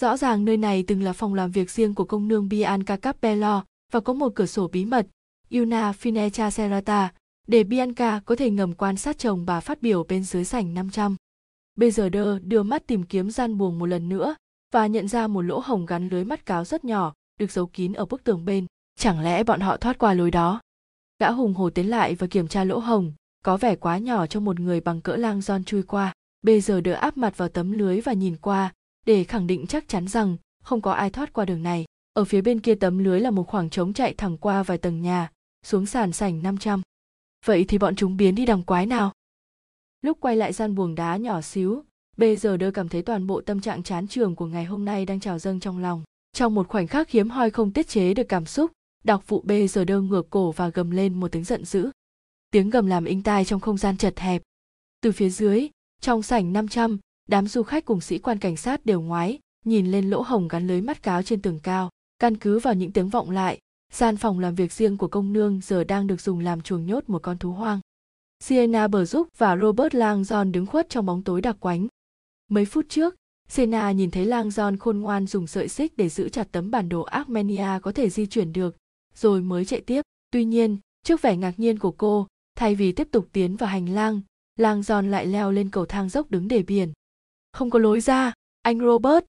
Rõ ràng nơi này từng là phòng làm việc riêng của công nương Bianca Cappello và có một cửa sổ bí mật, Una Finestra Serrata, để Bianca có thể ngầm quan sát chồng bà phát biểu bên dưới sảnh năm trăm. Bây giờ Đơ đưa mắt tìm kiếm gian buồng một lần nữa và nhận ra một lỗ hổng gắn lưới mắt cáo rất nhỏ được giấu kín ở bức tường bên. Chẳng lẽ bọn họ thoát qua lối đó? Gã hùng hổ tiến lại và kiểm tra lỗ hổng, có vẻ quá nhỏ cho một người bằng cỡ lang giòn chui qua. Bây giờ Đơ áp mặt vào tấm lưới và nhìn qua để khẳng định chắc chắn rằng không có ai thoát qua đường này. Ở phía bên kia tấm lưới là một khoảng trống chạy thẳng qua vài tầng nhà, xuống sàn sảnh năm trăm. Vậy thì bọn chúng biến đi đằng quái nào? Lúc quay lại gian buồng đá nhỏ xíu, bây giờ Đơ cảm thấy toàn bộ tâm trạng chán trường của ngày hôm nay đang trào dâng trong lòng. Trong một khoảnh khắc hiếm hoi không tiết chế được cảm xúc, đặc vụ bây giờ Đơ ngửa cổ và gầm lên một tiếng giận dữ. Tiếng gầm làm inh tai trong không gian chật hẹp. Từ phía dưới, trong sảnh năm trăm, đám du khách cùng sĩ quan cảnh sát đều ngoái nhìn lên lỗ hổng gắn lưới mắt cáo trên tường cao. Căn cứ vào những tiếng vọng lại, gian phòng làm việc riêng của công nương giờ đang được dùng làm chuồng nhốt một con thú hoang. Sienna Brooks và Robert Langdon đứng khuất trong bóng tối đặc quánh. Mấy phút trước, Sienna nhìn thấy Langdon khôn ngoan dùng sợi xích để giữ chặt tấm bản đồ Armenia có thể di chuyển được, rồi mới chạy tiếp. Tuy nhiên, trước vẻ ngạc nhiên của cô, thay vì tiếp tục tiến vào hành lang, Langdon lại leo lên cầu thang dốc đứng để biển. Không có lối ra, anh Robert.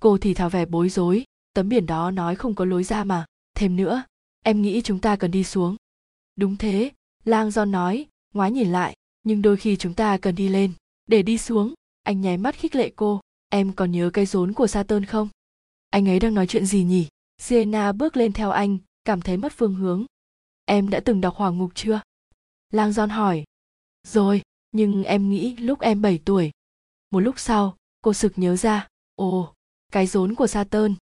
Cô thì thào vẻ bối rối, tấm biển đó nói không có lối ra mà. Thêm nữa, em nghĩ chúng ta cần đi xuống. Đúng thế, Langdon nói, ngoái nhìn lại, nhưng đôi khi chúng ta cần đi lên. Để đi xuống, anh nháy mắt khích lệ cô. Em còn nhớ cái rốn của Saturn không? Anh ấy đang nói chuyện gì nhỉ? Sienna bước lên theo anh, cảm thấy mất phương hướng. Em đã từng đọc Hỏa Ngục chưa? Langdon hỏi. Rồi, nhưng em nghĩ lúc em bảy tuổi. Một lúc sau, cô sực nhớ ra. Ồ, cái rốn của Saturn.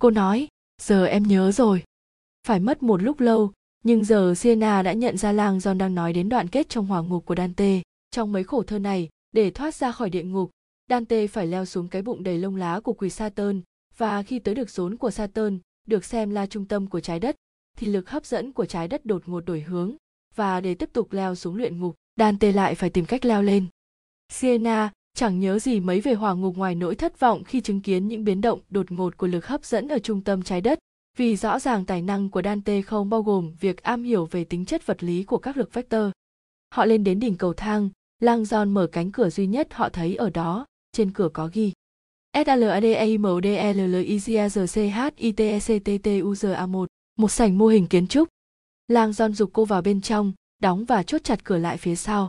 Cô nói, giờ em nhớ rồi. Phải mất một lúc lâu, nhưng giờ Sienna đã nhận ra Langdon đang nói đến đoạn kết trong Hỏa Ngục của Dante. Trong mấy khổ thơ này, để thoát ra khỏi địa ngục, Dante phải leo xuống cái bụng đầy lông lá của quỷ Saturn, và khi tới được rốn của Saturn, được xem là trung tâm của trái đất, thì lực hấp dẫn của trái đất đột ngột đổi hướng, và để tiếp tục leo xuống luyện ngục, Dante lại phải tìm cách leo lên. Sienna chẳng nhớ gì mấy về Hỏa Ngục ngoài nỗi thất vọng khi chứng kiến những biến động đột ngột của lực hấp dẫn ở trung tâm trái đất, vì rõ ràng tài năng của Dante không bao gồm việc am hiểu về tính chất vật lý của các lực vector. Họ lên đến đỉnh cầu thang, Langdon mở cánh cửa duy nhất họ thấy ở đó, trên cửa có ghi S A L A D A I M D E L L I G I A R C H I T E C T T U Z A một, một sảnh mô hình kiến trúc. Langdon giục cô vào bên trong, đóng và chốt chặt cửa lại phía sau.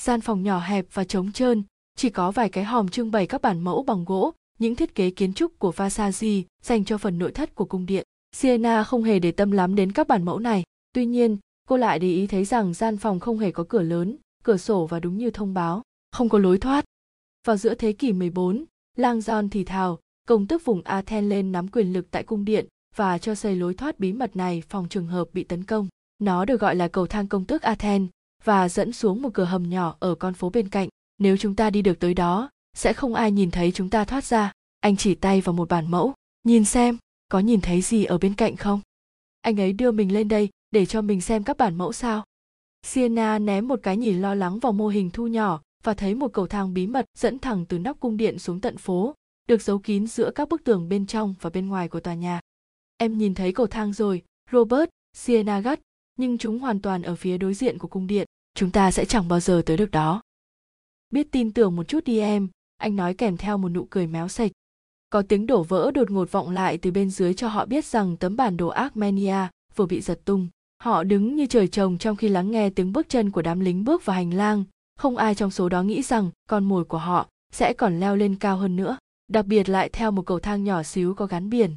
Gian phòng nhỏ hẹp và trống trơn, chỉ có vài cái hòm trưng bày các bản mẫu bằng gỗ, những thiết kế kiến trúc của Vasari dành cho phần nội thất của cung điện. Sienna không hề để tâm lắm đến các bản mẫu này, tuy nhiên, cô lại để ý thấy rằng gian phòng không hề có cửa lớn, cửa sổ và đúng như thông báo, không có lối thoát. Vào giữa thế kỷ mười bốn, Langdon thì thào, công tước vùng Athens lên nắm quyền lực tại cung điện và cho xây lối thoát bí mật này phòng trường hợp bị tấn công. Nó được gọi là cầu thang công tước Athens và dẫn xuống một cửa hầm nhỏ ở con phố bên cạnh. Nếu chúng ta đi được tới đó, sẽ không ai nhìn thấy chúng ta thoát ra. Anh chỉ tay vào một bản mẫu. Nhìn xem, có nhìn thấy gì ở bên cạnh không? Anh ấy đưa mình lên đây để cho mình xem các bản mẫu sao? Sienna ném một cái nhìn lo lắng vào mô hình thu nhỏ và thấy một cầu thang bí mật dẫn thẳng từ nóc cung điện xuống tận phố, được giấu kín giữa các bức tường bên trong và bên ngoài của tòa nhà. Em nhìn thấy cầu thang rồi, Robert, Sienna gắt, nhưng chúng hoàn toàn ở phía đối diện của cung điện. Chúng ta sẽ chẳng bao giờ tới được đó. Biết tin tưởng một chút đi em, anh nói kèm theo một nụ cười méo sạch. Có tiếng đổ vỡ đột ngột vọng lại từ bên dưới cho họ biết rằng tấm bản đồ Armenia vừa bị giật tung. Họ đứng như trời trồng trong khi lắng nghe tiếng bước chân của đám lính bước vào hành lang. Không ai trong số đó nghĩ rằng con mồi của họ sẽ còn leo lên cao hơn nữa, đặc biệt lại theo một cầu thang nhỏ xíu có gắn biển.